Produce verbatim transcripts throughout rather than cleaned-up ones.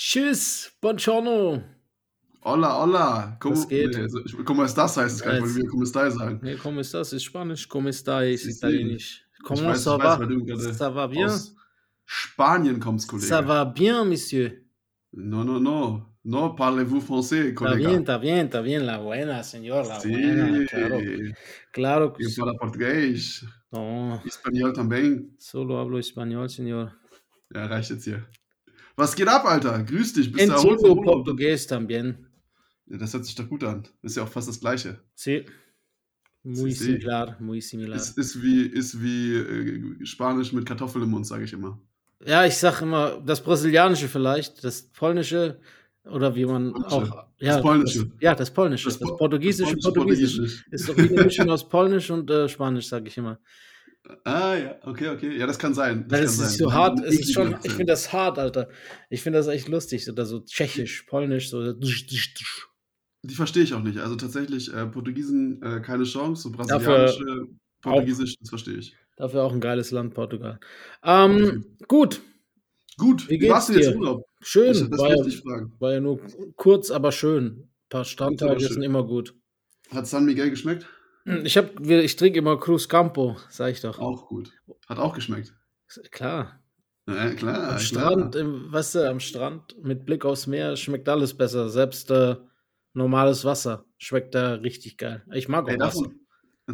Tschüss, buongiorno. Hola, hola. Como, das geht. Nee, como estás heißt es gar nicht, weil wir como estáis sagen. Nee, como estás ist Spanisch, como estáis ist Italienisch. Comment ça va? Ça va bien? Aus Spanien kommst, Kollege. Ça va bien, Monsieur? No, no, no. No, parlez-vous français, Kollege. Está bien, está bien, la buena, señor, la sí. buena. Claro. Claro que sí. Yo hablo portugués. No. Español también. Solo hablo español, señor. Ja, reicht jetzt hier. Was geht ab, Alter? Grüß dich. Bist du erholt? Entiendo portugués también. Ja, das hört sich doch gut an. Das ist ja auch fast das Gleiche. Sí. Muy sí, similar, sí. muy similar. Es ist wie, ist wie äh, Spanisch mit Kartoffeln im Mund, sage ich immer. Ja, ich sage immer, das Brasilianische vielleicht, das Polnische oder wie man Polnische. auch... Ja, das Polnische. Das, ja, das Polnische. Das, das Portugiesische, das Portugiesische. Portugiesisch. Ist doch wie eine Mischung aus Polnisch und äh, Spanisch, sage ich immer. Ah, ja, okay, okay. Ja, das kann sein. Das Weil kann es sein. ist so hart, es ist schon, ich finde das hart, Alter. Ich finde das echt lustig, oder so tschechisch, polnisch, so... Die verstehe ich auch nicht. Also tatsächlich, äh, Portugiesen äh, keine Chance, so brasilianische, dafür Portugiesisch, auch, das verstehe ich. Dafür auch ein geiles Land, Portugal. Ähm, gut. Gut, wie, wie warst du jetzt im Urlaub? Schön, ich, das war, ja, ich fragen. war ja nur kurz, aber schön. Ein paar Strandtage sind immer gut. Hat San Miguel geschmeckt? Ich, hab, ich trinke immer Cruz Campo, sag ich doch. Auch gut. Hat auch geschmeckt. Klar. Ja, klar. Am Strand, klar. Im, weißt du, am Strand mit Blick aufs Meer schmeckt alles besser. Selbst äh, normales Wasser schmeckt da richtig geil. Ich mag auch Ey, davon, Wasser.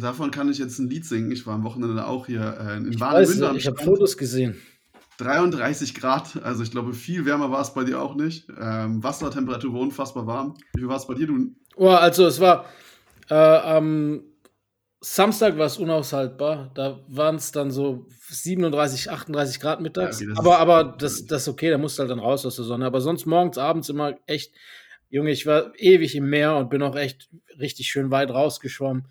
Davon kann ich jetzt ein Lied singen. Ich war am Wochenende auch hier äh, in Warnemünde. Ich, ich habe Fotos gesehen. dreiunddreißig Grad, also ich glaube, viel wärmer war es bei dir auch nicht. Ähm, Wassertemperatur war unfassbar warm. Wie viel war es bei dir, du? Oh, also es war äh, am Samstag war es unaushaltbar. Da waren es dann so siebenunddreißig, achtunddreißig Grad mittags. Ja, okay, aber aber das, das ist okay, da musst du halt dann raus aus der Sonne. Aber sonst morgens, abends immer echt... Junge, ich war ewig im Meer und bin auch echt richtig schön weit rausgeschwommen.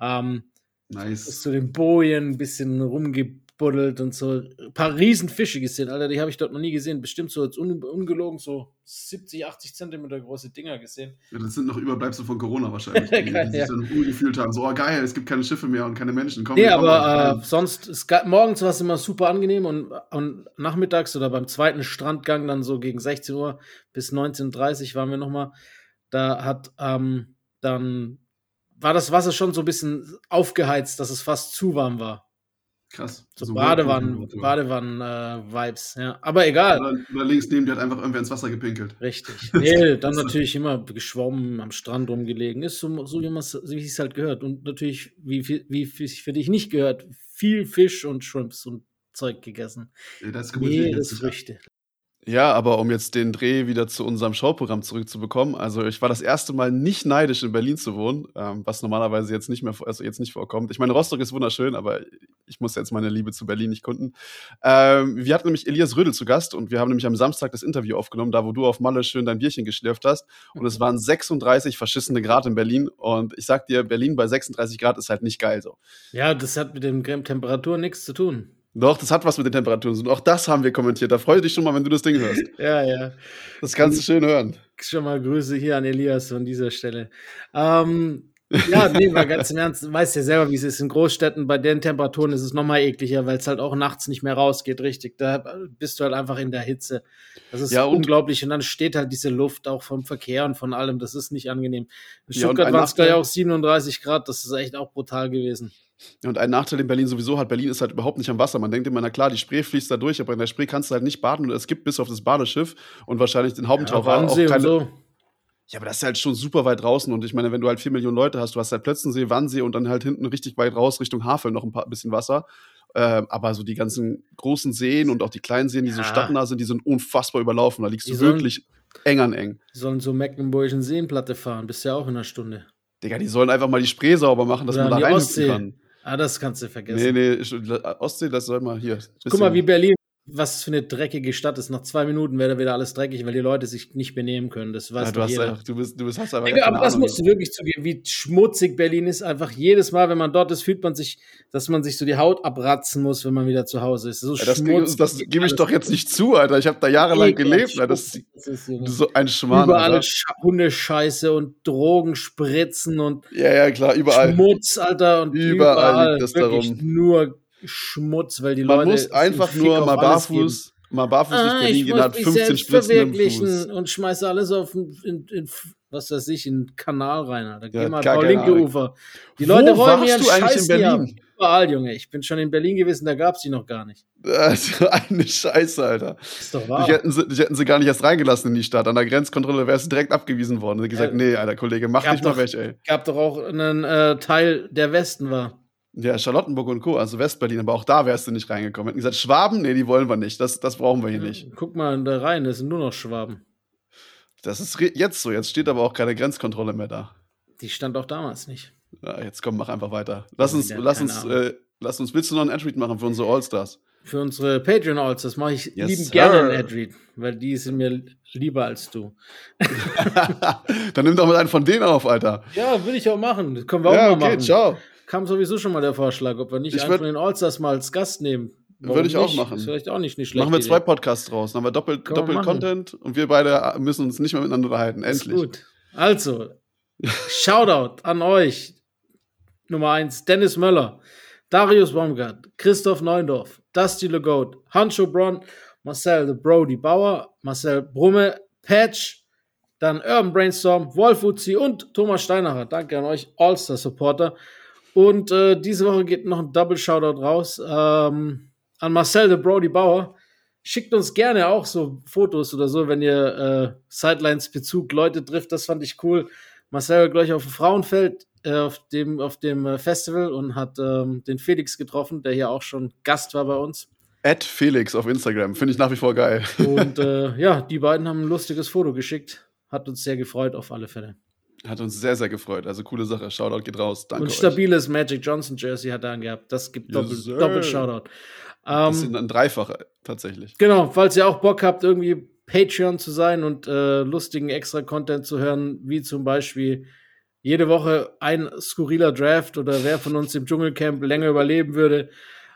Ähm, nice. Bis zu den Bojen, ein bisschen rumgebuddelt und so. Ein paar riesen Fische gesehen, Alter, die habe ich dort noch nie gesehen. Bestimmt so jetzt un- ungelogen so siebzig, achtzig Zentimeter große Dinger gesehen. Ja, das sind noch Überbleibsel von Corona wahrscheinlich, die, die sich dann ungefühlt haben. So, oh geil, es gibt keine Schiffe mehr und keine Menschen. Komm, nee, komm, aber komm. Äh, sonst, es, morgens war es immer super angenehm und, und nachmittags oder beim zweiten Strandgang dann so gegen sechzehn Uhr bis neunzehn Uhr dreißig waren wir nochmal. Da hat ähm, dann, war das Wasser schon so ein bisschen aufgeheizt, dass es fast zu warm war. Krass. So, so Badewannen, Badewannen-Vibes, äh, ja. Aber egal. Oder, oder links neben dir hat einfach irgendwer ins Wasser gepinkelt. Richtig. Nee, dann natürlich immer geschwommen, am Strand rumgelegen. Ist so, so wie es halt gehört. Und natürlich, wie es für dich nicht gehört, viel Fisch und Shrimps und Zeug gegessen. Ja, das Jedes Früchte. Ja, aber um jetzt den Dreh wieder zu unserem Showprogramm zurückzubekommen, also ich war das erste Mal nicht neidisch, in Berlin zu wohnen, ähm, was normalerweise jetzt nicht mehr, also jetzt nicht vorkommt. Ich meine, Rostock ist wunderschön, aber ich muss jetzt meine Liebe zu Berlin nicht kunden. Ähm, wir hatten nämlich Elias Rödl zu Gast und wir haben nämlich am Samstag das Interview aufgenommen, da wo du auf Malle schön dein Bierchen geschlürft hast und es waren sechsunddreißig verschissene Grad in Berlin und ich sag dir, Berlin bei sechsunddreißig Grad ist halt nicht geil so. Ja, das hat mit den Temperaturen nichts zu tun. Doch, das hat was mit den Temperaturen zu tun. Auch das haben wir kommentiert. Da freue dich schon mal, wenn du das Ding hörst. ja, ja. Das kannst du schön hören. Schon mal Grüße hier an Elias von dieser Stelle. Ähm, ja, nee, mal ganz im Ernst. Du weißt ja selber, wie es ist in Großstädten. Bei den Temperaturen ist es nochmal ekliger, weil es halt auch nachts nicht mehr rausgeht, richtig. Da bist du halt einfach in der Hitze. Das ist ja, und unglaublich. Und dann steht halt diese Luft auch vom Verkehr und von allem. Das ist nicht angenehm. In Stuttgart ja, war es gleich auch siebenunddreißig Grad. Das ist echt auch brutal gewesen. Und ein Nachteil in Berlin sowieso hat, Berlin ist halt überhaupt nicht am Wasser. Man denkt immer, na klar, die Spree fließt da durch, aber in der Spree kannst du halt nicht baden und es gibt bis auf das Badeschiff und wahrscheinlich den Haubentaucher ja, auch keine... So. Ja, aber das ist halt schon super weit draußen und ich meine, wenn du halt vier Millionen Leute hast, du hast halt Plötzensee, Wannsee und dann halt hinten richtig weit raus Richtung Havel noch ein paar, bisschen Wasser. Äh, aber so die ganzen großen Seen und auch die kleinen Seen, die ja. so stadtnah sind, die sind unfassbar überlaufen. Da liegst die du sollen, wirklich eng an eng. Die sollen so Mecklenburgischen Seenplatte fahren, bist ja auch in einer Stunde. Digga, die sollen einfach mal die Spree sauber machen, dass Oder man da reinhüpfen kann. Ah, das kannst du vergessen. Nee, nee, Ostsee, das soll mal hier. Guck mal, wie Berlin, was für eine dreckige Stadt ist. Nach zwei Minuten wäre da wieder alles dreckig, weil die Leute sich nicht benehmen können. Das weiß ja, du, hast jeder. Einfach, du bist, du bist, hast einfach Digga, aber das musst du wirklich zugeben, wie schmutzig Berlin ist. Einfach jedes Mal, wenn man dort ist, fühlt man sich, dass man sich so die Haut abratzen muss, wenn man wieder zu Hause ist. So ja, das Ding, das gebe ich doch jetzt nicht zu, Alter. Ich habe da jahrelang Egal, gelebt. Schmutz, das, das ist so ein Schmarrn. Überall Alter. Hundescheiße und Drogenspritzen und ja, ja, klar, überall. Schmutz, Alter. Und überall, überall liegt das darum. Nur Schmutz, weil die Man Leute... Man muss einfach nur mal barfuß, Mal barfuß durch ah, Berlin gehen, hat fünfzehn Spritzen im Fuß. Und schmeiße alles auf in, in, in, was weiß ich, in den Kanal rein, Alter. Geh ja, mal Paul-Linke Ufer. Die Wo Leute räumen ja einen Scheiß in Berlin. Überall, Junge. Ich bin schon in Berlin gewesen, da gab's die noch gar nicht. Also eine Scheiße, Alter. Ist doch wahr. Die hätten, sie, die hätten sie gar nicht erst reingelassen in die Stadt. An der Grenzkontrolle wärst du direkt abgewiesen worden. Sie hätten gesagt, äh, nee, Alter, Kollege, mach dich mal weg, ey. Gab doch auch einen äh, Teil, der Westen war. Ja, Charlottenburg und Co., also Westberlin, aber auch da wärst du nicht reingekommen. Hätten gesagt, Schwaben, nee, die wollen wir nicht, das, das brauchen wir hier nicht. Guck mal da rein, das sind nur noch Schwaben. Das ist re- jetzt so, jetzt steht aber auch keine Grenzkontrolle mehr da. Die stand auch damals nicht. Ja, jetzt komm, mach einfach weiter. Lass uns, ja, lass uns, äh, lass uns, willst du noch einen Ad-Read machen für unsere Allstars? Für unsere Patreon-Allstars mache ich yes, lieben sir. gerne einen Ad-Read, weil die sind mir lieber als du. Dann nimm doch mal einen von denen auf, Alter. Ja, würde ich auch machen, das können wir ja, auch mal okay, machen. Ciao. Kam sowieso schon mal der Vorschlag, ob wir nicht ich einen von den All-Stars mal als Gast nehmen. Würde ich nicht? auch machen. Ist vielleicht auch nicht, nicht schlecht. Machen wir zwei Idee. Podcasts draus. Dann haben wir doppelt, doppelt Content und wir beide müssen uns nicht mehr miteinander unterhalten. Endlich. Ist gut. Also, Shoutout an euch. Nummer eins, Dennis Möller, Darius Baumgart, Christoph Neundorf, Dusty LeGoat, Hancho Bronn, Marcel the Brody Bauer, Marcel Brumme, Patch, dann Urban Brainstorm, Wolf Uzi und Thomas Steinacher. Danke an euch, All-Star-Supporter. Und äh, diese Woche geht noch ein Double-Shoutout raus ähm, an Marcel the Brody Bauer. Schickt uns gerne auch so Fotos oder so, wenn ihr äh, Sidelines-Bezug Leute trifft. Das fand ich cool. Marcel war gleich auf dem Frauenfeld äh, auf dem, auf dem Festival und hat ähm, den Felix getroffen, der hier auch schon Gast war bei uns. At Felix auf Instagram. Finde ich nach wie vor geil. Und äh, ja, die beiden haben ein lustiges Foto geschickt. Hat uns sehr gefreut auf alle Fälle. Hat uns sehr, sehr gefreut. Also coole Sache. Shoutout geht raus. Danke euch. Und stabiles euch. Magic Johnson Jersey hat er angehabt. Das gibt yes, doppelt, doppelt Shoutout. Das ähm, sind dann Dreifache tatsächlich. Genau. Falls ihr auch Bock habt, irgendwie Patreon zu sein und äh, lustigen Extra-Content zu hören, wie zum Beispiel jede Woche ein skurriler Draft oder wer von uns im Dschungelcamp länger überleben würde,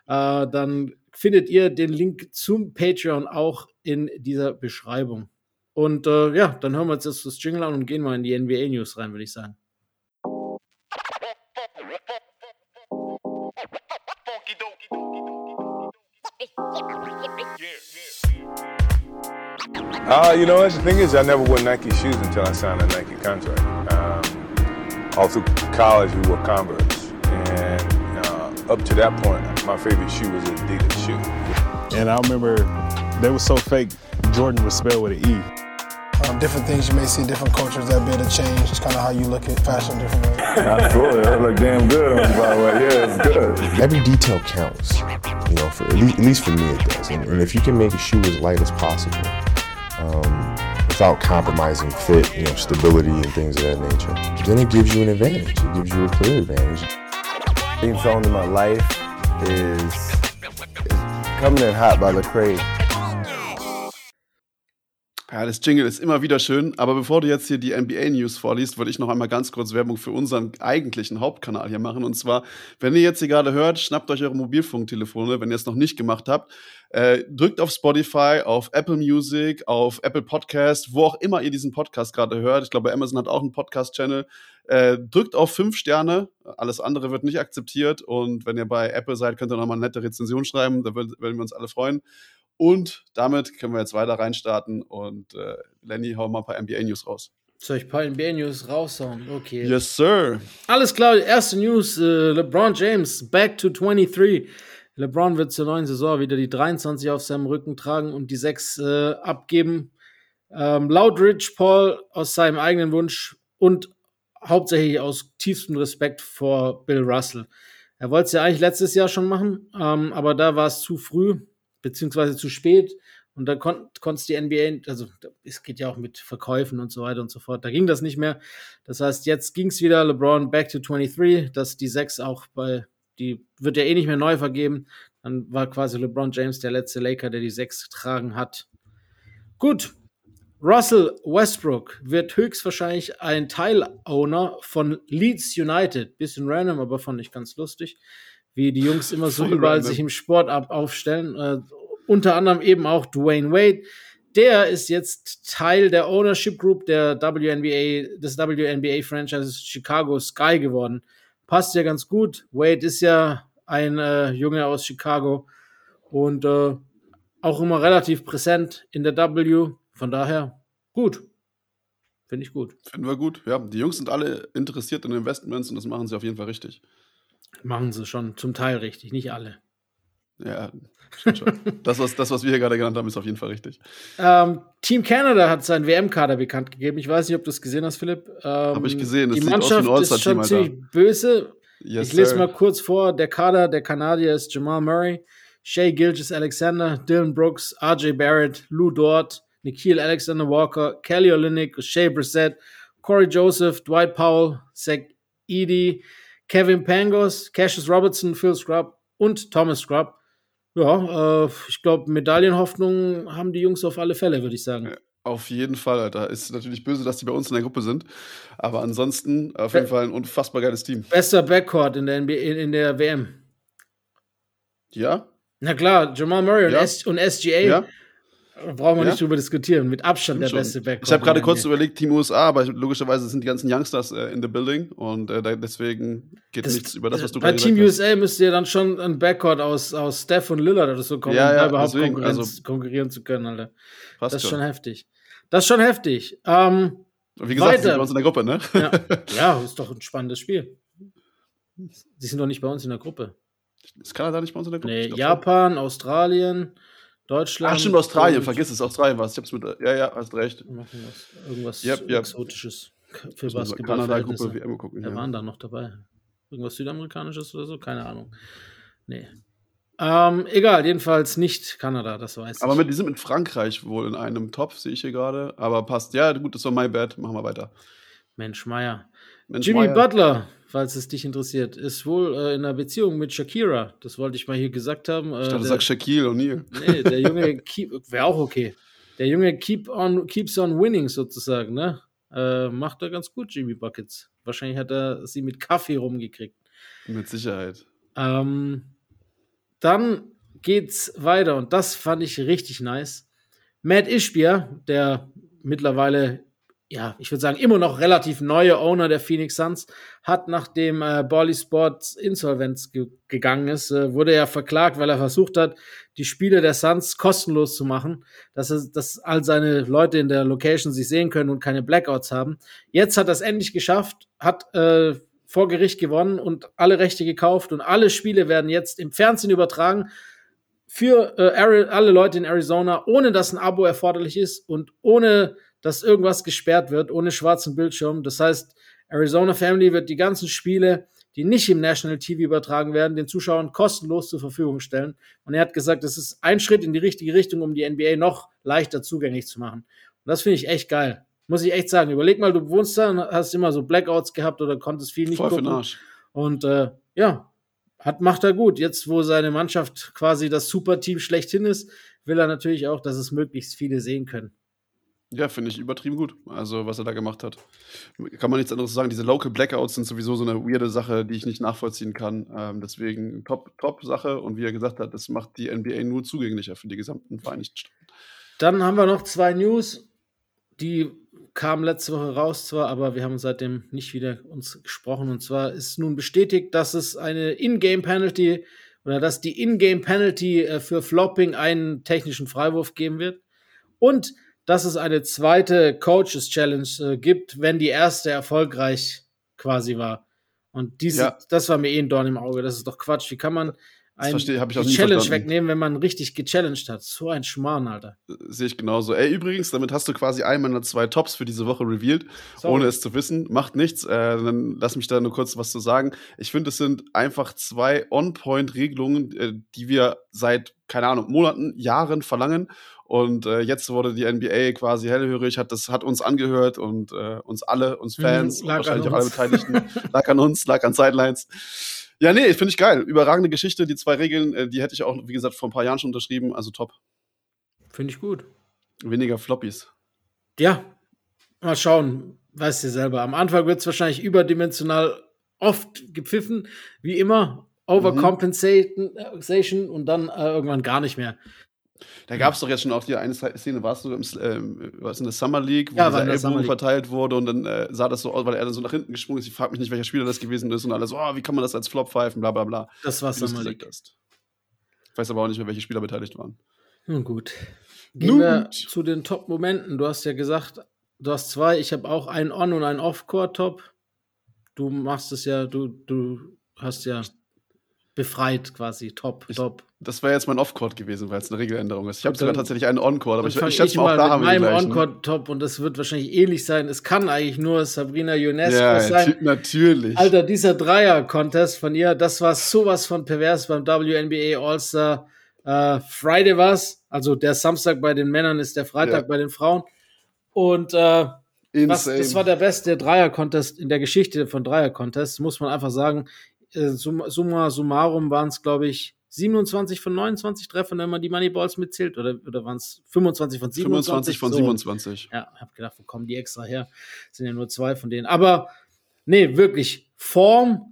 äh, dann findet ihr den Link zum Patreon auch in dieser Beschreibung. Und äh, ja, dann hören wir uns jetzt das Jingle an und gehen mal in die N B A-News rein, würde ich sagen. Uh, you know, the thing is, I never wore Nike shoes until I signed a Nike contract. Um, all through college, we wore Converse. And uh, up to that point, my favorite shoe was an Adidas shoe. And I remember they were so fake. Jordan was spelled with an E. Um, different things you may see, different cultures that be able to change. It's kind of how you look at fashion differently. Absolutely, that look damn good on you, by the way. Yeah, it's good. Every detail counts, you know. For at least, at least for me, it does. And, and if you can make a shoe as light as possible, um, without compromising fit, you know, stability and things of that nature, then it gives you an advantage. It gives you a clear advantage. Theme song to my life is, is "Coming in Hot" by Lecrae. Ja, das Jingle ist immer wieder schön, aber bevor du jetzt hier die N B A-News vorliest, würde ich noch einmal ganz kurz Werbung für unseren eigentlichen Hauptkanal hier machen. Und zwar, wenn ihr jetzt hier gerade hört, schnappt euch eure Mobilfunktelefone, wenn ihr es noch nicht gemacht habt. Äh, drückt auf Spotify, auf Apple Music, auf Apple Podcast, wo auch immer ihr diesen Podcast gerade hört. Ich glaube, Amazon hat auch einen Podcast-Channel. Äh, drückt auf fünf Sterne, alles andere wird nicht akzeptiert. Und wenn ihr bei Apple seid, könnt ihr nochmal eine nette Rezension schreiben, da würden wir uns alle freuen. Und damit können wir jetzt weiter reinstarten und äh, Lenny, hau mal ein paar N B A-News raus. Soll ich ein paar N B A-News raushauen? Okay. Yes, sir. Alles klar, die erste News, äh, LeBron James, back to twenty-three. LeBron wird zur neuen Saison wieder die dreiundzwanzig auf seinem Rücken tragen und die sechs äh, abgeben. Ähm, laut Rich Paul aus seinem eigenen Wunsch und hauptsächlich aus tiefstem Respekt vor Bill Russell. Er wollte es ja eigentlich letztes Jahr schon machen, ähm, aber da war es zu früh. Beziehungsweise zu spät. Und da kon- konntest die N B A, also es geht ja auch mit Verkäufen und so weiter und so fort, da ging das nicht mehr. Das heißt, jetzt ging es wieder, LeBron back to twenty-three, dass die sechs auch bei, die wird ja eh nicht mehr neu vergeben. Dann war quasi LeBron James der letzte Laker, der die sechs getragen hat. Gut, Russell Westbrook wird höchstwahrscheinlich ein Teil-Owner von Leeds United. Bisschen random, aber fand ich ganz lustig, wie die Jungs immer so Voll überall random. sich im Sport ab- aufstellen. Äh, unter anderem eben auch Dwayne Wade. Der ist jetzt Teil der Ownership Group der W N B A, des W N B A-Franchises Chicago Sky geworden. Passt ja ganz gut. Wade ist ja ein äh, Junge aus Chicago und äh, auch immer relativ präsent in der W. Von daher gut. Finde ich gut. Finden wir gut, ja. Die Jungs sind alle interessiert in Investments und das machen sie auf jeden Fall richtig. Machen sie schon zum Teil richtig, nicht alle. Ja, stimmt schon. das, was, das, was wir hier gerade genannt haben, ist auf jeden Fall richtig. Ähm, Team Canada hat seinen W M-Kader bekannt gegeben. Ich weiß nicht, ob du es gesehen hast, Philipp. Ähm, Habe ich gesehen. Das die Mannschaft aus ist schon ziemlich böse. Yes, ich lese sir. mal kurz vor. Der Kader der Kanadier ist Jamal Murray, Shai Gilgeous-Alexander, Dylan Brooks, R J. Barrett, Lou Dort, Nikhil Alexander-Walker, Kelly Olynyk, Shea Brisset, Corey Joseph, Dwight Powell, Zach Edey, Kevin Pangos, Cassius Robertson, Phil Scrub und Thomas Scrub. Ja, äh, ich glaube, Medaillenhoffnungen haben die Jungs auf alle Fälle, würde ich sagen. Ja, auf jeden Fall. Da ist natürlich böse, dass die bei uns in der Gruppe sind. Aber ansonsten auf Be- jeden Fall ein unfassbar geiles Team. Bester Backcourt in der N B A, in der W M. Ja. Na klar, Jamal Murray und, ja. S- und S G A. Ja. Brauchen wir ja. nicht drüber diskutieren. Mit Abstand Stimmt der beste Backcourt. Ich habe gerade kurz überlegt, Team U S A, aber logischerweise sind die ganzen Youngsters äh, in the building und äh, deswegen geht das, nichts über das, was du gerade gesagt hast. Bei Team U S A müsst ihr dann schon ein Backcourt aus, aus Steph und Lillard oder so kommen, ja, um ja, überhaupt deswegen, also, konkurrieren zu können, Alter. Das ist schon heftig. Das ist schon heftig. Ähm, Wie gesagt, weiter. sind bei uns in der Gruppe, ne? Ja. ja, ist doch ein spannendes Spiel. Sie sind doch nicht bei uns in der Gruppe. Ist Kanada nicht bei uns in der Gruppe? Nee, Japan, so. Australien, Deutschland. Ach, stimmt, Australien, vergiss es, Australien war es. Ja, ja, hast recht. Wir machen was, irgendwas yep, yep. Exotisches für Basketball. Kanada-Gruppe, W M gucken. Wir ja. waren da noch dabei. Irgendwas Südamerikanisches oder so, keine Ahnung. Nee. Ähm, egal, jedenfalls nicht Kanada, das weiß ich. Aber mit, die sind mit Frankreich wohl in einem Topf, sehe ich hier gerade. Aber passt, ja, gut, das war my bad, machen wir weiter. Mensch, Meier. Mensch, Jimmy Meier. Butler, falls es dich interessiert, ist wohl äh, in einer Beziehung mit Shakira. Das wollte ich mal hier gesagt haben. Äh, ich dachte, du sagst Shaquille O'Neal. Nee, der Junge wäre auch okay. Der Junge keep on, keeps on winning sozusagen, ne? Äh, macht er ganz gut, Jimmy Buckets. Wahrscheinlich hat er sie mit Kaffee rumgekriegt. Mit Sicherheit. Ähm, dann geht's weiter und das fand ich richtig nice. Matt Ishbia, der mittlerweile ja, ich würde sagen, immer noch relativ neue Owner der Phoenix Suns, hat nachdem äh, Bally Sports Insolvenz ge- gegangen ist, äh, wurde er verklagt, weil er versucht hat, die Spiele der Suns kostenlos zu machen, dass, er, dass all seine Leute in der Location sich sehen können und keine Blackouts haben. Jetzt hat er es endlich geschafft, hat äh, vor Gericht gewonnen und alle Rechte gekauft und alle Spiele werden jetzt im Fernsehen übertragen für äh, Ari- alle Leute in Arizona, ohne dass ein Abo erforderlich ist und ohne dass irgendwas gesperrt wird, ohne schwarzen Bildschirm. Das heißt, Arizona Family wird die ganzen Spiele, die nicht im National T V übertragen werden, den Zuschauern kostenlos zur Verfügung stellen. Und er hat gesagt, das ist ein Schritt in die richtige Richtung, um die N B A noch leichter zugänglich zu machen. Und das finde ich echt geil. Muss ich echt sagen. Überleg mal, du wohnst da und hast immer so Blackouts gehabt oder konntest viel nicht Voll gucken. Für den Arsch. Und äh, ja, hat, macht er gut. Jetzt, wo seine Mannschaft quasi das Superteam schlechthin ist, will er natürlich auch, dass es möglichst viele sehen können. Ja, finde ich übertrieben gut, also was er da gemacht hat. Kann man nichts anderes sagen, diese Local Blackouts sind sowieso so eine weirde Sache, die ich nicht nachvollziehen kann. Ähm, deswegen top, top Sache und wie er gesagt hat, das macht die N B A nur zugänglicher für die gesamten Vereinigten Staaten. Dann haben wir noch zwei News, die kamen letzte Woche raus zwar, aber wir haben seitdem nicht wieder uns gesprochen. Und zwar ist nun bestätigt, dass es eine In-Game-Penalty oder dass die In-Game-Penalty äh, für Flopping einen technischen Freiwurf geben wird. Und dass es eine zweite Coaches-Challenge äh, gibt, wenn die erste erfolgreich quasi war. Und diese, ja. das war mir eh ein Dorn im Auge. Das ist doch Quatsch. Wie kann man eine Challenge verstanden. wegnehmen, wenn man richtig gechallenged hat? So ein Schmarrn, Alter. Sehe ich genauso. Ey, übrigens, damit hast du quasi einen meiner zwei Tops für diese Woche revealed, Sorry. ohne es zu wissen. Macht nichts. Äh, dann lass mich da nur kurz was zu sagen. Ich finde, es sind einfach zwei On-Point-Regelungen, äh, die wir seit, keine Ahnung, Monaten, Jahren verlangen. Und äh, jetzt wurde die N B A quasi hellhörig, hat das hat uns angehört und äh, uns alle, uns Fans, mhm, und wahrscheinlich uns. auch alle Beteiligten, lag an uns, lag an Sidelines. Ja, nee, finde ich geil. Überragende Geschichte, die zwei Regeln, äh, die hätte ich auch, wie gesagt, vor ein paar Jahren schon unterschrieben, also top. Finde ich gut. Weniger Floppies. Ja, mal schauen, weißt du selber. Am Anfang wird es wahrscheinlich überdimensional oft gepfiffen, wie immer, Overcompensation mhm. und dann äh, irgendwann gar nicht mehr. Da gab es doch jetzt schon auch die eine Szene, warst du im, ähm, warst in der Summer League, wo ja, dieser Ellbogen verteilt wurde und dann äh, sah das so aus, weil er dann so nach hinten gesprungen ist. Ich frage mich nicht, welcher Spieler das gewesen ist und alles so, oh, wie kann man das als Flop pfeifen, bla bla bla. Das war Summer League. Hast. Ich weiß aber auch nicht mehr, welche Spieler beteiligt waren. Nun gut. Gehen wir zu den Top-Momenten. Du hast ja gesagt, du hast zwei. Ich habe auch einen On- und einen Off-Court-Top. Du machst es ja, du, du hast ja befreit quasi. Top, ich, top. Das wäre jetzt mein Off-Court gewesen, weil es eine Regeländerung ist. Ich habe sogar tatsächlich einen On-Court, aber ich, ich schätze ich mal, auch da haben wir den gleichen. On-Court-Top, und das wird wahrscheinlich ähnlich sein. Es kann eigentlich nur Sabrina Ionescu ja, sein. Natürlich. Alter, dieser Dreier-Contest von ihr, das war sowas von pervers beim W N B A All-Star Uh, Friday war es, also der Samstag bei den Männern ist der Freitag ja. bei den Frauen. Und uh, was, das war der beste Dreier-Contest in der Geschichte von Dreier-Contests, muss man einfach sagen. Summa summarum waren es, glaube ich, siebenundzwanzig von neunundzwanzig Treffern, wenn man die Moneyballs mitzählt, oder, oder waren es fünfundzwanzig von siebenundzwanzig? fünfundzwanzig von siebenundzwanzig. So. Ja, hab gedacht, wo kommen die extra her? Sind ja nur zwei von denen. Aber nee, wirklich, Form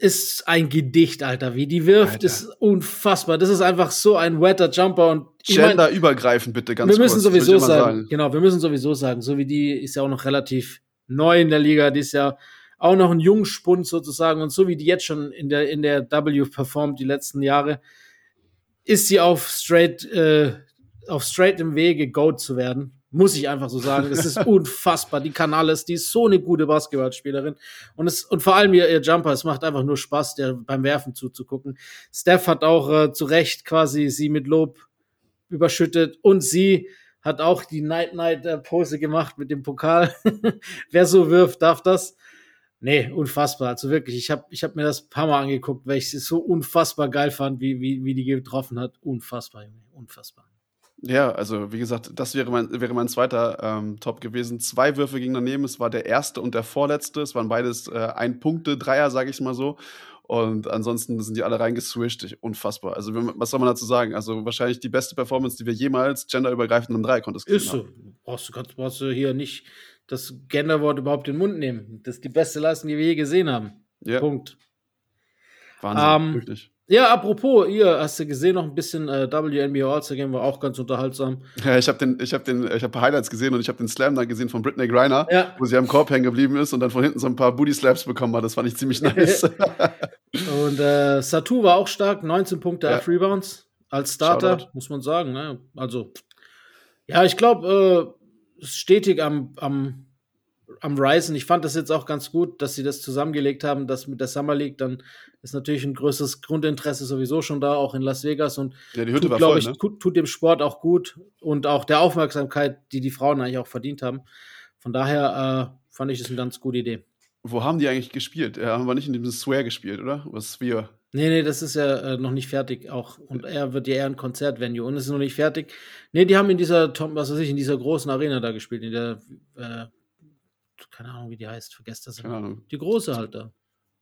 ist ein Gedicht, Alter. Wie die wirft, Alter, ist unfassbar. Das ist einfach so ein wetter Jumper. Und genderübergreifend, bitte, ganz kurz. Wir müssen kurz, sowieso sagen, sagen, genau, wir müssen sowieso sagen, so wie die ist ja auch noch relativ neu in der Liga, die ist ja auch noch ein Jungspund sozusagen, und so wie die jetzt schon in der, in der W performt die letzten Jahre, ist sie auf straight, äh, auf straight im Wege, Goat zu werden. Muss ich einfach so sagen. Es ist unfassbar. Die kann alles. Die ist so eine gute Basketballspielerin. Und es, und vor allem ihr, ihr Jumper. Es macht einfach nur Spaß, der beim Werfen zuzugucken. Steph hat auch äh, zu Recht quasi sie mit Lob überschüttet. Und sie hat auch die Night-Night-Pose gemacht mit dem Pokal. Wer so wirft, darf das. Nee, unfassbar. Also wirklich, ich habe ich hab mir das ein paar Mal angeguckt, weil ich es so unfassbar geil fand, wie, wie, wie die getroffen hat. Unfassbar, Junge. Unfassbar. Ja, also wie gesagt, das wäre mein, wäre mein zweiter ähm, Top gewesen. Zwei Würfe gingen daneben, es war der erste und der vorletzte. Es waren beides äh, Ein-Punkte-Dreier, sage ich mal so. Und ansonsten sind die alle reingeswischt. Unfassbar. Also was soll man dazu sagen? Also wahrscheinlich die beste Performance, die wir jemals genderübergreifend im Dreier-Contest gesehen Ist so. Haben. Brauchst du, kannst, brauchst du hier nicht das Genderwort überhaupt in den Mund nehmen. Das ist die beste Leistung, die wir je gesehen haben. Yeah. Punkt. Wahnsinn, ähm, wirklich. Ja, apropos, ihr hast du gesehen, noch ein bisschen äh, W N B A All-Star Game war auch ganz unterhaltsam. Ja, ich habe den, ich habe den, ich habe Highlights gesehen und ich habe den Slam dann gesehen von Brittany Griner, ja, wo sie am Korb hängen geblieben ist und dann von hinten so ein paar Booty Slaps bekommen hat. Das fand ich ziemlich nice. Und äh, Satu war auch stark, neunzehn Punkte, elf ja. Rebounds als Starter, Shoutout, muss man sagen. Ne? Also ja, ich glaube, äh, stetig am am am Risen. Ich fand das jetzt auch ganz gut, dass sie das zusammengelegt haben, das mit der Summer League, dann ist natürlich ein größeres Grundinteresse sowieso schon da, auch in Las Vegas, und ja, die Hütte tut, war voll, ich, ne? tut, tut dem Sport auch gut und auch der Aufmerksamkeit, die die Frauen eigentlich auch verdient haben. Von daher äh, fand ich das eine ganz gute Idee. Wo haben die eigentlich gespielt? Ja, haben wir nicht in diesem Sphere gespielt, oder? Was Sphere? Nee, nee, das ist ja äh, noch nicht fertig auch. Und er wird ja eher ein Konzertvenue und es ist noch nicht fertig. Nee, die haben in dieser, was weiß ich, in dieser großen Arena da gespielt, in der äh, keine Ahnung, wie die heißt, vergesst das. Keine Ahnung. Die große halt da.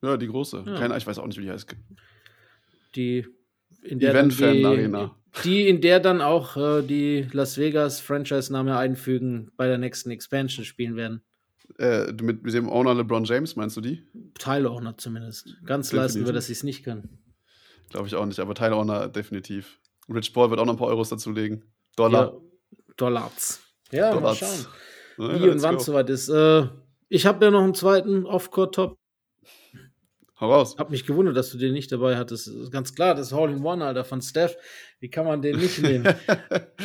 Ja, die große. Ja. Keine, ich weiß auch nicht, wie die heißt. Die in der Event-Fan-Arena. Die, in der dann auch äh, die Las Vegas-Franchise-Name einfügen, bei der nächsten Expansion spielen werden. Äh, mit, mit dem Owner LeBron James, meinst du die? Teil-Owner zumindest. Ganz leisten wir, dass ich es nicht kann. Glaube ich auch nicht, aber Teil-Owner definitiv. Rich Paul wird auch noch ein paar Euros dazulegen. Dollar. Ja, Dollars. Ja, Dollars. Mal schauen. Ja, wie und wann es soweit ist. Äh, ich habe ja noch einen zweiten Off-Court-Top. Hau raus. Hab mich gewundert, dass du den nicht dabei hattest. Das ist ganz klar, das Hole-in-One, Alter, von Steph. Wie kann man den nicht nehmen?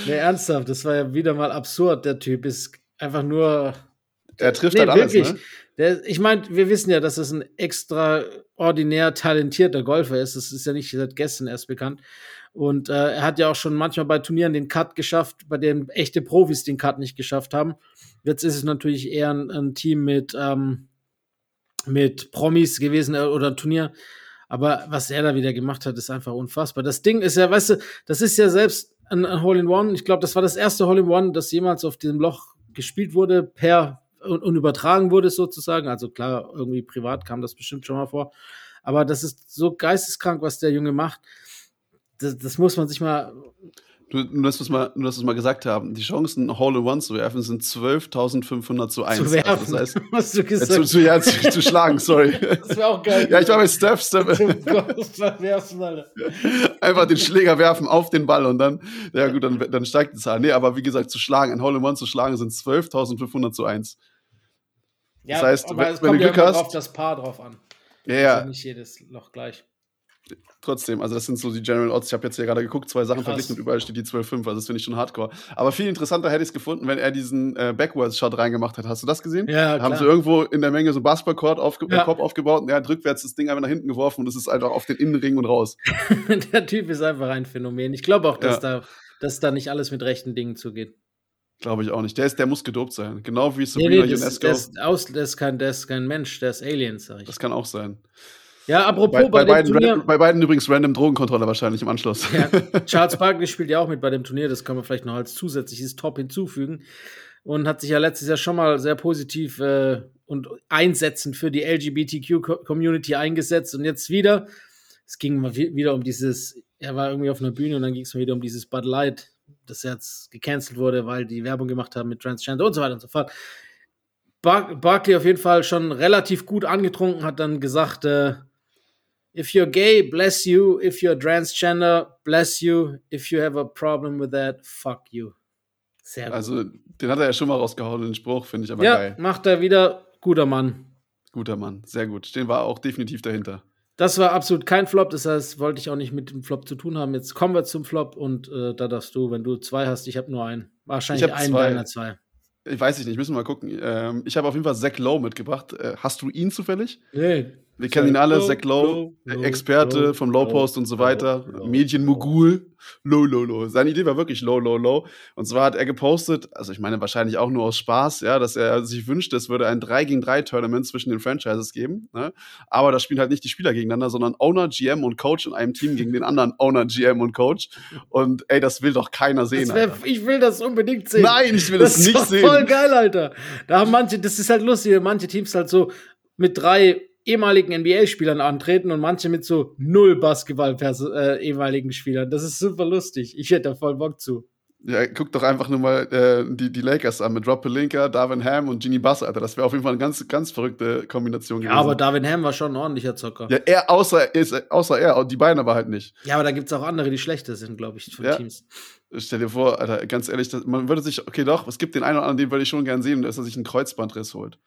Nee, ernsthaft, das war ja wieder mal absurd. Der Typ ist einfach nur. Er trifft nee, halt alles, wirklich. Ne? Der, ich meine, wir wissen ja, dass es ein extraordinär talentierter Golfer ist. Das ist ja nicht seit gestern erst bekannt. Und äh, er hat ja auch schon manchmal bei Turnieren den Cut geschafft, bei dem echte Profis den Cut nicht geschafft haben. Jetzt ist es natürlich eher ein, ein Team mit, ähm, mit Promis gewesen äh, oder ein Turnier. Aber was er da wieder gemacht hat, ist einfach unfassbar. Das Ding ist ja, weißt du, das ist ja selbst ein, ein Hole-in-One. Ich glaube, das war das erste Hole-in-One, das jemals auf diesem Loch gespielt wurde, per und, und übertragen wurde sozusagen. Also klar, irgendwie privat kam das bestimmt schon mal vor. Aber das ist so geisteskrank, was der Junge macht. Das, das muss man sich mal. Nur, nur, dass wir es mal, nur, dass wir es mal gesagt haben, die Chancen, Hole-in-One zu werfen, sind zwölftausendfünfhundert zu eins. Zu werfen, also das heißt, hast du gesagt. Äh, zu, zu, ja, zu, zu schlagen, sorry. Das wäre auch geil. Ja, ich war bei Steph. Steph. Zum Gott, werfen, Alter. Einfach den Schläger werfen auf den Ball und dann, ja gut, dann, dann steigt die Zahl. Nee, aber wie gesagt, zu schlagen, ein Hole-in-One zu schlagen, sind zwölftausendfünfhundert zu eins. Ja, das heißt, aber wenn, es kommt wenn du Glück ja immer hast, drauf das Paar drauf an. Ja, ja. Also nicht jedes Loch gleich. Trotzdem, also das sind so die General Odds. Ich habe jetzt hier gerade geguckt, zwei Sachen verglichen und überall steht die zwölf fünf, also das finde ich schon hardcore. Aber viel interessanter hätte ich es gefunden, wenn er diesen äh, Backwards-Shot reingemacht hat. Hast du das gesehen? Ja, da haben sie irgendwo in der Menge so einen Basketball-Court aufge- ja. Kopf aufgebaut und er hat rückwärts das Ding einfach nach hinten geworfen und es ist einfach auf den Innenring und raus. Der Typ ist einfach ein Phänomen. Ich glaube auch, dass, ja. da, dass da nicht alles mit rechten Dingen zugeht. Glaube ich auch nicht. Der, ist, der muss gedopt sein. Genau wie Sabrina Ionesco. Nee, nee, das, das, das ist kein Mensch, der ist Aliens, sag ich. Das kann auch sein. Ja, apropos bei, bei, bei, beiden Turnier, random, bei beiden übrigens random Drogenkontrolle wahrscheinlich im Anschluss. Ja, Charles Barkley spielt ja auch mit bei dem Turnier, das kann man vielleicht noch als zusätzliches Top hinzufügen und hat sich ja letztes Jahr schon mal sehr positiv äh, und einsetzend für die L G B T Q-Community eingesetzt und jetzt wieder, es ging mal wieder um dieses, er war irgendwie auf einer Bühne und dann ging es mal wieder um dieses Bud Light, das jetzt gecancelt wurde, weil die Werbung gemacht haben mit Transgender und so weiter und so fort. Bar- Barkley auf jeden Fall schon relativ gut angetrunken, hat dann gesagt, äh, if you're gay, bless you. If you're transgender, bless you. If you have a problem with that, fuck you. Sehr gut. Also, den hat er ja schon mal rausgehauen, den Spruch, finde ich aber ja, geil. Ja, macht er wieder. Guter Mann. Guter Mann, sehr gut. Den war auch definitiv dahinter. Das war absolut kein Flop, das heißt, wollte ich auch nicht mit dem Flop zu tun haben. Jetzt kommen wir zum Flop und äh, da darfst du, wenn du zwei hast, ich habe nur einen. Wahrscheinlich einen zwei. Deiner zwei. Ich weiß nicht, müssen wir mal gucken. Ähm, ich habe auf jeden Fall Zach Lowe mitgebracht. Äh, hast du ihn zufällig? Nee. Wir kennen ihn alle, Zach Lowe, Experte low, vom Low Post low, und so weiter, low, Medienmogul, low, low, low. Seine Idee war wirklich low, low, low. Und zwar hat er gepostet, also ich meine wahrscheinlich auch nur aus Spaß, ja, dass er sich wünschte, es würde ein drei gegen drei Tournament zwischen den Franchises geben, ne? Aber da spielen halt nicht die Spieler gegeneinander, sondern Owner, G M und Coach in einem Team gegen den anderen Owner, G M und Coach. Und ey, das will doch keiner sehen. Das wär, ich will das unbedingt sehen. Nein, ich will das, das nicht sehen. Das ist voll geil, Alter. Da haben manche, das ist halt lustig, manche Teams halt so mit drei ehemaligen N B A-Spielern antreten und manche mit so null Basketball-ehemaligen äh, Spielern. Das ist super lustig. Ich hätte da voll Bock zu. Ja, guck doch einfach nur mal äh, die, die Lakers an mit Rob Pelinka, Darvin Ham und Genie Bass, Alter. Das wäre auf jeden Fall eine ganz, ganz verrückte Kombination gewesen. Ja, aber Darvin Ham war schon ein ordentlicher Zocker. Ja, er, außer, ist, außer er, die beiden aber halt nicht. Ja, aber da gibt's auch andere, die schlechter sind, glaube ich, von ja. Teams. Stell dir vor, Alter, ganz ehrlich, das, man würde sich, okay, doch, es gibt den einen oder anderen, den würde ich schon gern sehen, dass er sich einen Kreuzbandriss holt.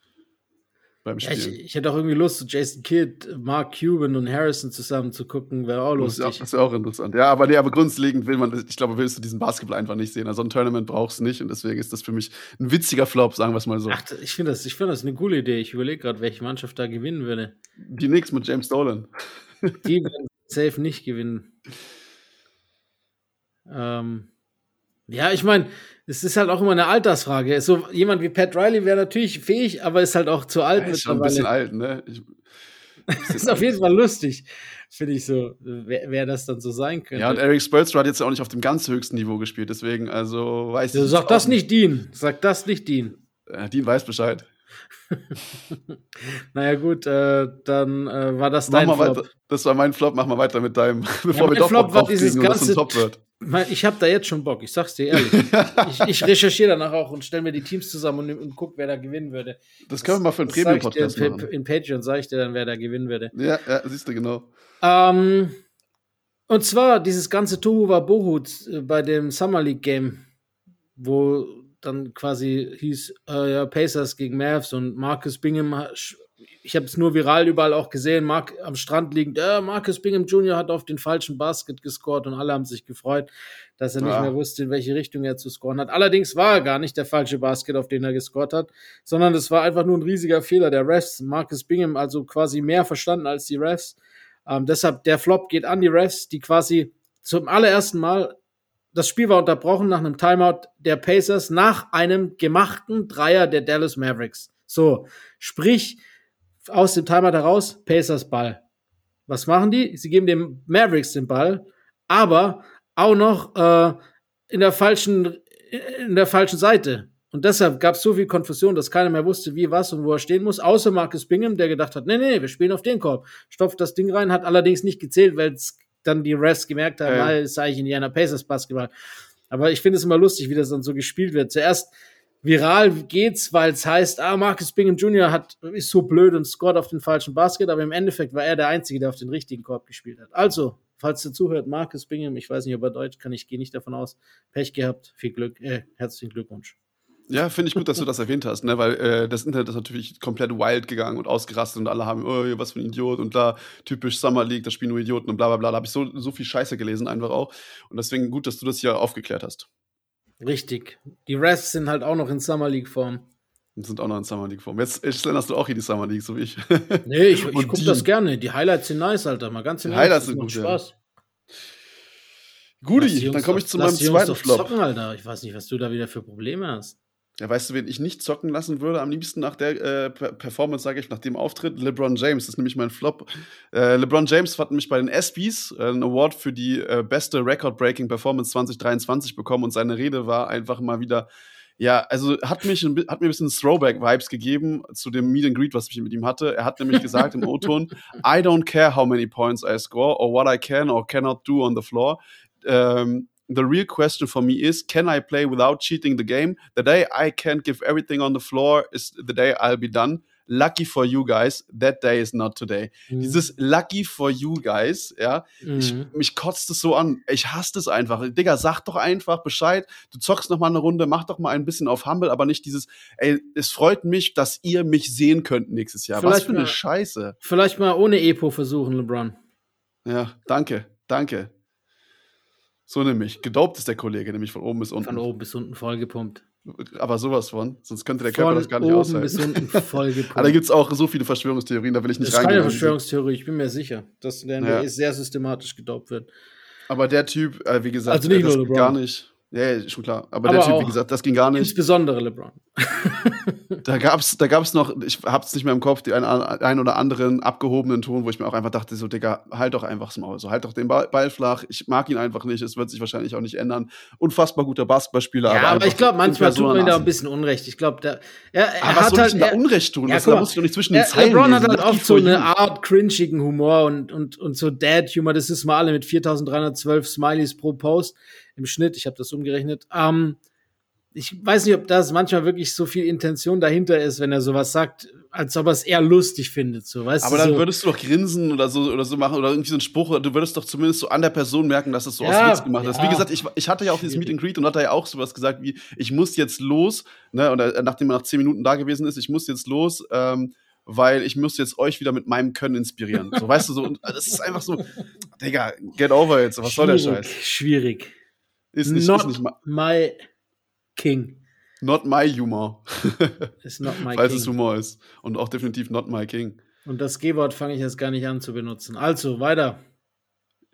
Beim Spiel. Ja, ich, ich hätte auch irgendwie Lust, so Jason Kidd, Mark Cuban und Harrison zusammen zu gucken, wäre auch lustig. Das ist auch, auch interessant. Ja, aber, nee, aber grundlegend will man, ich glaube, willst du diesen Basketball einfach nicht sehen. Also ein Tournament brauchst du nicht und deswegen ist das für mich ein witziger Flop, sagen wir es mal so. Ach, ich finde das, ich find das eine coole Idee. Ich überlege gerade, welche Mannschaft da gewinnen würde. Die Knicks mit James Dolan. Die werden safe nicht gewinnen. Ähm. Ja, ich meine, es ist halt auch immer eine Altersfrage. So jemand wie Pat Riley wäre natürlich fähig, aber ist halt auch zu alt. Ja, ist schon ein bisschen alt, ne? Ich, das ist auf jeden Fall lustig, finde ich so, wer, wer das dann so sein könnte. Ja, und Eric Spoelstra hat jetzt auch nicht auf dem ganz höchsten Niveau gespielt, deswegen, also weiß ich nicht. Sag das nicht Dean, sag das nicht Dean. Ja, Dean weiß Bescheid. Naja gut, äh, dann äh, war das dein Flop. Weiter. Das war mein Flop, mach mal weiter mit deinem, bevor ja, wir doch Flop noch draufkriegen und das ein Top wird. Ich hab da jetzt schon Bock, ich sag's dir ehrlich. ich, ich recherchiere danach auch und stelle mir die Teams zusammen und, und guck, wer da gewinnen würde. Das können wir mal für einen Premium-Podcast machen. In Patreon sage ich dir dann, wer da gewinnen würde. Ja, ja, siehst du, genau. Ähm, und zwar dieses ganze Tohuwabohu bei dem Summer League Game, wo dann quasi hieß äh, ja, Pacers gegen Mavs und Marcus Bingham, ich habe es nur viral überall auch gesehen, Mark, am Strand liegend, äh, Marcus Bingham Junior hat auf den falschen Basket gescored und alle haben sich gefreut, dass er ja. nicht mehr wusste, in welche Richtung er zu scoren hat. Allerdings war er gar nicht der falsche Basket, auf den er gescored hat, sondern es war einfach nur ein riesiger Fehler der Refs. Marcus Bingham also quasi mehr verstanden als die Refs. Ähm, deshalb, der Flop geht an die Refs, die quasi zum allerersten Mal. Das Spiel war unterbrochen nach einem Timeout der Pacers, nach einem gemachten Dreier der Dallas Mavericks. So, sprich, aus dem Timeout heraus, Pacers Ball. Was machen die? Sie geben den Mavericks den Ball, aber auch noch äh, in der falschen, in der falschen Seite. Und deshalb gab es so viel Konfusion, dass keiner mehr wusste, wie, was und wo er stehen muss, außer Marcus Bingham, der gedacht hat, nee, nee, wir spielen auf den Korb. Stopft das Ding rein, hat allerdings nicht gezählt, weil es dann die Refs gemerkt haben, ja. Das ist eigentlich Indiana Pacers Basketball. Aber ich finde es immer lustig, wie das dann so gespielt wird. Zuerst viral geht's, weil es heißt, ah, Marcus Bingham Junior hat, ist so blöd und scored auf den falschen Basket, aber im Endeffekt war er der Einzige, der auf den richtigen Korb gespielt hat. Also, falls ihr zuhört, Marcus Bingham, ich weiß nicht, ob er Deutsch kann, ich gehe nicht davon aus, Pech gehabt, viel Glück, äh, herzlichen Glückwunsch. Ja, finde ich gut, dass du das erwähnt hast, ne? Weil äh, das Internet ist natürlich komplett wild gegangen und ausgerastet und alle haben, oh, was für ein Idiot und da, typisch Summer League, da spielen nur Idioten und bla bla bla. Da habe ich so, so viel Scheiße gelesen einfach auch. Und deswegen gut, dass du das hier aufgeklärt hast. Richtig. Die Refs sind halt auch noch in Summer League-Form. Sind auch noch in Summer League-Form. Jetzt schlenderst du auch hier die Summer League, so wie ich. Nee, ich, ich gucke das gerne. Die Highlights sind nice, Alter. Mal ganz im Ernst. Highlights sind gut, Spaß. Ja. Guti, dann komme ich zu meinem zweiten Flop. Zocken, Alter. Ich weiß nicht, was du da wieder für Probleme hast. Ja, weißt du, wen ich nicht zocken lassen würde? Am liebsten nach der äh, Performance, sage ich, nach dem Auftritt, LeBron James. Das ist nämlich mein Flop. Äh, LeBron James hat nämlich bei den ESPYs äh, einen Award für die äh, beste Record-Breaking Performance zwanzig dreiundzwanzig bekommen und seine Rede war einfach mal wieder, ja, also hat, mich ein, hat mir ein bisschen Throwback-Vibes gegeben zu dem Meet and Greet, was ich mit ihm hatte. Er hat nämlich gesagt im O-Ton, I don't care how many points I score or what I can or cannot do on the floor. Um, the real question for me is, can I play without cheating the game? The day I can't give everything on the floor is the day I'll be done. Lucky for you guys, that day is not today. Mhm. Dieses Lucky for you guys, ja, mhm. ich, mich kotzt es so an. Ich hasse es einfach. Digga, sag doch einfach Bescheid. Du zockst noch mal eine Runde, mach doch mal ein bisschen auf Humble, aber nicht dieses, ey, es freut mich, dass ihr mich sehen könnt nächstes Jahr. Vielleicht Was für eine mal, Scheiße. Vielleicht mal ohne Epo versuchen, LeBron. Ja, danke, danke. So nämlich. Gedopt ist der Kollege, nämlich von oben bis unten. Von oben bis unten vollgepumpt. Aber sowas von. Sonst könnte der Körper von das gar nicht oben aushalten. Von oben bis unten vollgepumpt. Aber da gibt es auch so viele Verschwörungstheorien, da will ich nicht reingehen. Das ist reingehen. Keine Verschwörungstheorie, ich bin mir sicher, dass der N B A ja. sehr systematisch gedopt wird. Aber der Typ, äh, wie gesagt, also nicht das nur LeBron. Gar nicht. Ja, ja, schon klar. Aber, Aber der Typ, wie gesagt, das ging gar nicht. Insbesondere LeBron. Da gab es da gab's noch, ich hab's nicht mehr im Kopf, den ein, ein oder anderen abgehobenen Ton, wo ich mir auch einfach dachte, so, Digga, halt doch einfach das Maul. So, halt doch den Ball flach. Ich mag ihn einfach nicht. Es wird sich wahrscheinlich auch nicht ändern. Unfassbar guter Basketballspieler. Ja, aber, aber ich glaube, manchmal tut man ihm da ein bisschen Unrecht. Ich glaube, da. Er, er aber was soll halt, ich denn da er, Unrecht tun? Ja, das, da musst du nicht zwischen den Zeilen LeBron lesen. Hat halt oft so eine Art cringigen Humor und, und, und so Dad-Humor. Das ist mal alle mit viertausenddreihundertzwölf Smileys pro Post. Im Schnitt, ich habe das umgerechnet. Ähm, ich weiß nicht, ob das manchmal wirklich so viel Intention dahinter ist, wenn er sowas sagt, als ob er es eher lustig findet. So, weißt aber du, dann so. Würdest du doch grinsen oder so oder so machen oder irgendwie so einen Spruch. Oder du würdest doch zumindest so an der Person merken, dass das so ja, aus Witz gemacht ja. ist. Wie gesagt, ich, ich hatte ja auch dieses Meet and Greet und hatte ja auch sowas gesagt wie, ich muss jetzt los, ne, oder nachdem er nach zehn Minuten da gewesen ist, ich muss jetzt los, ähm, weil ich müsste jetzt euch wieder mit meinem Können inspirieren. So, weißt du, so, und das ist einfach so, Digga, get over jetzt, was schwierig, soll der Scheiß? Schwierig. Ist nicht, not ist nicht my king. Not my humor. Ist not my Falls king. Es Humor ist. Und auch definitiv not my king. Und das G-Wort fange ich jetzt gar nicht an zu benutzen. Also, weiter.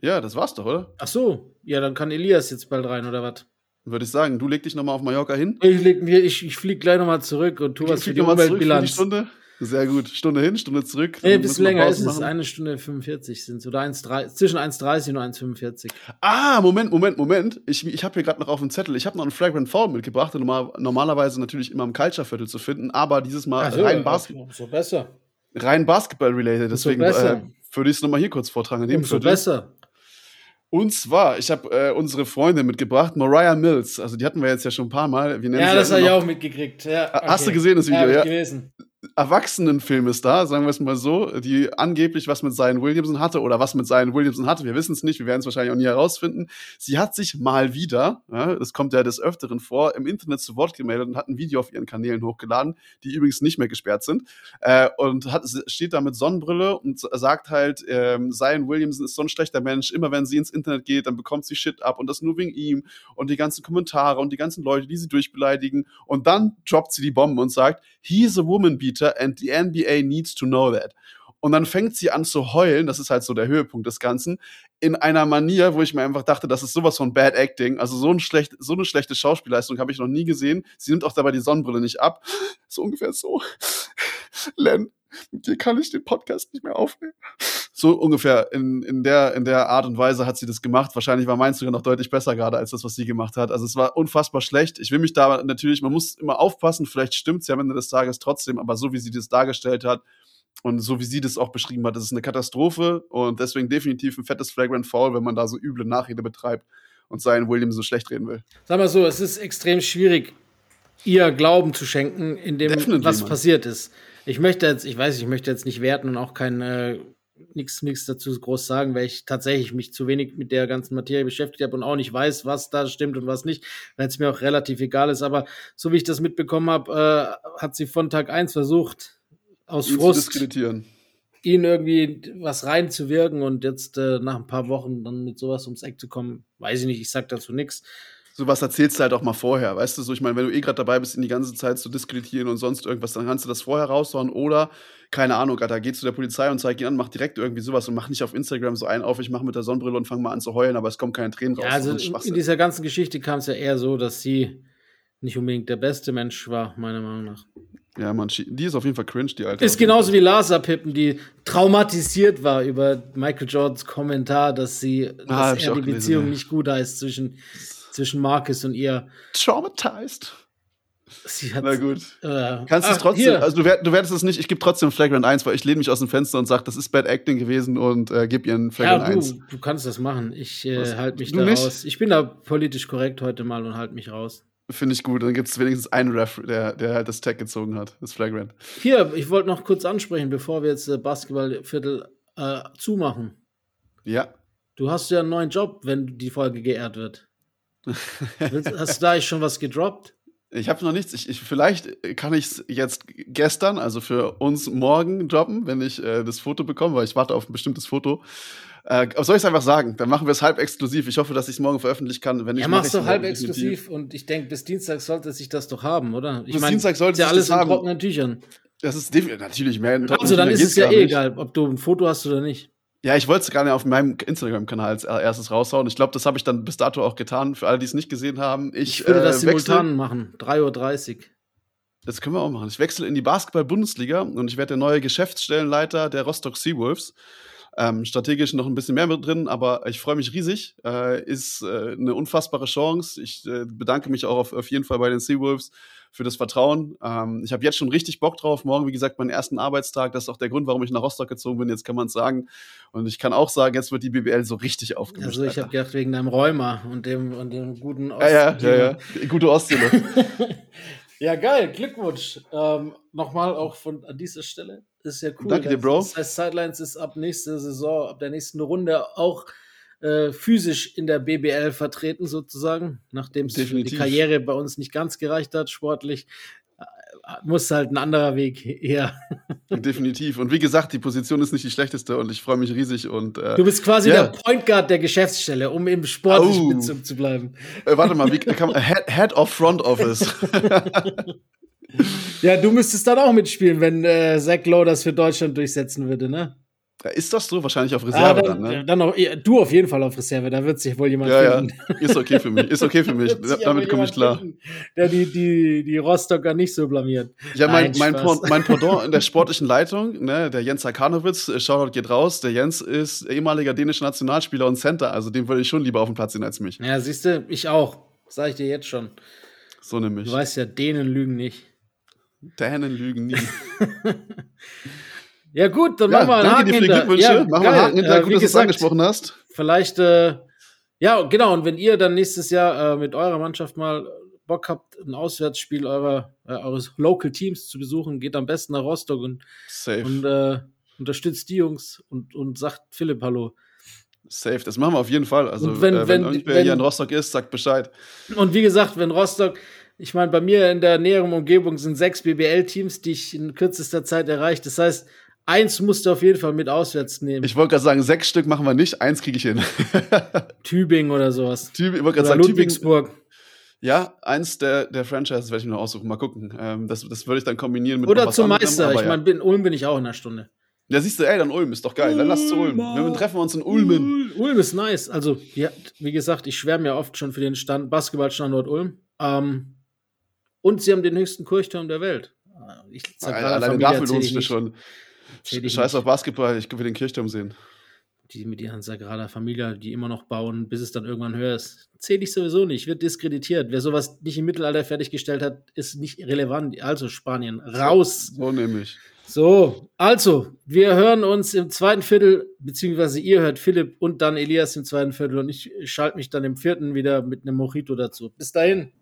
Ja, das war's doch, oder? Ach so. Ja, dann kann Elias jetzt bald rein, oder was? Würde ich sagen, du leg dich nochmal auf Mallorca hin. Ich leg mir, ich, ich flieg gleich nochmal zurück und tu was für die Umweltbilanz. Für die Stunde? Sehr gut. Stunde hin, Stunde zurück. Nee, ein bisschen länger ist es. Machen. Eine Stunde fünfundvierzig sind es. Oder eins, drei, zwischen eins dreißig und eins fünfundvierzig. Ah, Moment, Moment, Moment. Ich, ich habe hier gerade noch auf dem Zettel, ich habe noch einen Flagrant Foul mitgebracht, normal, normalerweise natürlich immer im Culture-Viertel zu finden, aber dieses Mal also, rein, Bas- so besser. rein Basketball-related. Deswegen so äh, würde ich es nochmal hier kurz vortragen. In dem Umso Viertel. Besser. Und zwar, ich habe äh, unsere Freundin mitgebracht, Mariah Mills. Also die hatten wir jetzt ja schon ein paar Mal. Wir nennen ja, sie das habe ich auch mitgekriegt. Ja, okay. Hast du gesehen das Video? Ja, hab ich ja. Gewesen. Erwachsenenfilm ist da, sagen wir es mal so, die angeblich was mit Zion Williamson hatte oder was mit Zion Williamson hatte, wir wissen es nicht, wir werden es wahrscheinlich auch nie herausfinden. Sie hat sich mal wieder, ja, das kommt ja des Öfteren vor, im Internet zu Wort gemeldet und hat ein Video auf ihren Kanälen hochgeladen, die übrigens nicht mehr gesperrt sind, äh, und hat, steht da mit Sonnenbrille und sagt halt, ähm, Zion Williamson ist so ein schlechter Mensch, immer wenn sie ins Internet geht, dann bekommt sie Shit ab und das nur wegen ihm und die ganzen Kommentare und die ganzen Leute, die sie durchbeleidigen und dann droppt sie die Bombe und sagt, he's a woman, be and the N B A needs to know that. Und dann fängt sie an zu heulen, das ist halt so der Höhepunkt des Ganzen, in einer Manier, wo ich mir einfach dachte, das ist sowas von Bad Acting, also so, ein schlecht, so eine schlechte Schauspielleistung habe ich noch nie gesehen. Sie nimmt auch dabei die Sonnenbrille nicht ab. So ungefähr so. Len, mit dir kann ich den Podcast nicht mehr aufnehmen. So ungefähr in, in, der, in der Art und Weise hat sie das gemacht. Wahrscheinlich war meins sogar noch deutlich besser gerade als das, was sie gemacht hat. Also es war unfassbar schlecht. Ich will mich da natürlich, man muss immer aufpassen, vielleicht stimmt es ja am Ende des Tages trotzdem, aber so wie sie das dargestellt hat und so wie sie das auch beschrieben hat, das ist eine Katastrophe und deswegen definitiv ein fettes Flagrant Foul, wenn man da so üble Nachrede betreibt und seinen William so schlecht reden will. Sag mal so, es ist extrem schwierig, ihr Glauben zu schenken in dem, Definitely, was Mann. Passiert ist. Ich möchte jetzt, ich weiß, ich möchte jetzt nicht werten und auch kein äh, nichts nichts dazu groß sagen, weil ich tatsächlich mich zu wenig mit der ganzen Materie beschäftigt habe und auch nicht weiß, was da stimmt und was nicht, weil es mir auch relativ egal ist. Aber so wie ich das mitbekommen habe, äh, hat sie von Tag eins versucht, aus ihn Frust ihn irgendwie was reinzuwirken, und jetzt äh, nach ein paar Wochen dann mit sowas ums Eck zu kommen, weiß ich nicht, ich sag dazu nichts. Sowas erzählst du halt auch mal vorher, weißt du? So, ich meine, wenn du eh gerade dabei bist, ihn die ganze Zeit zu diskreditieren und sonst irgendwas, dann kannst du das vorher raushauen oder, keine Ahnung, Alter, geh zu der Polizei und zeig ihn an, mach direkt irgendwie sowas und mach nicht auf Instagram so einen auf, ich mach mit der Sonnenbrille und fang mal an zu heulen, aber es kommt keine Tränen raus. Ja, also in dieser ganzen Geschichte kam es ja eher so, dass sie nicht unbedingt der beste Mensch war, meiner Meinung nach. Ja, man, die ist auf jeden Fall cringe, die Alte. Ist genauso wie Larsa Pippen, die traumatisiert war über Michael Jordans Kommentar, dass sie, ah, dass er die Beziehung ja. nicht gut heißt zwischen zwischen Marcus und ihr. Traumatized. Sie hat, Na gut. Äh, Kannst du es trotzdem, hier. also du, wert, du wertest es nicht, ich gebe trotzdem Flagrant eins, weil ich lehne mich aus dem Fenster und sage, das ist Bad Acting gewesen und äh, gebe ihr einen Flagrant ja, du, eins. Du kannst das machen, ich äh, halte mich da nicht? raus. Ich bin da politisch korrekt heute mal und halte mich raus. Finde ich gut, dann gibt es wenigstens einen Ref, der, der halt das Tag gezogen hat, das Flagrant. Hier, ich wollte noch kurz ansprechen, bevor wir jetzt äh, Basketballviertel äh, zumachen. Ja. Du hast ja einen neuen Job, wenn die Folge geehrt wird. Hast du da schon was gedroppt? Ich habe noch nichts. Ich, ich, vielleicht kann ich es jetzt gestern, also für uns morgen droppen, wenn ich äh, das Foto bekomme, weil ich warte auf ein bestimmtes Foto. Äh, aber soll ich es einfach sagen? Dann machen wir es halb exklusiv. Ich hoffe, dass ich es morgen veröffentlichen kann. Wenn ja, mach es doch halb exklusiv und ich denke, bis Dienstag sollte sich das doch haben, oder? Ich bis mein, Dienstag sollte es ja alles in trockenen Tüchern. Das ist definitiv, natürlich mehr in trockenen Tüchern. Also dann ist es ja eh egal, ob du ein Foto hast oder nicht. Ja, ich wollte es gerne auf meinem Instagram-Kanal als erstes raushauen. Ich glaube, das habe ich dann bis dato auch getan. Für alle, die es nicht gesehen haben. Ich, ich würde das äh, simultan machen. drei Uhr dreißig. Das können wir auch machen. Ich wechsle in die Basketball-Bundesliga und ich werde der neue Geschäftsstellenleiter der Rostock Seawolves. Ähm, strategisch noch ein bisschen mehr mit drin, aber ich freue mich riesig. Äh, ist äh, eine unfassbare Chance. Ich äh, bedanke mich auch auf, auf jeden Fall bei den Seawolves für das Vertrauen. Ähm, ich habe jetzt schon richtig Bock drauf. Morgen, wie gesagt, meinen ersten Arbeitstag. Das ist auch der Grund, warum ich nach Rostock gezogen bin. Jetzt kann man es sagen. Und ich kann auch sagen, jetzt wird die B B L so richtig aufgemischt. Also ich habe gedacht, wegen deinem Rheuma und dem, und dem guten Ost. Ja, ja, ja, ja. Gute Ostseele. Ja, geil. Glückwunsch. Ähm, Nochmal auch von an dieser Stelle. Das ist ja cool. Danke dir, Bro. Das heißt, Sidelines ist ab nächster Saison, ab der nächsten Runde auch äh, physisch in der B B L vertreten, sozusagen. Nachdem es die Karriere bei uns nicht ganz gereicht hat, sportlich, äh, muss halt ein anderer Weg her. Definitiv. Und wie gesagt, die Position ist nicht die schlechteste und ich freue mich riesig. Und, äh, du bist quasi yeah. der Point Guard der Geschäftsstelle, um im sportlichen oh. Bezug zu bleiben. Äh, warte mal, wie kann man, Head, Head of Front Office. Ja, du müsstest dann auch mitspielen, wenn äh, Zach Lowe das für Deutschland durchsetzen würde, ne? Ja, ist das so? Wahrscheinlich auf Reserve ah, dann, dann, ne? Dann auch, ja, du auf jeden Fall auf Reserve, da wird sich wohl jemand ja, finden. Ja. Ist okay für mich, ist okay für mich. Damit komme ich klar. Finden, der die, die, die Rostocker nicht so blamiert. Ja, mein, Nein, mein, Por- mein Pendant in der sportlichen Leitung, ne, der Jens Hakanowitz, Shoutout geht raus, der Jens ist ehemaliger dänischer Nationalspieler und Center, also den würde ich schon lieber auf den Platz sehen als mich. Ja, siehst du, ich auch, sag ich dir jetzt schon. So nämlich. Du weißt ja, Dänen lügen nicht. Dänen lügen nie. Ja gut, dann ja, machen wir einen Haken hinter. Danke dir für die Glückwünsche. Ja, machen wir einen Haken hinter. Äh, Gut, dass du es angesprochen hast. Vielleicht, äh, ja genau, und wenn ihr dann nächstes Jahr äh, mit eurer Mannschaft mal Bock habt, ein Auswärtsspiel eurer, äh, eures Local Teams zu besuchen, geht am besten nach Rostock und, Safe. und äh, unterstützt die Jungs und, und sagt Philipp Hallo. Safe, das machen wir auf jeden Fall. Also und wenn, äh, wenn, wenn irgendwer wenn, hier in Rostock ist, sagt Bescheid. Und wie gesagt, wenn Rostock... Ich meine, bei mir in der näheren Umgebung sind sechs B B L-Teams, die ich in kürzester Zeit erreiche. Das heißt, eins musst du auf jeden Fall mit auswärts nehmen. Ich wollte gerade sagen, sechs Stück machen wir nicht, eins kriege ich hin. Tübingen oder sowas. Tübingen, ich wollte gerade sagen, Ludwigsburg. Ja, eins der, der Franchises werde ich mir noch aussuchen. Mal gucken. Ähm, das, das würde ich dann kombinieren mit oder was anderem. Oder zum Meister. Ich meine, in Ulm bin ich auch in einer Stunde. Ja, siehst du, ey, dann Ulm, ist doch geil. Dann lass zu Ulm. Wir treffen uns in Ulmen. Ulm ist nice. Also, ja, wie gesagt, ich schwärme ja oft schon für den Stand, Basketballstandort Ulm. Ähm, Und sie haben den höchsten Kirchturm der Welt. Ich Alleine dafür lohnt sich das schon. Scheiß auf Basketball, ich will den Kirchturm sehen. Die mit ihren Sagrada Familia, die immer noch bauen, bis es dann irgendwann höher ist. Zähle ich sowieso nicht, wird diskreditiert. Wer sowas nicht im Mittelalter fertiggestellt hat, ist nicht relevant. Also Spanien, raus! So, so nämlich. So, also, wir hören uns im zweiten Viertel, beziehungsweise ihr hört Philipp und dann Elias im zweiten Viertel und ich schalte mich dann im vierten wieder mit einem Mojito dazu. Bis dahin!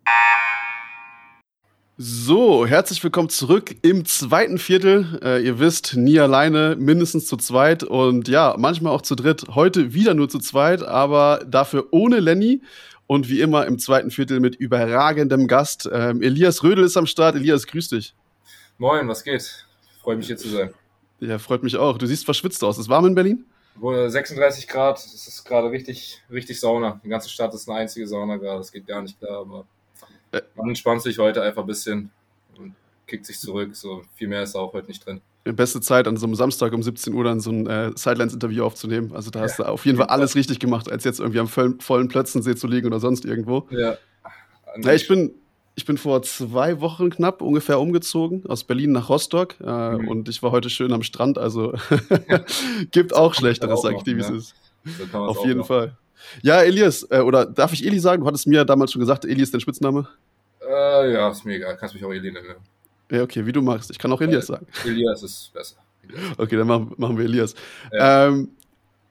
So, herzlich willkommen zurück im zweiten Viertel. Äh, ihr wisst, nie alleine, mindestens zu zweit und ja, manchmal auch zu dritt. Heute wieder nur zu zweit, aber dafür ohne Lenny und wie immer im zweiten Viertel mit überragendem Gast. Ähm, Elias Rödl ist am Start. Elias, grüß dich. Moin, was geht? Freut mich, hier zu sein. Ja, freut mich auch. Du siehst verschwitzt aus. Ist es warm in Berlin? sechsunddreißig Grad, das ist gerade richtig, richtig Sauna. Die ganze Stadt ist eine einzige Sauna gerade, das geht gar nicht klar, aber man entspannt sich heute einfach ein bisschen und kickt sich zurück. So viel mehr ist auch heute nicht drin. Die beste Zeit, an so einem Samstag um siebzehn Uhr dann so ein äh, Sidelines-Interview aufzunehmen. Also da hast du auf jeden Fall alles richtig gemacht, als jetzt irgendwie am vollen Plötzensee zu liegen oder sonst irgendwo. Ja. ja ich, bin, ich bin vor zwei Wochen knapp ungefähr umgezogen, aus Berlin nach Rostock. Äh, mhm. Und ich war heute schön am Strand, also gibt auch Schlechteres, sag ich dir, wie es ist. Auf jeden Fall. Ja, Elias, äh, oder darf ich Eli sagen? Du hattest mir damals schon gesagt, Eli ist dein Spitzname. Äh, ja, ist mir egal. Kannst mich auch Eli nennen. Ja, okay, wie du magst. Ich kann auch Elias äh, sagen. Elias ist besser. Elias. Okay, dann machen, machen wir Elias. Ja. Ähm,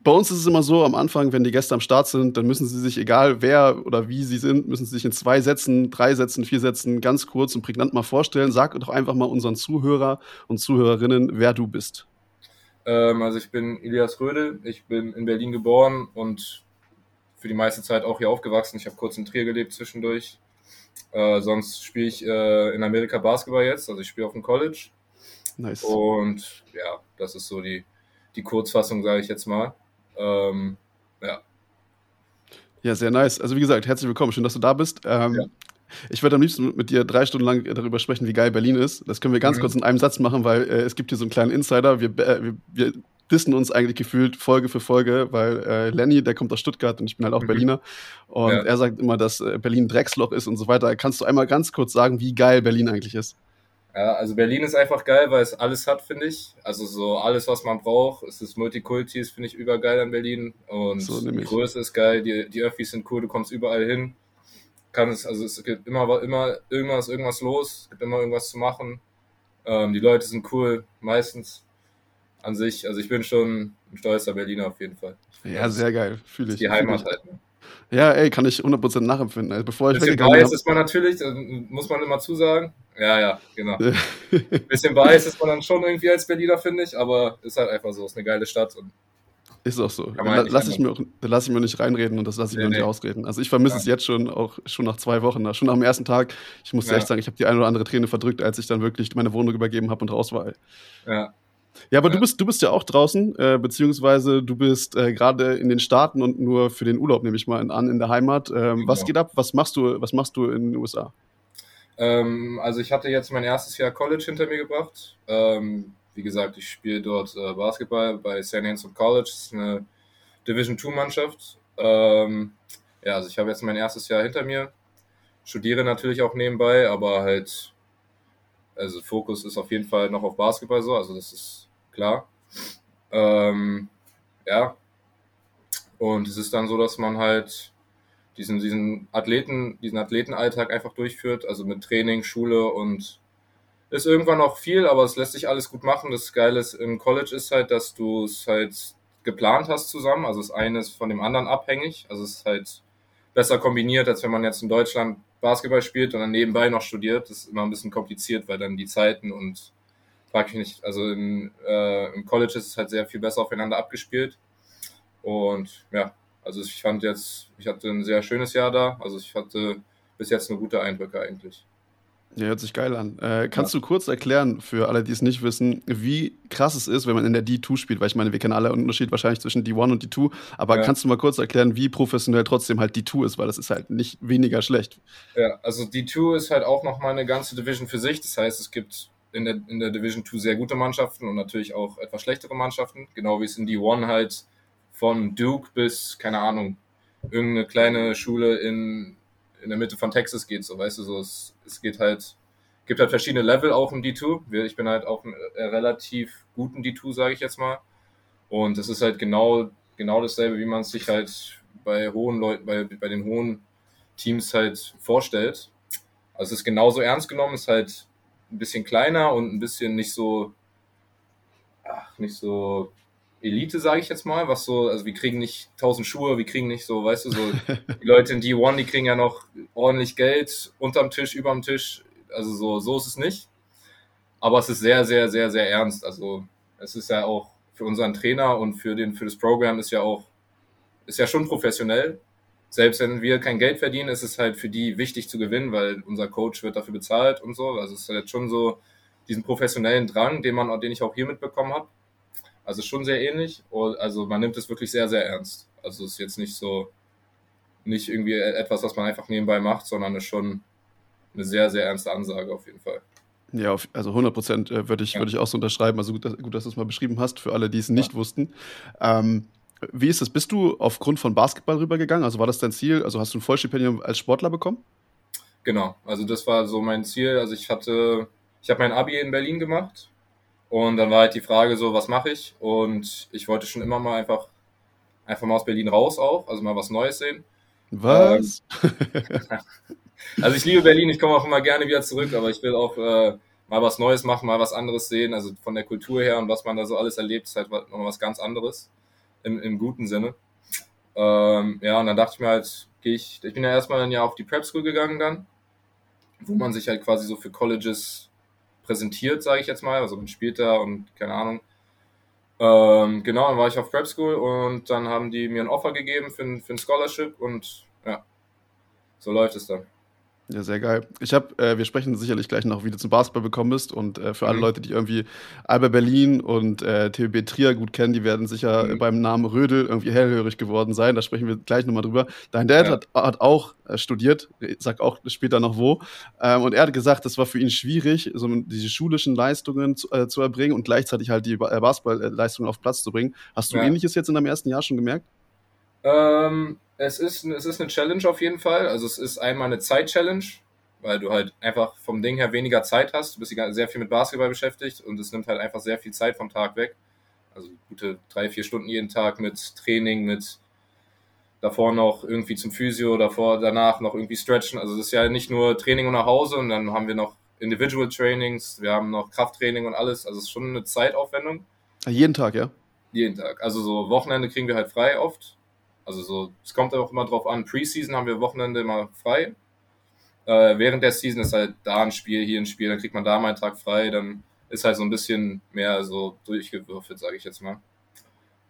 bei uns ist es immer so, am Anfang, wenn die Gäste am Start sind, dann müssen sie sich, egal wer oder wie sie sind, müssen sie sich in zwei Sätzen, drei Sätzen, vier Sätzen ganz kurz und prägnant mal vorstellen. Sag doch einfach mal unseren Zuhörer und Zuhörerinnen, wer du bist. Ähm, also ich bin Elias Rödl. Ich bin in Berlin geboren und für die meiste Zeit auch hier aufgewachsen. Ich habe kurz in Trier gelebt zwischendurch. Äh, sonst spiele ich äh, in Amerika Basketball jetzt, also ich spiele auf dem College. Nice. Und ja, das ist so die, die Kurzfassung, sage ich jetzt mal. Ähm, ja. Ja, sehr nice. Also wie gesagt, herzlich willkommen, schön, dass du da bist. Ähm, ja. Ich würde am liebsten mit dir drei Stunden lang darüber sprechen, wie geil Berlin ist. Das können wir ganz mhm. kurz in einem Satz machen, weil äh, es gibt hier so einen kleinen Insider. Wir, äh, wir, wir dissen uns eigentlich gefühlt Folge für Folge, weil äh, Lenny, der kommt aus Stuttgart und ich bin halt auch mhm. Berliner und ja. er sagt immer, dass äh, Berlin ein Drecksloch ist und so weiter. Kannst du einmal ganz kurz sagen, wie geil Berlin eigentlich ist? Ja, also Berlin ist einfach geil, weil es alles hat, finde ich. Also so alles, was man braucht. Es ist Multikulti, das finde ich übergeil an Berlin und so, die Größe ist geil, die, die Öffis sind cool, du kommst überall hin. Kann es, also es gibt immer, immer irgendwas, irgendwas los, es gibt immer irgendwas zu machen. Ähm, die Leute sind cool, meistens. An sich, also ich bin schon ein stolzer Berliner auf jeden Fall. Ja, sehr geil, fühle ich. Die Heimat halt. Ja, ey, kann ich hundert Prozent nachempfinden. Also bevor ich weggegangen bin. Bisschen Bias ist man natürlich, muss man immer zusagen. Ja, ja, genau. Bisschen Bias ist man dann schon irgendwie als Berliner, finde ich, aber ist halt einfach so, ist eine geile Stadt und ist auch so. Da lasse ich, lass ich mir nicht reinreden und das lasse ich nee, mir nicht nee. ausreden. Also ich vermisse ja. es jetzt schon, auch schon nach zwei Wochen, schon am ersten Tag. Ich muss ja. echt sagen, ich habe die eine oder andere Träne verdrückt, als ich dann wirklich meine Wohnung übergeben habe und raus war. Ey. Ja. Ja, aber ja. Du, bist, du bist ja auch draußen, äh, beziehungsweise du bist äh, gerade in den Staaten und nur für den Urlaub, nehme ich mal an, in der Heimat. Ähm, genau. Was geht ab? Was machst du, was machst du in den U S A? Ähm, also ich hatte jetzt mein erstes Jahr College hinter mir gebracht. Ähm, wie gesagt, ich spiele dort äh, Basketball bei Saint Anselm College. Das ist eine Division zwei Mannschaft. Ähm, ja, also ich habe jetzt mein erstes Jahr hinter mir. Studiere natürlich auch nebenbei, aber halt, also Fokus ist auf jeden Fall noch auf Basketball so, also das ist klar. Ähm, ja. Und es ist dann so, dass man halt diesen, diesen Athleten, diesen Athletenalltag einfach durchführt, also mit Training, Schule und ist irgendwann auch viel, aber es lässt sich alles gut machen. Das Geile ist, im College ist halt, dass du es halt geplant hast zusammen, also das eine ist von dem anderen abhängig, also es ist halt besser kombiniert, als wenn man jetzt in Deutschland Basketball spielt und dann nebenbei noch studiert. Das ist immer ein bisschen kompliziert, weil dann die Zeiten und frag ich nicht, also in, äh, im College ist es halt sehr viel besser aufeinander abgespielt und ja, also ich fand jetzt, ich hatte ein sehr schönes Jahr da, also ich hatte bis jetzt eine gute Eindrücke eigentlich. Ja, hört sich geil an. Äh, kannst ja. du kurz erklären, für alle, die es nicht wissen, wie krass es ist, wenn man in der D zwei spielt, weil ich meine, wir kennen alle einen Unterschied wahrscheinlich zwischen D eins und D zwei, aber ja. kannst du mal kurz erklären, wie professionell trotzdem halt D zwei ist, weil das ist halt nicht weniger schlecht. Ja, also D zwei ist halt auch nochmal eine ganze Division für sich, das heißt, es gibt in der, in der Division zwei sehr gute Mannschaften und natürlich auch etwas schlechtere Mannschaften, genau wie es in D eins halt von Duke bis, keine Ahnung, irgendeine kleine Schule in, in der Mitte von Texas geht, so, weißt du, so, es, es geht halt, gibt halt verschiedene Level auch im D zwei, ich bin halt auch einen relativ guten D zwei, sage ich jetzt mal, und es ist halt genau, genau dasselbe, wie man es sich halt bei hohen Leuten, bei, bei den hohen Teams halt vorstellt, also es ist genauso ernst genommen, es ist halt ein bisschen kleiner und ein bisschen nicht so, ach, nicht so Elite, sage ich jetzt mal, was so, also wir kriegen nicht tausend Schuhe, wir kriegen nicht so, weißt du, so die Leute in D eins, die kriegen ja noch ordentlich Geld unterm Tisch, überm Tisch, also so, so ist es nicht. Aber es ist sehr, sehr, sehr, sehr ernst. Also es ist ja auch für unseren Trainer und für den, für das Programm ist ja auch, ist ja schon professionell. Selbst wenn wir kein Geld verdienen, ist es halt für die wichtig zu gewinnen, weil unser Coach wird dafür bezahlt und so. Also es ist halt schon so diesen professionellen Drang, den man, den ich auch hier mitbekommen habe. Also schon sehr ähnlich. Also man nimmt es wirklich sehr, sehr ernst. Also es ist jetzt nicht so, nicht irgendwie etwas, was man einfach nebenbei macht, sondern es ist schon eine sehr, sehr ernste Ansage auf jeden Fall. Ja, auf, also hundert Prozent würde ich, ja. würd ich auch so unterschreiben. Also gut, dass, gut, dass du es mal beschrieben hast, für alle, die es nicht ja. wussten. Ähm, wie ist das? Bist du aufgrund von Basketball rübergegangen? Also war das dein Ziel? Also hast du ein Vollstipendium als Sportler bekommen? Genau, also das war so mein Ziel. Also ich hatte, ich habe mein Abi in Berlin gemacht und dann war halt die Frage so, was mache ich? Und ich wollte schon immer mal einfach, einfach mal aus Berlin raus auch, also mal was Neues sehen. Was? Also ich liebe Berlin, ich komme auch immer gerne wieder zurück, aber ich will auch äh, mal was Neues machen, mal was anderes sehen, also von der Kultur her und was man da so alles erlebt, ist halt nochmal was ganz anderes, im, im guten Sinne. Ähm, ja, und dann dachte ich mir halt, gehe ich, ich bin ja erstmal ein Jahr auf die Prep School gegangen dann, wo man sich halt quasi so für Colleges präsentiert, sage ich jetzt mal, also man spielt da und keine Ahnung. Ähm, genau, dann war ich auf Prep School und dann haben die mir ein Offer gegeben für ein, für ein Scholarship und ja, so läuft es dann. Ja, sehr geil. Ich habe, äh, wir sprechen sicherlich gleich noch, wie du zum Basketball gekommen bist und äh, für mhm. alle Leute, die irgendwie Alba Berlin und äh, T B B Trier gut kennen, die werden sicher mhm. beim Namen Rödl irgendwie hellhörig geworden sein, da sprechen wir gleich nochmal drüber. Dein Dad ja. hat, hat auch äh, studiert, sag auch später noch wo, ähm, und er hat gesagt, das war für ihn schwierig, so diese schulischen Leistungen zu, äh, zu erbringen und gleichzeitig halt die ba- Basketball-Leistungen auf Platz zu bringen. Hast du ja. Ähnliches jetzt in deinem ersten Jahr schon gemerkt? Ähm, es ist, es ist eine Challenge auf jeden Fall, also es ist einmal eine Zeit-Challenge, weil du halt einfach vom Ding her weniger Zeit hast, du bist sehr viel mit Basketball beschäftigt und es nimmt halt einfach sehr viel Zeit vom Tag weg, also gute drei, vier Stunden jeden Tag mit Training, mit davor noch irgendwie zum Physio, davor, danach noch irgendwie stretchen, also es ist ja nicht nur Training und nach Hause und dann haben wir noch Individual Trainings, wir haben noch Krafttraining und alles, also es ist schon eine Zeitaufwendung. Jeden Tag, ja? Jeden Tag, also so Wochenende kriegen wir halt frei oft. Also so, es kommt auch immer drauf an, Preseason haben wir Wochenende immer frei. Äh, während der Season ist halt da ein Spiel, hier ein Spiel, dann kriegt man da mal einen Tag frei, dann ist halt so ein bisschen mehr so durchgewürfelt, sage ich jetzt mal.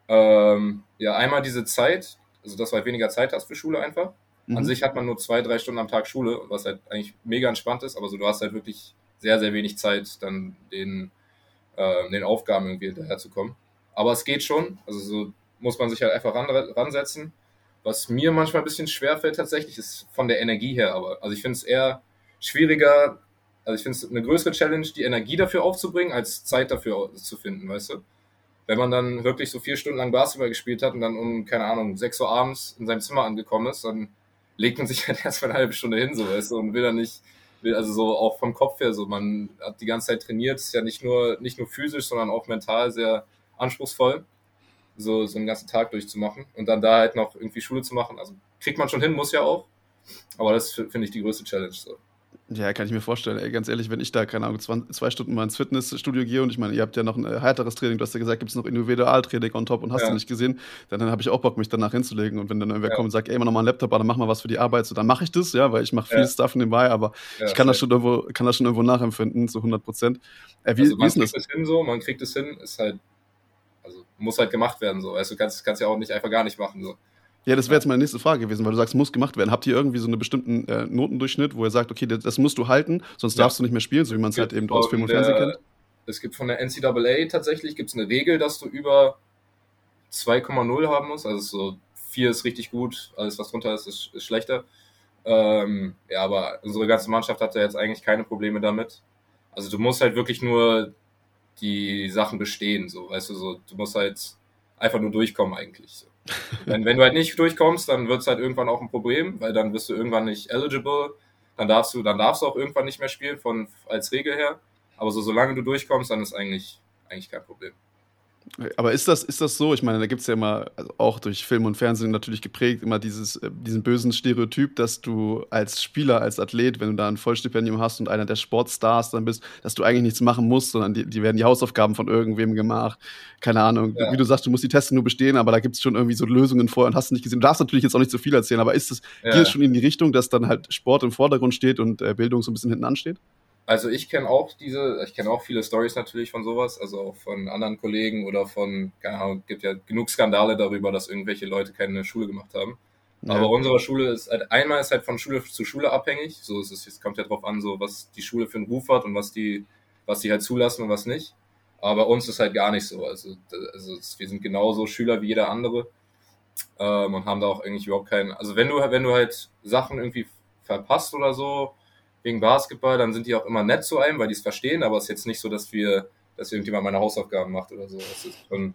Ähm, ja, einmal diese Zeit, also dass du halt weniger Zeit hast für Schule einfach. Mhm. An sich hat man nur zwei, drei Stunden am Tag Schule, was halt eigentlich mega entspannt ist, aber so du hast halt wirklich sehr, sehr wenig Zeit, dann den, äh, den Aufgaben irgendwie hinterherzukommen. Aber es geht schon, also so muss man sich halt einfach ran, ransetzen. Was mir manchmal ein bisschen schwerfällt tatsächlich, ist von der Energie her aber. Also ich finde es eher schwieriger, also ich finde es eine größere Challenge, die Energie dafür aufzubringen, als Zeit dafür zu finden, weißt du? Wenn man dann wirklich so vier Stunden lang Basketball gespielt hat und dann um, keine Ahnung, sechs Uhr abends in seinem Zimmer angekommen ist, dann legt man sich halt erstmal eine halbe Stunde hin, so, weißt du, und will dann nicht, will also so auch vom Kopf her so, man hat die ganze Zeit trainiert, ist ja nicht nur, nicht nur physisch, sondern auch mental sehr anspruchsvoll. so so einen ganzen Tag durchzumachen und dann da halt noch irgendwie Schule zu machen. Also kriegt man schon hin, muss ja auch. Aber das finde ich die größte Challenge so. Ja, kann ich mir vorstellen. Ey, ganz ehrlich, wenn ich da, keine Ahnung, zwei Stunden mal ins Fitnessstudio gehe und ich meine, ihr habt ja noch ein härteres Training, du hast ja gesagt, gibt es noch Individualtraining on top und hast ja. du nicht gesehen, dann, dann habe ich auch Bock, mich danach hinzulegen und wenn dann irgendwer ja. kommt und sagt, ey, mach nochmal einen Laptop, dann mach mal was für die Arbeit, so, dann mache ich das, ja, weil ich mache viel ja. Stuff nebenbei, aber ja, ich kann das, schon irgendwo, kann das schon irgendwo nachempfinden, zu hundert Prozent. Äh, wie, also man wie ist kriegt das? das hin so, man kriegt es hin, ist halt Also muss halt gemacht werden, so. Also du kannst, kannst ja auch nicht einfach gar nicht machen, so. Ja, das wäre jetzt meine nächste Frage gewesen, weil du sagst, muss gemacht werden. Habt ihr irgendwie so einen bestimmten äh, Notendurchschnitt, wo ihr sagt, okay, das, das musst du halten, sonst ja. darfst du nicht mehr spielen, so wie man es halt eben aus Film und Fernsehen kennt? Es gibt von der N C A A tatsächlich, gibt es eine Regel, dass du über zwei Komma null haben musst, also so vier ist richtig gut, alles was drunter ist, ist, ist schlechter. Ähm, ja, aber unsere ganze Mannschaft hat ja jetzt eigentlich keine Probleme damit. Also du musst halt wirklich nur die Sachen bestehen, so, weißt du, so, du musst halt einfach nur durchkommen eigentlich, so. Wenn, wenn du halt nicht durchkommst, dann wird's halt irgendwann auch ein Problem, weil dann bist du irgendwann nicht eligible, dann darfst du, dann darfst du auch irgendwann nicht mehr spielen von, als Regel her, aber so, solange du durchkommst, dann ist eigentlich, eigentlich kein Problem. Aber ist das, ist das so? Ich meine, da gibt es ja immer, also auch durch Film und Fernsehen natürlich geprägt, immer dieses, diesen bösen Stereotyp, dass du als Spieler, als Athlet, wenn du da ein Vollstipendium hast und einer der Sportstars dann bist, dass du eigentlich nichts machen musst, sondern die, die werden die Hausaufgaben von irgendwem gemacht. Keine Ahnung. Ja. Wie du sagst, du musst die Tests nur bestehen, aber da gibt es schon irgendwie so Lösungen vor und hast du nicht gesehen. Du darfst natürlich jetzt auch nicht so viel erzählen, aber ist es, ja. geht es schon in die Richtung, dass dann halt Sport im Vordergrund steht und äh, Bildung so ein bisschen hinten ansteht? Also ich kenne auch diese, ich kenne auch viele Storys natürlich von sowas, also auch von anderen Kollegen oder von, keine Ahnung, gibt ja genug Skandale darüber, dass irgendwelche Leute keine Schule gemacht haben. Ja. Aber unsere Schule ist halt, einmal ist halt von Schule zu Schule abhängig, so ist es, es kommt ja drauf an, so was die Schule für einen Ruf hat und was die, was die halt zulassen und was nicht. Aber uns ist halt gar nicht so, also, also wir sind genauso Schüler wie jeder andere ähm, und haben da auch eigentlich überhaupt keinen, also wenn du, wenn du halt Sachen irgendwie verpasst oder so, wegen Basketball, dann sind die auch immer nett zu einem, weil die es verstehen, aber es ist jetzt nicht so, dass wir, dass irgendjemand meine Hausaufgaben macht oder so. Das ist schon,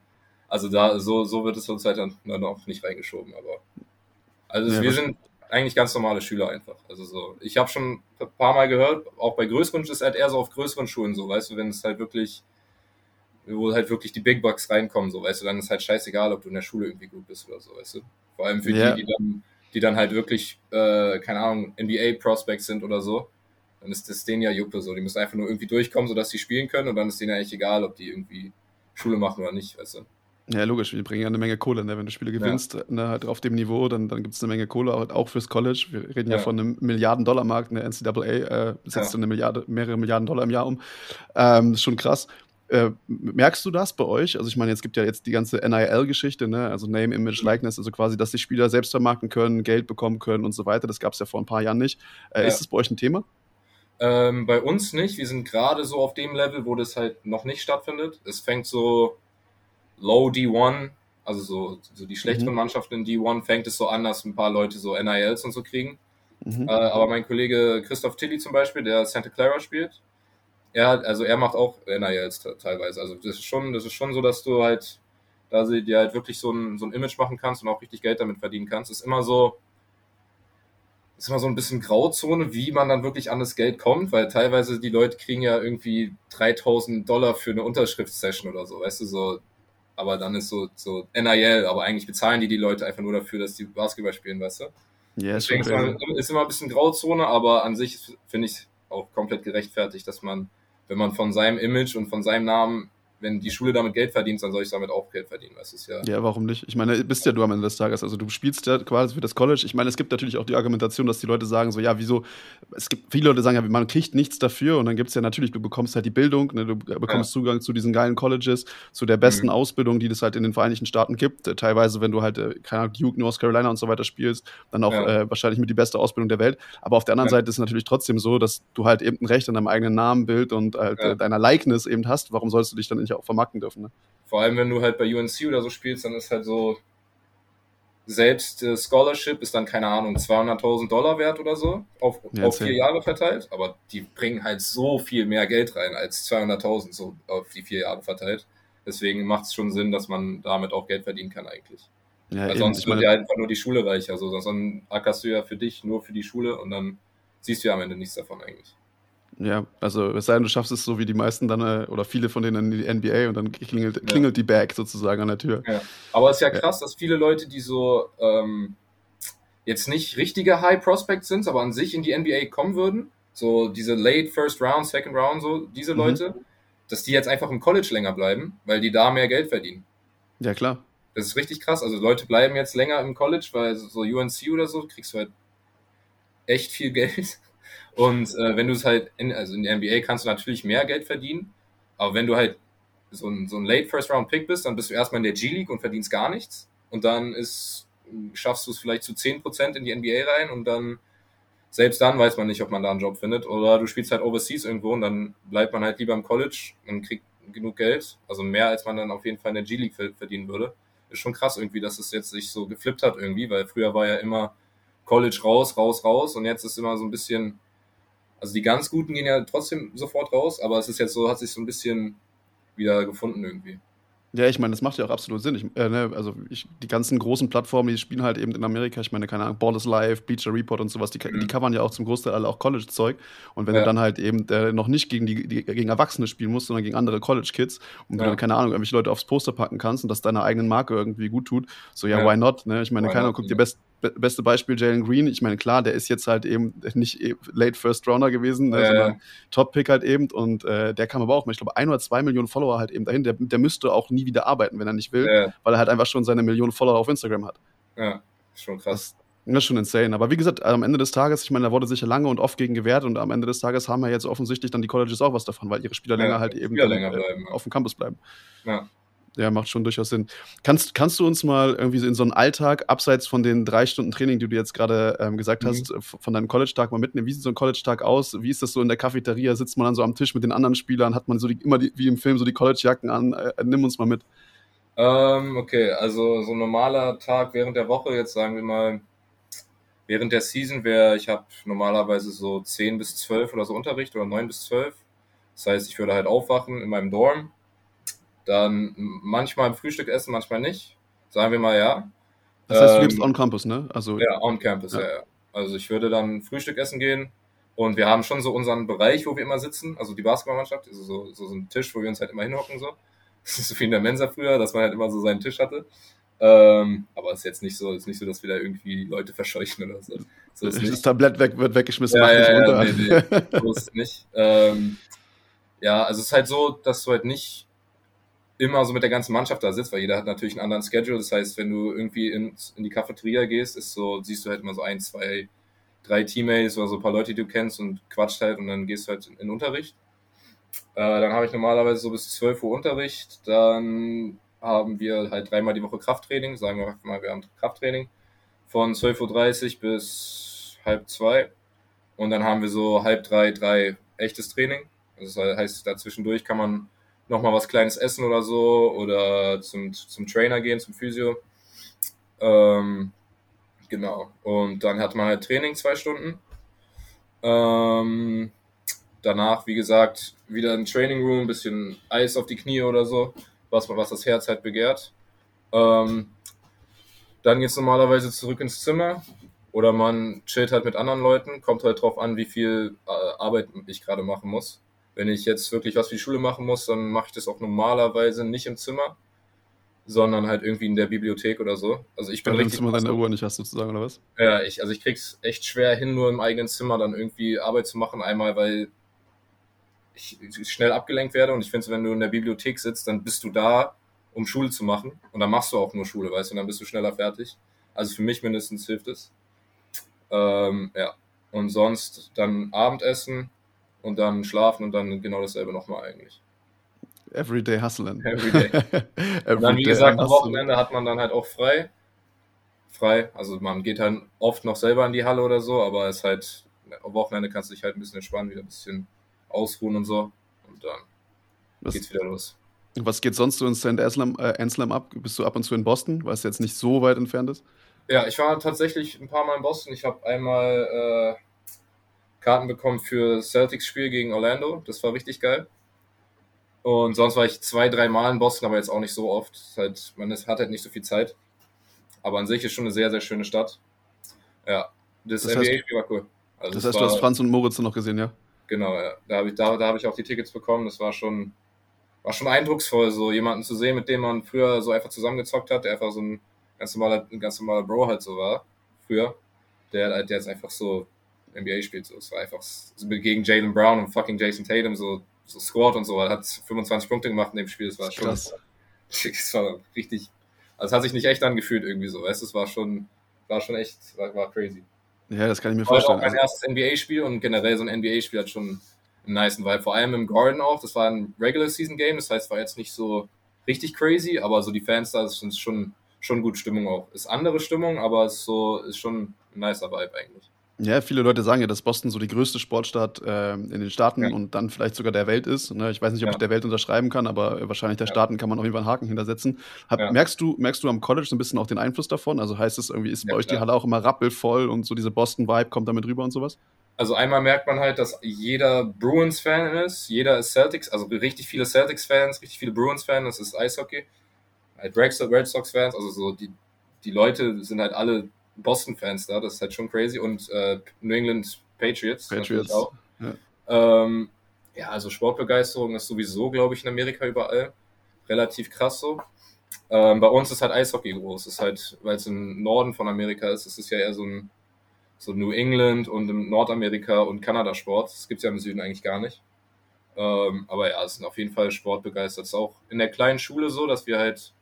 also da, so, so wird es uns halt dann, dann auch nicht reingeschoben, aber also ja, wir sind eigentlich ganz normale Schüler einfach. Also so, ich habe schon ein paar Mal gehört, auch bei größeren, ist halt eher so auf größeren Schulen so, weißt du, wenn es halt wirklich, wo halt wirklich die Big Bucks reinkommen, so, weißt du, dann ist halt scheißegal, ob du in der Schule irgendwie gut bist oder so, weißt du. Vor allem für ja. die, die dann, die dann halt wirklich, äh, keine Ahnung, N B A-Prospects sind oder so. Dann ist das denen ja Juppe so. Die müssen einfach nur irgendwie durchkommen, sodass sie spielen können. Und dann ist denen ja echt egal, ob die irgendwie Schule machen oder nicht, weißt du. Ja, logisch. Die bringen ja eine Menge Kohle, ne? Wenn du Spiele gewinnst, ja. ne, halt auf dem Niveau, dann, dann gibt es eine Menge Kohle, auch fürs College. Wir reden ja, ja von einem Milliarden-Dollar-Markt. In der N C A A äh, setzt ja. eine Milliarde, mehrere Milliarden Dollar im Jahr um. Ähm, ist schon krass. Äh, merkst du das bei euch? Also ich meine, jetzt gibt ja jetzt die ganze N I L-Geschichte, ne? Also Name, Image, Likeness, also quasi, dass die Spieler selbst vermarkten können, Geld bekommen können und so weiter. Das gab es ja vor ein paar Jahren nicht. Äh, ja. Ist das bei euch ein Thema? Ähm, bei uns nicht. Wir sind gerade so auf dem Level, wo das halt noch nicht stattfindet. Es fängt so Low D eins, also so, so die schlechteren mhm. Mannschaften in D eins, fängt es so an, dass ein paar Leute so N I Ls und so kriegen. Mhm. Äh, aber mein Kollege Christoph Tilly zum Beispiel, der Santa Clara spielt, er hat, also er macht auch N I Ls t- teilweise. Also das ist schon, das ist schon so, dass du halt, da sie dir halt wirklich so ein, so ein Image machen kannst und auch richtig Geld damit verdienen kannst. Ist immer so, ist immer so ein bisschen Grauzone, wie man dann wirklich an das Geld kommt, weil teilweise die Leute kriegen ja irgendwie dreitausend Dollar für eine Unterschriftssession oder so, weißt du, so, aber dann ist so, so N I L, aber eigentlich bezahlen die die Leute einfach nur dafür, dass die Basketball spielen, weißt du? Ja, ist Deswegen schon ist, immer, ist immer ein bisschen Grauzone, aber an sich finde ich auch komplett gerechtfertigt, dass man, wenn man von seinem Image und von seinem Namen, wenn die Schule damit Geld verdient, dann soll ich damit auch Geld verdienen. Das ist ja, ja, warum nicht? Ich meine, du bist ja du am Ende des Tages. Also du spielst ja quasi für das College. Ich meine, es gibt natürlich auch die Argumentation, dass die Leute sagen so, ja, wieso, es gibt viele Leute, die sagen, ja, man kriegt nichts dafür. Und dann gibt es ja natürlich, du bekommst halt die Bildung, ne? Du bekommst ja. Zugang zu diesen geilen Colleges, zu der besten mhm. Ausbildung, die das halt in den Vereinigten Staaten gibt. Teilweise, wenn du halt, keine Ahnung, Duke, North Carolina und so weiter spielst, dann auch ja. äh, wahrscheinlich mit die beste Ausbildung der Welt. Aber auf der anderen ja. Seite ist es natürlich trotzdem so, dass du halt eben ein Recht an deinem eigenen Namenbild und halt ja. äh, deiner Likeness eben hast. Warum sollst du dich dann nicht auch vermarkten dürfen, ne? Vor allem, wenn du halt bei U N C oder so spielst, dann ist halt so, selbst äh, Scholarship ist dann, keine Ahnung, zweihunderttausend Dollar wert oder so, auf, ja, auf vier Jahre verteilt, aber die bringen halt so viel mehr Geld rein als zweihunderttausend so auf die vier Jahre verteilt. Deswegen macht es schon Sinn, dass man damit auch Geld verdienen kann eigentlich. Ja, weil sonst wird ja halt einfach nur die Schule reicher, so, sonst ackerst du ja für dich, nur für die Schule und dann siehst du ja am Ende nichts davon eigentlich. Ja, also es sei denn, du schaffst es so wie die meisten dann oder viele von denen in die N B A und dann klingelt, ja. klingelt die Bag sozusagen an der Tür. Ja. Aber es ist ja krass, ja. dass viele Leute, die so ähm, jetzt nicht richtige High-Prospects sind, aber an sich in die N B A kommen würden, so diese Late First Round, Second Round, so diese Leute, mhm. dass die jetzt einfach im College länger bleiben, weil die da mehr Geld verdienen. Ja, klar. Das ist richtig krass, also Leute bleiben jetzt länger im College, weil so U N C oder so kriegst du halt echt viel Geld. Und äh, wenn du es halt, in, also in der N B A kannst du natürlich mehr Geld verdienen, aber wenn du halt so ein, so ein Late-First-Round-Pick bist, dann bist du erstmal in der G-League und verdienst gar nichts und dann ist, schaffst du es vielleicht zu zehn Prozent in die N B A rein und dann, selbst dann weiß man nicht, ob man da einen Job findet oder du spielst halt overseas irgendwo und dann bleibt man halt lieber im College und kriegt genug Geld, also mehr als man dann auf jeden Fall in der G-League verdienen würde. Ist schon krass irgendwie, dass es jetzt sich so geflippt hat irgendwie, weil früher war ja immer College raus, raus, raus und jetzt ist immer so ein bisschen, also die ganz Guten gehen ja trotzdem sofort raus, aber es ist jetzt so, hat sich so ein bisschen wieder gefunden irgendwie. Ja, ich meine, das macht ja auch absolut Sinn. Ich, äh, ne, also ich, die ganzen großen Plattformen, die spielen halt eben in Amerika, ich meine, keine Ahnung, Ball is Life, Bleacher Report und sowas, die, mhm. die covern ja auch zum Großteil alle auch College-Zeug. Und wenn ja. du dann halt eben äh, noch nicht gegen, die, die, gegen Erwachsene spielen musst, sondern gegen andere College-Kids und ja. du dann, keine Ahnung, irgendwelche Leute aufs Poster packen kannst und das deiner eigenen Marke irgendwie gut tut, so ja, ja. why not? Ne? Ich meine, why keine Ahnung, guck dir best... Beste Beispiel Jalen Green, ich meine, klar, der ist jetzt halt eben nicht Late First Rounder gewesen, ne, äh. sondern Top-Pick halt eben und äh, der kam aber auch mit, ich glaube, ein oder zwei Millionen Follower halt eben dahin, der, der müsste auch nie wieder arbeiten, wenn er nicht will, äh. weil er halt einfach schon seine Millionen Follower auf Instagram hat. Ja, schon krass. Das, Das ist schon insane. Aber wie gesagt, am Ende des Tages, ich meine, da wurde sich ja lange und oft gegen gewehrt und am Ende des Tages haben ja jetzt offensichtlich dann die Colleges auch was davon, weil ihre Spieler ja, länger halt Spieler eben länger dann, bleiben, auf dem Campus bleiben. Ja. Ja, macht schon durchaus Sinn. Kannst, kannst du uns mal irgendwie so in so einen Alltag, abseits von den drei Stunden Training, die du jetzt gerade ähm, gesagt mhm. hast, von deinem College-Tag mal mitnehmen? Wie sieht so ein College-Tag aus? Wie ist das so in der Cafeteria? Sitzt man dann so am Tisch mit den anderen Spielern? Hat man so die, immer die, wie im Film so die College-Jacken an? Äh, nimm uns mal mit. Ähm, okay, also so ein normaler Tag während der Woche, jetzt sagen wir mal, während der Season wäre, ich habe normalerweise so zehn bis zwölf oder so Unterricht oder neun bis zwölf. Das heißt, ich würde halt aufwachen in meinem Dorm. Dann manchmal im Frühstück essen, manchmal nicht. Sagen wir mal, ja. Das heißt, du ähm, lebst on campus, ne? Also, ja, on campus, ja. ja, ja. Also ich würde dann Frühstück essen gehen und wir haben schon so unseren Bereich, wo wir immer sitzen, also die Basketballmannschaft, also so, so, so ein Tisch, wo wir uns halt immer hinhocken, so. Das ist so wie in der Mensa früher, dass man halt immer so seinen Tisch hatte. Ähm, aber es ist jetzt nicht so, ist nicht so, dass wir da irgendwie Leute verscheuchen oder so. so ist das nicht. Tablett weg, wird weggeschmissen, ja, macht nicht ja, runter. Ja, nee, nee, so ist es nicht. Ähm, ja, also es ist halt so, dass du halt nicht immer so mit der ganzen Mannschaft da sitzt, weil jeder hat natürlich einen anderen Schedule. Das heißt, wenn du irgendwie in, in die Cafeteria gehst, ist so, siehst du halt immer so ein, zwei, drei Teammates oder so ein paar Leute, die du kennst und quatscht halt und dann gehst du halt in den Unterricht. Äh, dann habe ich normalerweise so bis zwölf Uhr Unterricht. Dann haben wir halt dreimal die Woche Krafttraining. Sagen wir mal, wir haben Krafttraining von zwölf Uhr dreißig bis halb zwei. Und dann haben wir so halb drei, drei echtes Training. Das heißt, dazwischendurch kann man nochmal was Kleines essen oder so oder zum, zum Trainer gehen, zum Physio. Ähm, genau. Und dann hat man halt Training zwei Stunden. Ähm, danach, wie gesagt, wieder ein Training Room, ein bisschen Eis auf die Knie oder so, was, was das Herz halt begehrt. Ähm, dann geht es normalerweise zurück ins Zimmer oder man chillt halt mit anderen Leuten, kommt halt drauf an, wie viel äh, Arbeit ich gerade machen muss. Wenn ich jetzt wirklich was für die Schule machen muss, dann mache ich das auch normalerweise nicht im Zimmer, sondern halt irgendwie in der Bibliothek oder so. Also ich bin richtig... Wenn du deine Uhr nicht hast sozusagen, oder was? Ja, ich, also ich krieg's echt schwer hin, nur im eigenen Zimmer dann irgendwie Arbeit zu machen. Einmal, weil ich schnell abgelenkt werde und ich finde, wenn du in der Bibliothek sitzt, dann bist du da, um Schule zu machen. Und dann machst du auch nur Schule, weißt du, und dann bist du schneller fertig. Also für mich mindestens hilft es. Ähm, ja, und sonst dann Abendessen... Und dann schlafen und dann genau dasselbe nochmal eigentlich. Everyday hustling. Everyday. Every und dann, wie gesagt, am Wochenende hat man dann halt auch frei. Frei, also man geht dann oft noch selber in die Halle oder so, aber es halt, am Wochenende kannst du dich halt ein bisschen entspannen, wieder ein bisschen ausruhen und so. Und dann was, geht's wieder los. Was geht sonst so in Saint Anselm, äh, Anselm ab? Bist du ab und zu in Boston, weil es jetzt nicht so weit entfernt ist? Ja, ich war tatsächlich ein paar Mal in Boston. Ich habe einmal... Äh, Karten bekommen für Celtics-Spiel gegen Orlando. Das war richtig geil. Und sonst war ich zwei, drei Mal in Boston, aber jetzt auch nicht so oft. Ist halt, man ist, hat halt nicht so viel Zeit. Aber an sich ist schon eine sehr, sehr schöne Stadt. Ja, das, das N B A-Spiel war cool. Also das heißt, war, du hast Franz und Moritz noch gesehen, ja? Genau, ja. Da habe ich, da, da hab ich auch die Tickets bekommen. Das war schon, war schon eindrucksvoll, so jemanden zu sehen, mit dem man früher so einfach zusammengezockt hat, der einfach so ein ganz normaler, ein ganz normaler Bro halt so war. Früher. Der, der ist einfach so... N B A spielt so, es war einfach so gegen Jaylen Brown und fucking Jason Tatum so, so scored und so, er hat fünfundzwanzig Punkte gemacht in dem Spiel, das war schon krass. Das war richtig, also es hat sich nicht echt angefühlt irgendwie so, weißt du, es war schon, war schon echt, war, war crazy. Ja, das kann ich mir war vorstellen. War auch mein erstes N B A-Spiel und generell so ein N B A-Spiel hat schon einen nicen Vibe, vor allem im Garden auch, das war ein Regular-Season-Game, das heißt, es war jetzt nicht so richtig crazy, aber so die Fans da sind schon, schon gut Stimmung auch. Ist andere Stimmung, aber es ist so, ist schon ein nicer Vibe eigentlich. Ja, viele Leute sagen ja, dass Boston so die größte Sportstadt äh, in den Staaten ja. und dann vielleicht sogar der Welt ist. Ne? Ich weiß nicht, ob ja. ich der Welt unterschreiben kann, aber wahrscheinlich der ja. Staaten kann man auf jeden Fall einen Haken hintersetzen. Hab, ja. merkst du, merkst du am College so ein bisschen auch den Einfluss davon? Also heißt es irgendwie, ist ja, bei euch klar. die Halle auch immer rappelvoll und so diese Boston-Vibe kommt damit rüber und sowas? Also einmal merkt man halt, dass jeder Bruins-Fan ist, jeder ist Celtics, also richtig viele Celtics-Fans, richtig viele Bruins-Fans, das ist Eishockey. Halt Red Sox-Fans, also so die, die Leute sind halt alle Boston-Fans da, das ist halt schon crazy und äh, New England Patriots, Patriots. natürlich auch. Ja. Ähm, ja, also Sportbegeisterung ist sowieso, glaube ich, in Amerika überall relativ krass so. Ähm, bei uns ist halt Eishockey groß, ist halt, weil es im Norden von Amerika ist, ist es ja eher so ein so New England und im Nordamerika und Kanada-Sport, das gibt es ja im Süden eigentlich gar nicht. Ähm, aber ja, es sind auf jeden Fall sportbegeistert. Das ist auch in der kleinen Schule so, dass wir halt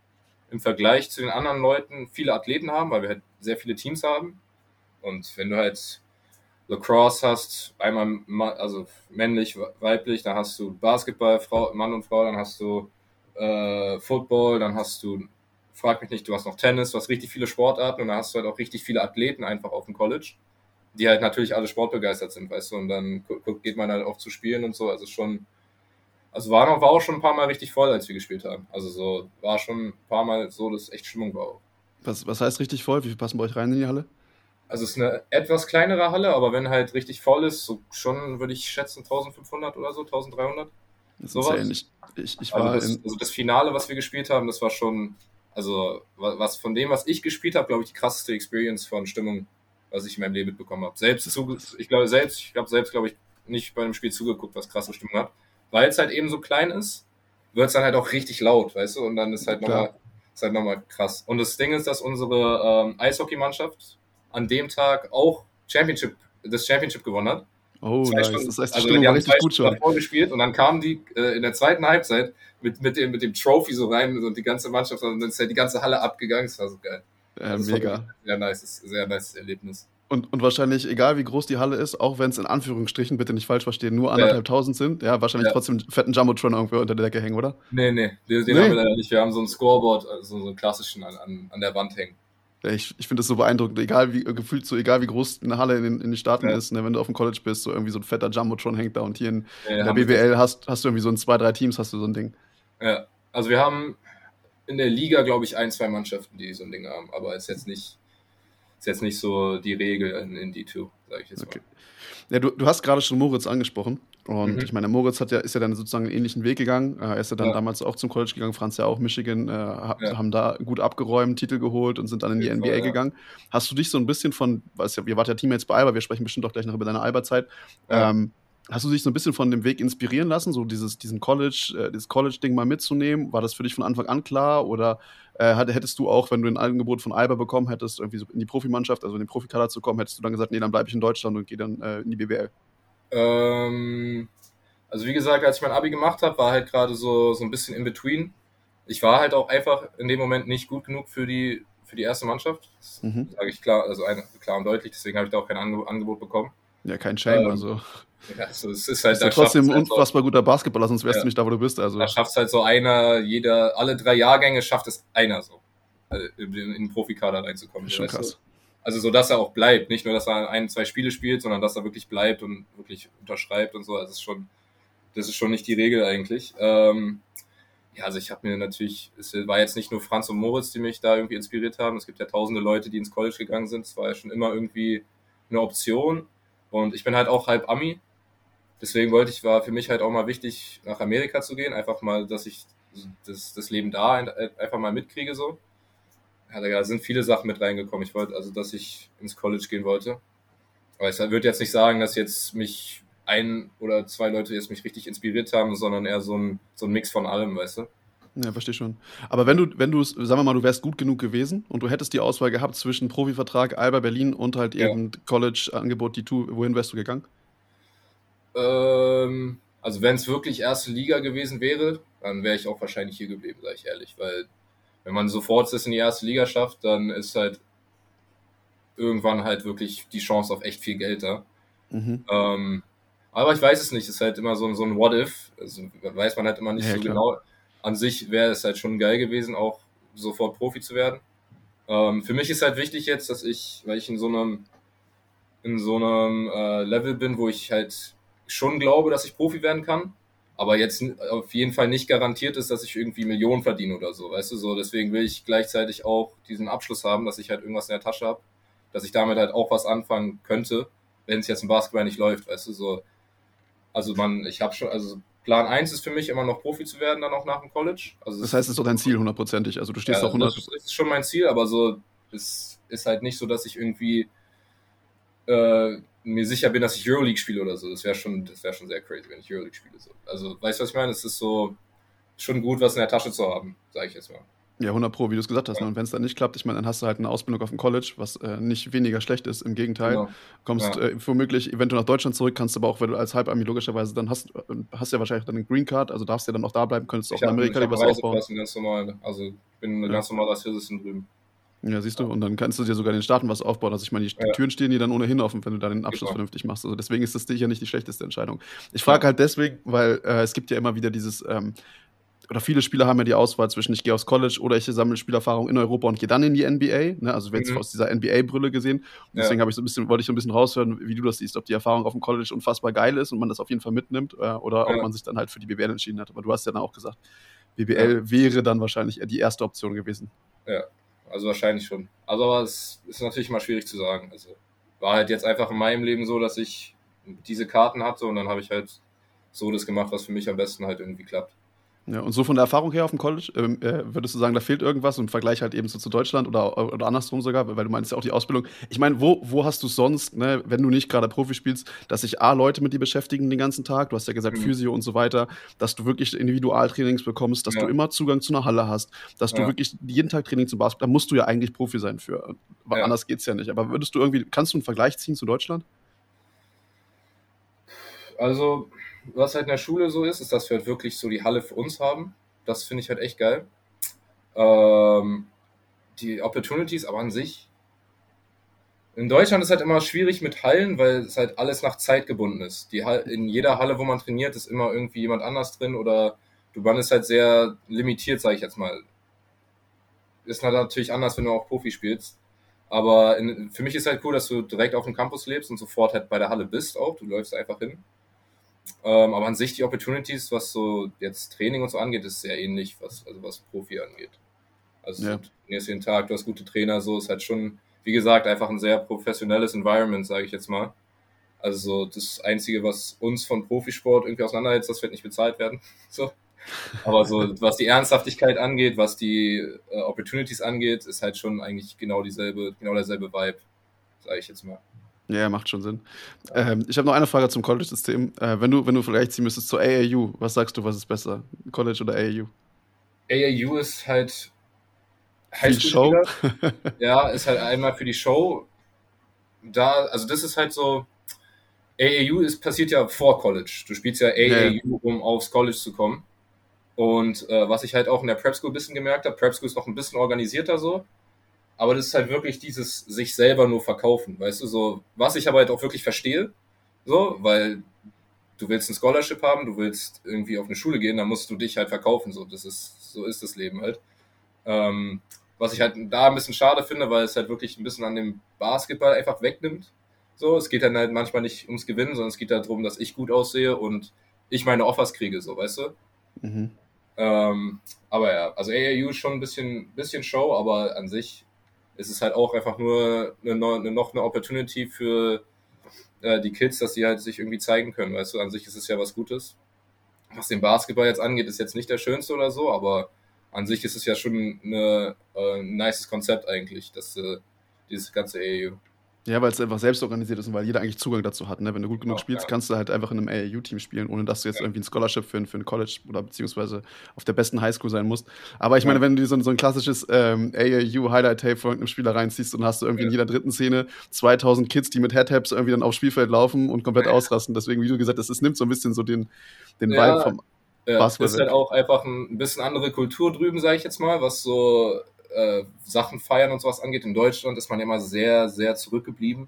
im Vergleich zu den anderen Leuten viele Athleten haben, weil wir halt sehr viele Teams haben. Und wenn du halt Lacrosse hast, einmal also männlich, weiblich, dann hast du Basketball, Frau, Mann und Frau, dann hast du äh, Football, dann hast du, frag mich nicht, du hast noch Tennis, du hast richtig viele Sportarten und dann hast du halt auch richtig viele Athleten einfach auf dem College, die halt natürlich alle sportbegeistert sind, weißt du, und dann geht man halt auch zu spielen und so, also schon, also war, noch, war auch schon ein paar Mal richtig voll, als wir gespielt haben, also so, war schon ein paar Mal so, dass echt Stimmung war auch. Was, was heißt richtig voll? Wie viel passen bei euch rein in die Halle? Also es ist eine etwas kleinere Halle, aber wenn halt richtig voll ist, so schon würde ich schätzen eintausendfünfhundert oder so, eintausenddreihundert. Das ist insane. Ich, ich, ich war also, das, also das Finale, was wir gespielt haben, das war schon, also was von dem, was ich gespielt habe, glaube ich, die krasseste Experience von Stimmung, was ich in meinem Leben mitbekommen habe. Selbst zuge- ich glaube selbst, ich habe selbst, glaube ich, nicht bei einem Spiel zugeguckt, was krasse Stimmung hat. Weil es halt eben so klein ist, wird es dann halt auch richtig laut, weißt du? Und dann ist halt nochmal halt noch mal krass. Und das Ding ist, dass unsere ähm, Eishockey-Mannschaft an dem Tag auch Championship, das Championship gewonnen hat. Oh, nice. Stunden, das heißt, die also Stimmung die haben war richtig gut schon. Vorgespielt und dann kamen die äh, in der zweiten Halbzeit mit, mit, dem, mit dem Trophy so rein und die ganze Mannschaft, und dann ist halt die ganze Halle abgegangen, das war so geil. Ja, das mega. Sehr nice, sehr nice Erlebnis. Und, und wahrscheinlich, egal wie groß die Halle ist, auch wenn es in Anführungsstrichen, bitte nicht falsch verstehen, nur anderthalb ja. tausend sind, ja, wahrscheinlich ja. trotzdem einen fetten Jumbotron irgendwo unter der Decke hängen, oder? Nee, nee, den, den nee. haben wir leider nicht. Wir haben so ein Scoreboard, also so einen klassischen an, an, an der Wand hängen. Ja, ich ich finde das so beeindruckend, egal wie, gefühlt so, egal wie groß eine Halle in den, in den Staaten ja. ist, ne, wenn du auf dem College bist, so irgendwie so ein fetter Jumbotron hängt da und hier in, ja, in der B B L hast, hast du irgendwie so ein zwei, drei Teams, hast du so ein Ding. Ja, also wir haben in der Liga, glaube ich, ein, zwei Mannschaften, die so ein Ding haben, aber ist jetzt nicht, ist jetzt nicht so die Regel in, in D zwei, sage ich jetzt okay. mal. Ja, du, du hast gerade schon Moritz angesprochen und mhm. ich meine, Moritz hat ja, ist ja dann sozusagen einen ähnlichen Weg gegangen, er ist ja dann ja. damals auch zum College gegangen, Franz ja auch, Michigan, äh, ha, ja. haben da gut abgeräumt, Titel geholt und sind dann in die N B A ja. gegangen. Hast du dich so ein bisschen von, weißt du, ihr wart ja Teammates bei Alba, wir sprechen bestimmt auch gleich noch über deine Alba-Zeit, ja. ähm, hast du dich so ein bisschen von dem Weg inspirieren lassen, so dieses diesen College, äh, dieses College-Ding mal mitzunehmen? War das für dich von Anfang an klar? Oder äh, hättest du auch, wenn du ein Angebot von Alba bekommen hättest, irgendwie so in die Profimannschaft, also in den Profikader zu kommen, hättest du dann gesagt, nee, dann bleibe ich in Deutschland und gehe dann äh, in die B W L? Ähm, also wie gesagt, als ich mein Abi gemacht habe, war halt gerade so, so ein bisschen in between. Ich war halt auch einfach in dem Moment nicht gut genug für die, für die erste Mannschaft. Das mhm. sage ich klar, also ein, klar und deutlich, deswegen habe ich da auch kein Ange- Angebot bekommen. Ja, kein Shame, ähm, also... Ja, also es ist halt, ist da trotzdem ein halt unfassbar so, guter Basketballer, sonst wärst ja. du nicht da, wo du bist. Also. Da schafft es halt so einer, jeder, alle drei Jahrgänge schafft es einer so, also in den Profikader reinzukommen. Schon krass. Du? Also so, dass er auch bleibt, nicht nur, dass er ein, zwei Spiele spielt, sondern dass er wirklich bleibt und wirklich unterschreibt und so, also das ist schon, das ist schon nicht die Regel eigentlich. Ähm, ja, also ich habe mir natürlich, es war jetzt nicht nur Franz und Moritz, die mich da irgendwie inspiriert haben, es gibt ja tausende Leute, die ins College gegangen sind, es war ja schon immer irgendwie eine Option und ich bin halt auch halb Ami. Deswegen wollte ich, war für mich halt auch mal wichtig, nach Amerika zu gehen. Einfach mal, dass ich das, das Leben da einfach mal mitkriege, so. Ja, da sind viele Sachen mit reingekommen. Ich wollte, also, dass ich ins College gehen wollte. Aber ich würde jetzt nicht sagen, dass jetzt mich ein oder zwei Leute jetzt mich richtig inspiriert haben, sondern eher so ein, so ein Mix von allem, weißt du? Ja, verstehe schon. Aber wenn du, wenn du, sagen wir mal, du wärst gut genug gewesen und du hättest die Auswahl gehabt zwischen Profivertrag, Alba Berlin und halt ja. eben College-Angebot, die tu, wohin wärst du gegangen? Also wenn es wirklich erste Liga gewesen wäre, dann wäre ich auch wahrscheinlich hier geblieben, sage ich ehrlich, weil wenn man sofort es in die erste Liga schafft, dann ist halt irgendwann halt wirklich die Chance auf echt viel Geld da. Mhm. Ähm, aber ich weiß es nicht, es ist halt immer so, so ein What-If, also weiß man halt immer nicht ja, so klar. genau. An sich wäre es halt schon geil gewesen, auch sofort Profi zu werden. Ähm, für mich ist halt wichtig jetzt, dass ich, weil ich in so einem, in so einem äh, Level bin, wo ich halt schon glaube, dass ich Profi werden kann, aber jetzt auf jeden Fall nicht garantiert ist, dass ich irgendwie Millionen verdiene oder so, weißt du, so deswegen will ich gleichzeitig auch diesen Abschluss haben, dass ich halt irgendwas in der Tasche habe, dass ich damit halt auch was anfangen könnte, wenn es jetzt im Basketball nicht läuft, weißt du, so, also man, ich habe schon, also Plan eins ist für mich immer noch Profi zu werden, dann auch nach dem College. Also das heißt, es ist doch dein Ziel, hundertprozentig, also du stehst ja, auch hundert... Das ist schon mein Ziel, aber so, es ist halt nicht so, dass ich irgendwie äh, mir sicher bin, dass ich Euroleague spiele oder so. Das wäre schon, das wäre schon sehr crazy, wenn ich Euroleague spiele. So. Also, weißt du, was ich meine? Es ist so schon gut, was in der Tasche zu haben, sage ich jetzt mal. Ja, hundert Pro, wie du es gesagt hast. Ja. Ne? Und wenn es dann nicht klappt, ich meine, dann hast du halt eine Ausbildung auf dem College, was äh, nicht weniger schlecht ist, im Gegenteil. Genau. Kommst ja. äh, womöglich eventuell nach Deutschland zurück, kannst aber auch, wenn du als Halbami logischerweise dann hast, hast ja wahrscheinlich dann eine Green Card, also darfst ja dann auch da bleiben, könntest auch ich in Amerika lieber was aufbauen. Ganz normal, also ich bin ein ja. ganz normaler Citizen drüben. Ja, siehst du, und dann kannst du dir sogar den Starten was aufbauen. Also ich meine, die ja. Türen stehen dir dann ohnehin offen, wenn du dann den Abschluss genau. vernünftig machst. Also deswegen ist das sicher nicht die schlechteste Entscheidung. Ich frage ja. halt deswegen, weil äh, es gibt ja immer wieder dieses, ähm, oder viele Spieler haben ja die Auswahl zwischen, ich gehe aufs College oder ich sammle Spielerfahrung in Europa und gehe dann in die N B A. Ne? Also wir haben es mhm. aus dieser N B A-Brille gesehen. Deswegen ja. habe ich so ein bisschen, wollte ich so ein bisschen raushören, wie du das siehst, ob die Erfahrung auf dem College unfassbar geil ist und man das auf jeden Fall mitnimmt äh, oder ja. ob man sich dann halt für die B B L entschieden hat. Aber du hast ja dann auch gesagt, B B L ja. wäre dann wahrscheinlich die erste Option gewesen. Ja. Also wahrscheinlich schon. Also aber es ist natürlich mal schwierig zu sagen. Also war halt jetzt einfach in meinem Leben so, dass ich diese Karten hatte und dann habe ich halt so das gemacht, was für mich am besten halt irgendwie klappt. Ja, und so von der Erfahrung her auf dem College, äh, würdest du sagen, da fehlt irgendwas im Vergleich halt eben so zu Deutschland oder, oder andersrum sogar, weil du meinst ja auch die Ausbildung. Ich meine, wo, wo hast du sonst, ne, wenn du nicht gerade Profi spielst, dass sich A, Leute mit dir beschäftigen den ganzen Tag, du hast ja gesagt mhm. Physio und so weiter, dass du wirklich Individualtrainings bekommst, dass ja. du immer Zugang zu einer Halle hast, dass ja. du wirklich jeden Tag Training zum Basketball, da musst du ja eigentlich Profi sein für, weil ja. anders geht's ja nicht. Aber würdest du irgendwie, kannst du einen Vergleich ziehen zu Deutschland? Also... Was halt in der Schule so ist, ist, dass wir halt wirklich so die Halle für uns haben. Das finde ich halt echt geil. Ähm, die Opportunities, aber an sich. In Deutschland ist halt immer schwierig mit Hallen, weil es halt alles nach Zeit gebunden ist. Die Hall- in jeder Halle, wo man trainiert, ist immer irgendwie jemand anders drin oder du bist halt sehr limitiert, sage ich jetzt mal. Ist halt natürlich anders, wenn du auch Profi spielst. Aber in, für mich ist halt cool, dass du direkt auf dem Campus lebst und sofort halt bei der Halle bist auch. Du läufst einfach hin. Ähm, aber an sich die Opportunities, was so jetzt Training und so angeht, ist sehr ähnlich, was, also was Profi angeht. Also ja. du trainierst jeden Tag, du hast gute Trainer, so ist halt schon, wie gesagt, einfach ein sehr professionelles Environment, sage ich jetzt mal. Also das Einzige, was uns von Profisport irgendwie auseinanderhält, dass wir halt nicht bezahlt werden. So. Aber so, was die Ernsthaftigkeit angeht, was die äh, Opportunities angeht, ist halt schon eigentlich genau dieselbe, genau derselbe Vibe, sage ich jetzt mal. Ja, macht schon Sinn. Ähm, ich habe noch eine Frage zum College-System. Äh, wenn du, wenn du vielleicht ziehen müsstest zur A A U, was sagst du, was ist besser? College oder A A U? A A U ist halt die Show. Ja, ist halt einmal für die Show. Da, also das ist halt so, A A U ist, passiert ja vor College. Du spielst ja A A U, ja. um aufs College zu kommen. Und äh, was ich halt auch in der Prep School ein bisschen gemerkt habe, Prep School ist noch ein bisschen organisierter so. Aber das ist halt wirklich dieses sich selber nur verkaufen, weißt du, so, was ich aber halt auch wirklich verstehe, so, weil du willst ein Scholarship haben, du willst irgendwie auf eine Schule gehen, dann musst du dich halt verkaufen, so, das ist, so ist das Leben halt. Ähm, was ich halt da ein bisschen schade finde, weil es halt wirklich ein bisschen an dem Basketball einfach wegnimmt, so, es geht dann halt manchmal nicht ums Gewinnen, sondern es geht halt darum, dass ich gut aussehe und ich meine Offers kriege, so, weißt du. Mhm. Ähm, aber ja, also A A U ist schon ein bisschen, bisschen Show, aber an sich... Es ist halt auch einfach nur eine, eine, noch eine Opportunity für äh, die Kids, dass sie halt sich irgendwie zeigen können, weißt du, an sich ist es ja was Gutes. Was den Basketball jetzt angeht, ist jetzt nicht der schönste oder so, aber an sich ist es ja schon eine, äh, ein nices Konzept eigentlich, dass äh, dieses ganze A A U. Ja, weil es einfach selbst organisiert ist und weil jeder eigentlich Zugang dazu hat. Ne? Wenn du gut genug oh, spielst, ja. kannst du halt einfach in einem A A U-Team spielen, ohne dass du jetzt ja. irgendwie ein Scholarship für ein, für ein College oder beziehungsweise auf der besten Highschool sein musst. Aber ich ja. meine, wenn du dir so, so ein klassisches ähm, A A U-Highlight-Tape von irgendeinem Spieler reinziehst und hast du irgendwie ja. in jeder dritten Szene zweitausend Kids, die mit Headtaps irgendwie dann aufs Spielfeld laufen und komplett ja. ausrasten. Deswegen, wie du gesagt hast, es nimmt so ein bisschen so den, den ja. Vibe vom ja. Basketball. Das ist halt auch einfach ein bisschen andere Kultur drüben, sage ich jetzt mal, was so... Äh, Sachen feiern und sowas angeht. In Deutschland ist man ja immer sehr, sehr zurückgeblieben.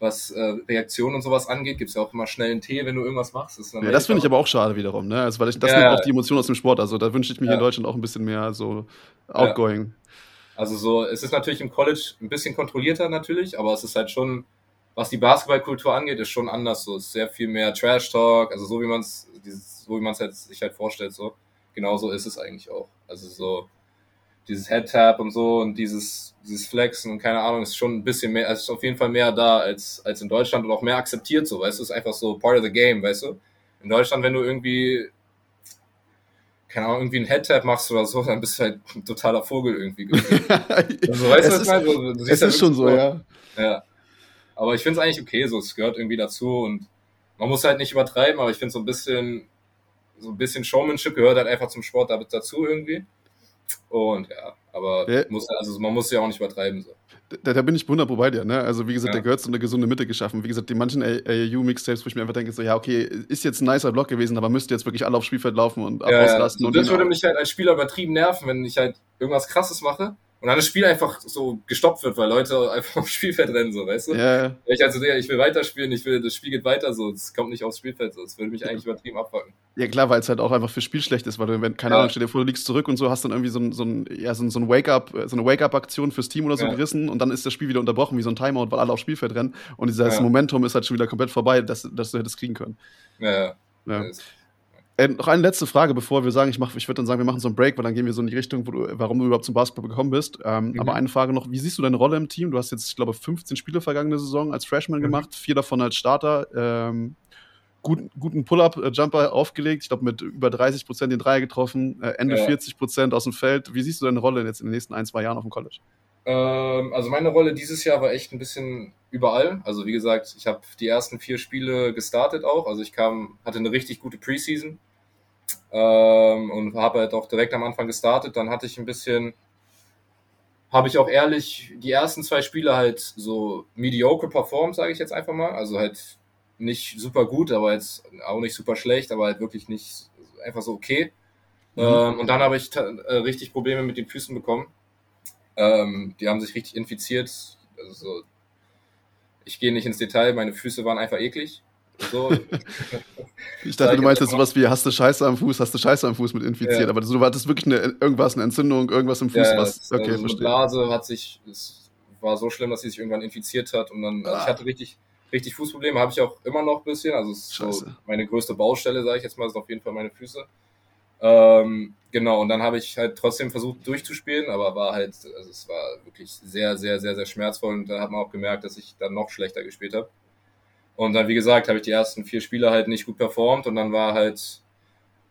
Was äh, Reaktionen und sowas angeht, gibt es ja auch immer schnell einen Tee, wenn du irgendwas machst. Das, ja, das finde ich aber auch schade wiederum, ne? Also, weil ich, das ja, nimmt auch die Emotion aus dem Sport. Also da wünsche ich mir ja. hier in Deutschland auch ein bisschen mehr so outgoing. Ja. Also so, es ist natürlich im College ein bisschen kontrollierter natürlich, aber es ist halt schon, was die Basketballkultur angeht, ist schon anders. So, es ist sehr viel mehr Trash-Talk, also so wie man es so wie man es halt, sich halt vorstellt. So. Genauso ist es eigentlich auch. Also so dieses Headtap und so und dieses, dieses Flexen und keine Ahnung, ist schon ein bisschen mehr, also ist auf jeden Fall mehr da als, als in Deutschland und auch mehr akzeptiert so, weißt du, ist einfach so part of the game, weißt du. In Deutschland, wenn du irgendwie, keine Ahnung, irgendwie einen Headtap machst oder so, dann bist du halt ein totaler Vogel irgendwie. Also, weißt du, was ich meine? Du, du siehst es halt ist schon so, so, ja. Ja. Aber ich finde es eigentlich okay, so, es gehört irgendwie dazu und man muss halt nicht übertreiben, aber ich finde so ein bisschen, so ein bisschen Showmanship gehört halt einfach zum Sport dazu irgendwie. Und ja, aber ja. Muss, also man muss ja auch nicht übertreiben. So. Da, da bin ich hundert Prozent bei dir, ne? Also wie gesagt, ja. da gehört so eine gesunde Mitte geschaffen. Wie gesagt, die manchen A A U-Mixtapes, wo ich mir einfach denke, so ja, okay, ist jetzt ein nicer Block gewesen, aber müsste jetzt wirklich alle aufs Spielfeld laufen und ja, ausrasten. Ja. So, und das würde auch. mich halt als Spieler übertrieben nerven, wenn ich halt irgendwas Krasses mache Und dann das Spiel einfach so gestoppt wird, weil Leute einfach aufs Spielfeld rennen, so, weißt du? Yeah. Ich also, ich will weiterspielen, ich will, das Spiel geht weiter, so, es kommt nicht aufs Spielfeld, so, das würde mich eigentlich übertrieben abpacken. Ja klar, weil es halt auch einfach für Spiel schlecht ist, weil du, wenn, keine ja. Ahnung, stell dir vor, du liegst zurück und so, hast dann irgendwie so, ein, so, ein, ja, so, ein, so, ein Wake-up, so eine Wake-up-Aktion fürs Team oder so ja. gerissen und dann ist das Spiel wieder unterbrochen, wie so ein Timeout, weil alle aufs Spielfeld rennen und dieses ja. Momentum ist halt schon wieder komplett vorbei, dass, dass du hättest kriegen können. Ja, ja. ja. ja. Äh, noch eine letzte Frage, bevor wir sagen, ich, ich würde dann sagen, wir machen so einen Break, weil dann gehen wir so in die Richtung, wo du, warum du überhaupt zum Basketball gekommen bist. Ähm, mhm. Aber eine Frage noch, wie siehst du deine Rolle im Team? Du hast jetzt, ich glaube, fünfzehn Spiele vergangene Saison als Freshman mhm. gemacht, vier davon als Starter, ähm, guten, guten Pull-Up-Jumper aufgelegt, ich glaube mit über dreißig Prozent den Dreier getroffen, äh, Ende ja. vierzig Prozent aus dem Feld. Wie siehst du deine Rolle jetzt in den nächsten ein, zwei Jahren auf dem College? Ähm, also meine Rolle dieses Jahr war echt ein bisschen überall. Also wie gesagt, ich habe die ersten vier Spiele gestartet auch. Also ich kam, hatte eine richtig gute Preseason. Ähm, und habe halt auch direkt am Anfang gestartet, dann hatte ich ein bisschen, habe ich auch ehrlich die ersten zwei Spiele halt so mediocre performt, sage ich jetzt einfach mal, also halt nicht super gut, aber jetzt auch nicht super schlecht, aber halt wirklich nicht, einfach so okay, mhm. ähm, und dann habe ich ta- äh, richtig Probleme mit den Füßen bekommen, ähm, die haben sich richtig infiziert, also so, ich gehe nicht ins Detail, meine Füße waren einfach eklig. So. Ich dachte, du meinst jetzt sowas wie, hast du Scheiße am Fuß, hast du Scheiße am Fuß mit infiziert, ja. aber du hattest wirklich eine, irgendwas, eine Entzündung, irgendwas im Fuß, ja, was, okay, also so verstehe. Die Blase hat sich, es war so schlimm, dass sie sich irgendwann infiziert hat und dann, ah. also ich hatte richtig, richtig Fußprobleme, habe ich auch immer noch ein bisschen, also es ist so meine größte Baustelle, sage ich jetzt mal, sind auf jeden Fall meine Füße. Ähm, genau, und dann habe ich halt trotzdem versucht durchzuspielen, aber war halt, also es war wirklich sehr, sehr, sehr, sehr schmerzvoll und da hat man auch gemerkt, dass ich dann noch schlechter gespielt habe. Und dann, wie gesagt, habe ich die ersten vier Spiele halt nicht gut performt und dann war halt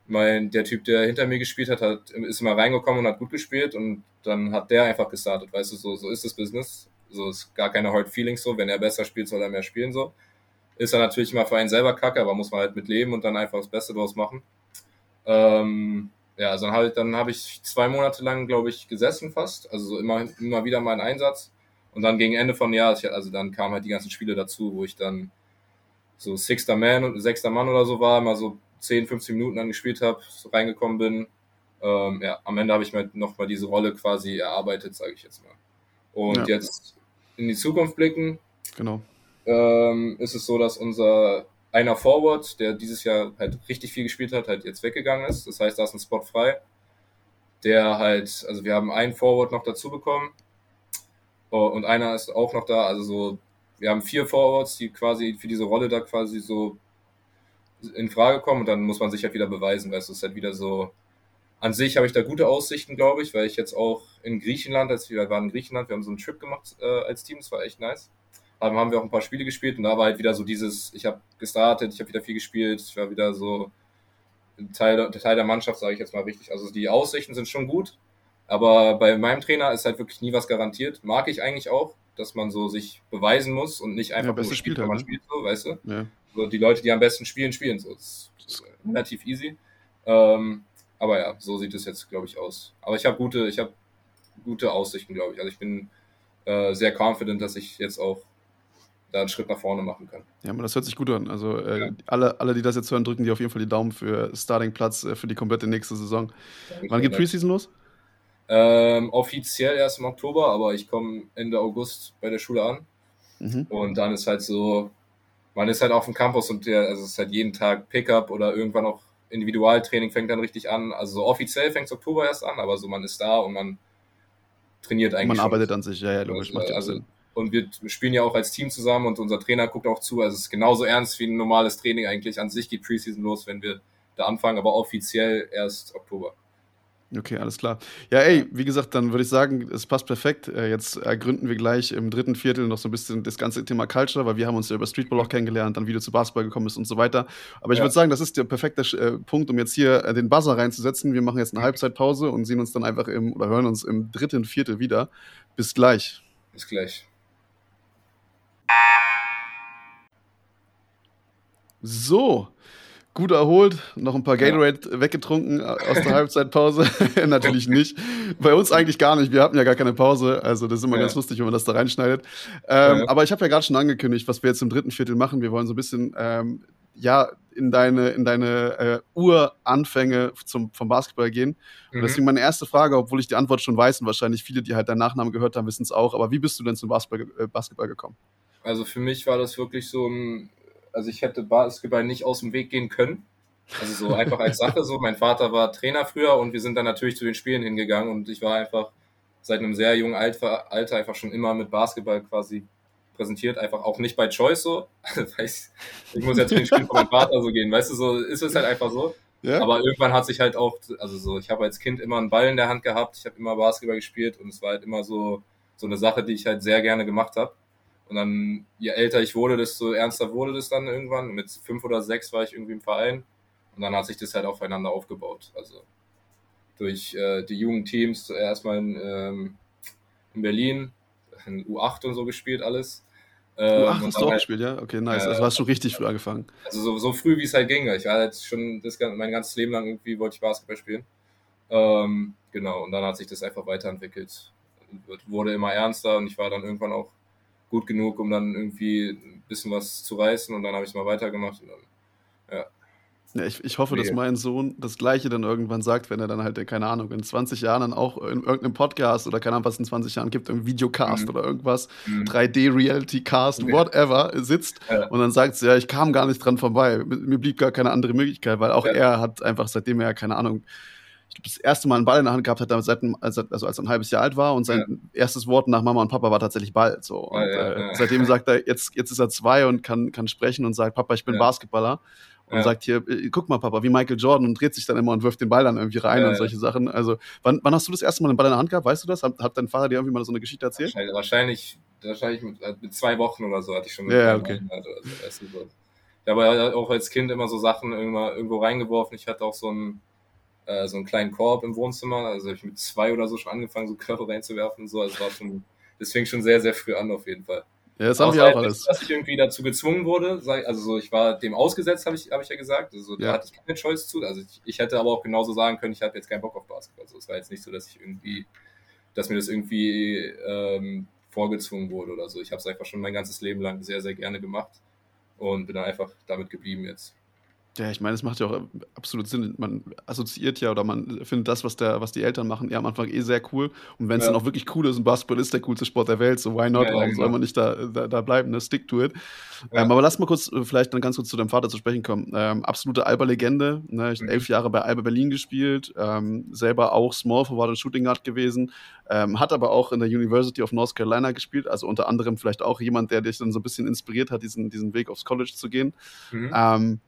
mein, der Typ, der hinter mir gespielt hat, hat, ist immer reingekommen und hat gut gespielt und dann hat der einfach gestartet, weißt du, so, so ist das Business, so ist gar keine Hard Feelings so, wenn er besser spielt, soll er mehr spielen so. Ist dann natürlich mal für einen selber kacke, aber muss man halt mit leben und dann einfach das Beste draus machen. Ähm, ja, also dann habe ich, dann habe ich zwei Monate lang, glaube ich, gesessen fast, also so immer, immer wieder mal einen Einsatz und dann gegen Ende von Jahr, also dann kamen halt die ganzen Spiele dazu, wo ich dann so sechster Man, sechster Mann oder so war, mal so zehn, fünfzehn Minuten dann gespielt habe, so reingekommen bin. Ähm, ja, am Ende habe ich mir nochmal diese Rolle quasi erarbeitet, sage ich jetzt mal. Und ja. jetzt in die Zukunft blicken, genau. ähm, ist es so, dass unser einer Forward, der dieses Jahr halt richtig viel gespielt hat, halt jetzt weggegangen ist. Das heißt, da ist ein Spot frei. Der halt, also wir haben einen Forward noch dazu bekommen und einer ist auch noch da, also so wir haben vier Forwards, die quasi für diese Rolle da quasi so in Frage kommen und dann muss man sich halt wieder beweisen, weißt du, es ist halt wieder so, an sich habe ich da gute Aussichten, glaube ich, weil ich jetzt auch in Griechenland, als wir waren in Griechenland, wir haben so einen Trip gemacht äh, als Team, das war echt nice, dann haben wir auch ein paar Spiele gespielt und da war halt wieder so dieses, ich habe gestartet, ich habe wieder viel gespielt, ich war wieder so Teil, Teil der Mannschaft, sage ich jetzt mal richtig, also die Aussichten sind schon gut, aber bei meinem Trainer ist halt wirklich nie was garantiert, mag ich eigentlich auch, dass man so sich beweisen muss und nicht einfach ja, nur spielt, wenn man ne? spielt, so, weißt du? Ja. So, die Leute, die am besten spielen, spielen so. Das ist relativ easy. Ähm, aber ja, so sieht es jetzt, glaube ich, aus. Aber ich habe gute, ich habe gute Aussichten, glaube ich. Also ich bin äh, sehr confident, dass ich jetzt auch da einen Schritt nach vorne machen kann. Ja, aber das hört sich gut an. Also äh, ja. alle, alle, die das jetzt hören, drücken dir auf jeden Fall die Daumen für Starting-Platz äh, für die komplette nächste Saison. Ja, wann geht Preseason los? Ähm, offiziell erst im Oktober, aber ich komme Ende August bei der Schule an mhm. und dann ist halt so, man ist halt auf dem Campus und der, also es ist halt jeden Tag Pickup oder irgendwann auch Individualtraining fängt dann richtig an, also so offiziell fängt es Oktober erst an, aber so man ist da und man trainiert eigentlich. Man schon. arbeitet an sich, ja, ja, logisch, macht ja also, Sinn. Und wir spielen ja auch als Team zusammen und unser Trainer guckt auch zu, also es ist genauso ernst wie ein normales Training eigentlich, an sich geht Preseason los, wenn wir da anfangen, aber offiziell erst Oktober. Okay, alles klar. Ja, ey, wie gesagt, dann würde ich sagen, es passt perfekt. Jetzt ergründen wir gleich im dritten Viertel noch so ein bisschen das ganze Thema Culture, weil wir haben uns ja über Streetball auch kennengelernt, dann wie du zu Basketball gekommen bist und so weiter. Aber ich ja. würde sagen, das ist der perfekte äh, Punkt, um jetzt hier äh, den Buzzer reinzusetzen. Wir machen jetzt eine Halbzeitpause und sehen uns dann einfach im, oder hören uns im dritten Viertel wieder. Bis gleich. Bis gleich. So. Gut erholt, noch ein paar Gatorade ja. weggetrunken aus der Halbzeitpause. Natürlich nicht. Bei uns eigentlich gar nicht. Wir hatten ja gar keine Pause. Also das ist immer ja. ganz lustig, wenn man das da reinschneidet. Ähm, ja. Aber ich habe ja gerade schon angekündigt, was wir jetzt im dritten Viertel machen. Wir wollen so ein bisschen ähm, ja, in deine, in deine äh, Uranfänge zum, vom Basketball gehen. Und mhm. deswegen meine erste Frage, obwohl ich die Antwort schon weiß und wahrscheinlich viele, die halt deinen Nachnamen gehört haben, wissen es auch, aber wie bist du denn zum Basketball, äh, Basketball gekommen? Also für mich war das wirklich so ein, also ich hätte Basketball nicht aus dem Weg gehen können. Also so einfach als Sache so. Mein Vater war Trainer früher und wir sind dann natürlich zu den Spielen hingegangen und ich war einfach seit einem sehr jungen Alter, Alter einfach schon immer mit Basketball quasi präsentiert, einfach auch nicht bei Choice so. ich, ich muss jetzt zu den Spielen von meinem Vater so gehen, weißt du, so ist es halt einfach so. Ja. Aber irgendwann hat sich halt auch, also so, ich habe als Kind immer einen Ball in der Hand gehabt, ich habe immer Basketball gespielt und es war halt immer so, so eine Sache, die ich halt sehr gerne gemacht habe. Und dann, je älter ich wurde, desto ernster wurde das dann irgendwann. Mit fünf oder sechs war ich irgendwie im Verein. Und dann hat sich das halt aufeinander aufgebaut. Also durch äh, die Jugendteams, zuerst mal in, ähm, in Berlin, in U acht und so gespielt alles. Ähm, U acht hast du auch halt, gespielt, ja? Okay, nice. Äh, also hast du richtig früh angefangen. Also so, so früh, wie es halt ging. Ich war halt schon das, mein ganzes Leben lang irgendwie, wollte ich Basketball spielen. Ähm, genau, und dann hat sich das einfach weiterentwickelt. Wurde immer ernster und ich war dann irgendwann auch gut genug, um dann irgendwie ein bisschen was zu reißen. Und dann habe ich es mal weitergemacht. Und dann, ja. Ja, ich, ich hoffe, nee. dass mein Sohn das Gleiche dann irgendwann sagt, wenn er dann halt, keine Ahnung, in zwanzig Jahren dann auch in irgendeinem Podcast oder keine Ahnung, was es in zwanzig Jahren gibt, im Videocast mhm. oder irgendwas, mhm. drei D-Reality-Cast, okay. whatever, sitzt ja. und dann sagt, ja, ich kam gar nicht dran vorbei, mir blieb gar keine andere Möglichkeit, weil auch ja. er hat einfach, seitdem er, keine Ahnung, ich glaube, das erste Mal einen Ball in der Hand gehabt hat, seit, also als er ein halbes Jahr alt war und sein ja. erstes Wort nach Mama und Papa war tatsächlich Ball. So. Und, ja, ja, äh, ja. seitdem sagt er, jetzt, jetzt ist er zwei und kann, kann sprechen und sagt, Papa, ich bin ja. Basketballer. Und ja. sagt hier, guck mal, Papa, wie Michael Jordan und dreht sich dann immer und wirft den Ball dann irgendwie rein ja, und solche ja. Sachen. Also, wann, wann hast du das erste Mal den Ball in der Hand gehabt? Weißt du das? Hat, hat dein Vater dir irgendwie mal so eine Geschichte erzählt? Wahrscheinlich, wahrscheinlich mit, mit zwei Wochen oder so hatte ich schon mit ja, okay. Hand, also, ich habe auch als Kind immer so Sachen immer irgendwo reingeworfen. Ich hatte auch so einen, äh, so einen kleinen Korb im Wohnzimmer. Also habe ich mit zwei oder so schon angefangen, so Körper reinzuwerfen und so. Also war schon, das fing schon sehr, sehr früh an auf jeden Fall. Ja, das haben wir auch alles. Dass ich irgendwie dazu gezwungen wurde, also so, ich war dem ausgesetzt, habe ich, hab ich ja gesagt, also da ja. hatte ich keine Choice zu, also ich, ich hätte aber auch genauso sagen können, ich habe jetzt keinen Bock auf Basketball, also es war jetzt nicht so, dass ich irgendwie, dass mir das irgendwie ähm, vorgezwungen wurde oder so, ich habe es einfach schon mein ganzes Leben lang sehr, sehr gerne gemacht und bin dann einfach damit geblieben jetzt. Ja, ich meine, es macht ja auch absolut Sinn. Man assoziiert ja oder man findet das, was der, was die Eltern machen, eher am Anfang eh sehr cool. Und wenn es ja. dann auch wirklich cool ist und Basketball ist der coolste Sport der Welt, so why not? Ja, warum ja, genau. soll man nicht da, da, da bleiben? Ne? Stick to it. Ja. Ähm, aber lass mal kurz, vielleicht dann ganz kurz zu deinem Vater zu sprechen kommen. Ähm, absolute Alba-Legende. Ne? Ich habe mhm. elf Jahre bei Alba Berlin gespielt, ähm, selber auch Small Forward und Shooting Guard gewesen, ähm, hat aber auch in der University of North Carolina gespielt, also unter anderem vielleicht auch jemand, der dich dann so ein bisschen inspiriert hat, diesen, diesen Weg aufs College zu gehen. Mhm. Ähm,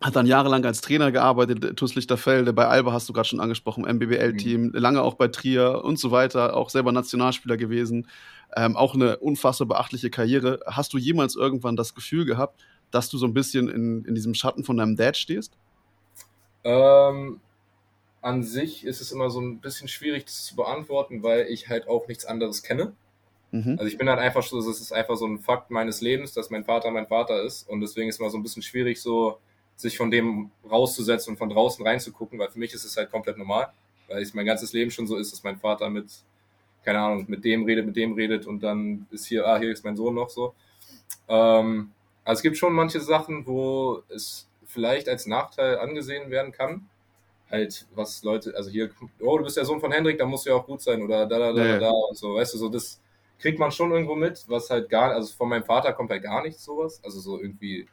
Hat dann jahrelang als Trainer gearbeitet, T U S Lichterfelde, bei Alba hast du gerade schon angesprochen, M B B L-Team, mhm. lange auch bei Trier und so weiter, auch selber Nationalspieler gewesen, ähm, auch eine unfassbar beachtliche Karriere. Hast du jemals irgendwann das Gefühl gehabt, dass du so ein bisschen in, in diesem Schatten von deinem Dad stehst? Ähm, an sich ist es immer so ein bisschen schwierig, das zu beantworten, weil ich halt auch nichts anderes kenne. Mhm. Also ich bin halt einfach so, das ist einfach so ein Fakt meines Lebens, dass mein Vater mein Vater ist und deswegen ist es immer so ein bisschen schwierig, so sich von dem rauszusetzen und von draußen reinzugucken, weil für mich ist es halt komplett normal, weil es mein ganzes Leben schon so ist, dass mein Vater mit, keine Ahnung, mit dem redet, mit dem redet und dann ist hier, ah, hier ist mein Sohn noch so. Ähm, also es gibt schon manche Sachen, wo es vielleicht als Nachteil angesehen werden kann, halt, was Leute, also hier, oh, du bist der Sohn von Hendrik, da musst du ja auch gut sein oder da, da, da, ja. da und so, weißt du, so das kriegt man schon irgendwo mit, was halt gar, also von meinem Vater kommt halt gar nichts sowas, also so irgendwie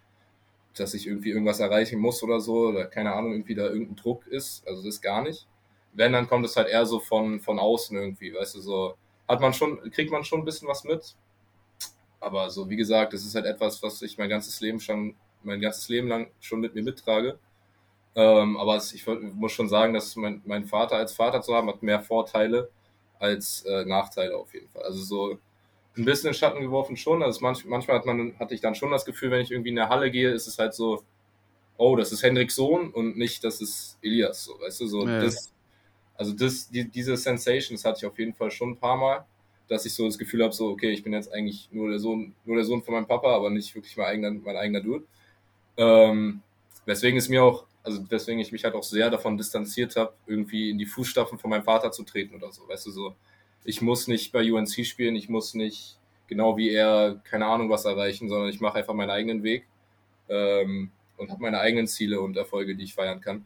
dass ich irgendwie irgendwas erreichen muss oder so, oder keine Ahnung, irgendwie da irgendein Druck ist, also das ist gar nicht. Wenn, dann kommt es halt eher so von, von außen irgendwie, weißt du, so hat man schon, kriegt man schon ein bisschen was mit, aber so, wie gesagt, das ist halt etwas, was ich mein ganzes Leben schon, mein ganzes Leben lang schon mit mir mittrage, ähm, aber es, ich muss schon sagen, dass mein, mein Vater als Vater zu haben, hat mehr Vorteile als äh, Nachteile auf jeden Fall, also so, ein bisschen in den Schatten geworfen schon, also manch, manchmal hat man, hatte ich dann schon das Gefühl, wenn ich irgendwie in der Halle gehe, ist es halt so, oh, das ist Hendriks Sohn und nicht, das ist Elias, so, weißt du, so, ja. das, also das, die, diese Sensations hatte ich auf jeden Fall schon ein paar Mal, dass ich so das Gefühl habe, so, okay, ich bin jetzt eigentlich nur der Sohn, nur der Sohn von meinem Papa, aber nicht wirklich mein eigener, mein eigener Dude, ähm, weswegen es mir auch, also weswegen ich mich halt auch sehr davon distanziert habe, irgendwie in die Fußstapfen von meinem Vater zu treten oder so, weißt du, so, ich muss nicht bei U N C spielen, ich muss nicht genau wie er, keine Ahnung was erreichen, sondern ich mache einfach meinen eigenen Weg. Ähm, und habe meine eigenen Ziele und Erfolge, die ich feiern kann.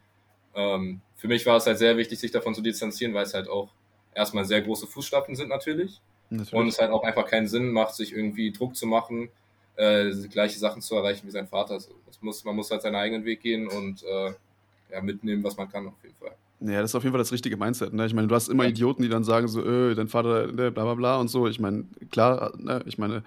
Ähm, für mich war es halt sehr wichtig, sich davon zu distanzieren, weil es halt auch erstmal sehr große Fußstapfen sind natürlich. natürlich. Und es halt auch einfach keinen Sinn macht, sich irgendwie Druck zu machen, äh, gleiche Sachen zu erreichen wie sein Vater. Also das muss, man muss halt seinen eigenen Weg gehen und äh, ja, mitnehmen, was man kann auf jeden Fall. Ja, das ist auf jeden Fall das richtige Mindset. Ne? Ich meine, du hast immer Idioten, die dann sagen so, öh, dein Vater, bla bla bla und so. Ich meine, klar, ne? ich meine,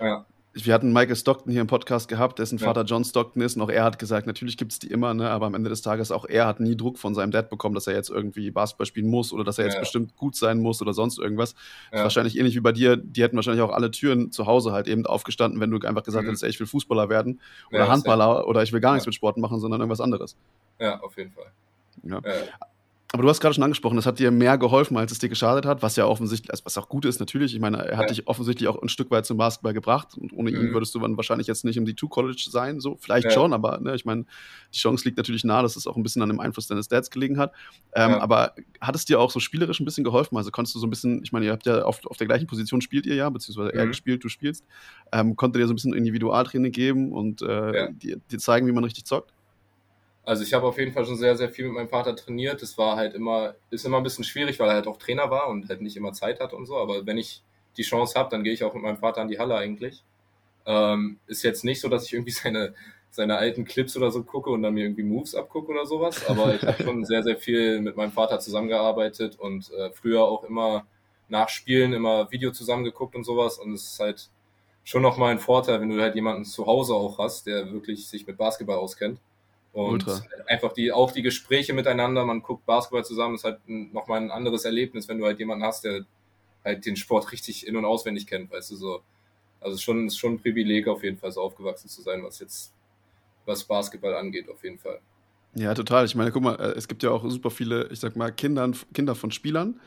ja. wir hatten Michael Stockton hier im Podcast gehabt, dessen ja. Vater John Stockton ist und auch er hat gesagt, natürlich gibt es die immer, ne? aber am Ende des Tages auch er hat nie Druck von seinem Dad bekommen, dass er jetzt irgendwie Basketball spielen muss oder dass er jetzt ja. bestimmt gut sein muss oder sonst irgendwas. Ja. Ist wahrscheinlich ähnlich wie bei dir, die hätten wahrscheinlich auch alle Türen zu Hause halt eben aufgestanden, wenn du einfach gesagt mhm. hättest, ey, ich will Fußballer werden ja, oder Handballer ja. oder ich will gar nichts ja. mit Sport machen, sondern irgendwas anderes. Ja, auf jeden Fall. Ja. ja. Aber du hast gerade schon angesprochen, das hat dir mehr geholfen, als es dir geschadet hat, was ja offensichtlich, was auch gut ist natürlich. Ich meine, er hat ja. dich offensichtlich auch ein Stück weit zum Basketball gebracht und ohne mhm. ihn würdest du dann wahrscheinlich jetzt nicht im D zwei College sein, so vielleicht ja. schon, aber ne, ich meine, die Chance liegt natürlich nahe, dass es auch ein bisschen an dem Einfluss deines Dads gelegen hat. Ähm, ja. Aber hat es dir auch so spielerisch ein bisschen geholfen? Also konntest du so ein bisschen, ich meine, ihr habt ja auf, auf der gleichen Position spielt ihr ja, beziehungsweise mhm. er gespielt, du spielst, ähm, konnte dir so ein bisschen Individualtraining geben und äh, ja. dir, dir zeigen, wie man richtig zockt? Also ich habe auf jeden Fall schon sehr, sehr viel mit meinem Vater trainiert. Das war halt immer, ist immer ein bisschen schwierig, weil er halt auch Trainer war und halt nicht immer Zeit hat und so. Aber wenn ich die Chance habe, dann gehe ich auch mit meinem Vater an die Halle eigentlich. Ähm, ist jetzt nicht so, dass ich irgendwie seine, seine alten Clips oder so gucke und dann mir irgendwie Moves abgucke oder sowas. Aber ich habe schon sehr, sehr viel mit meinem Vater zusammengearbeitet und äh, früher auch immer nach Spielen immer Video zusammengeguckt und sowas. Und es ist halt schon nochmal ein Vorteil, wenn du halt jemanden zu Hause auch hast, der wirklich sich mit Basketball auskennt. Und Ultra. einfach die, auch die Gespräche miteinander, man guckt Basketball zusammen, ist halt nochmal ein anderes Erlebnis, wenn du halt jemanden hast, der halt den Sport richtig in- und auswendig kennt, weißt du, so. Also schon, ist schon ein Privileg auf jeden Fall, so aufgewachsen zu sein, was jetzt, was Basketball angeht, auf jeden Fall. Ja, total. Ich meine, guck mal, es gibt ja auch super viele, ich sag mal, Kindern, Kinder von Spielern,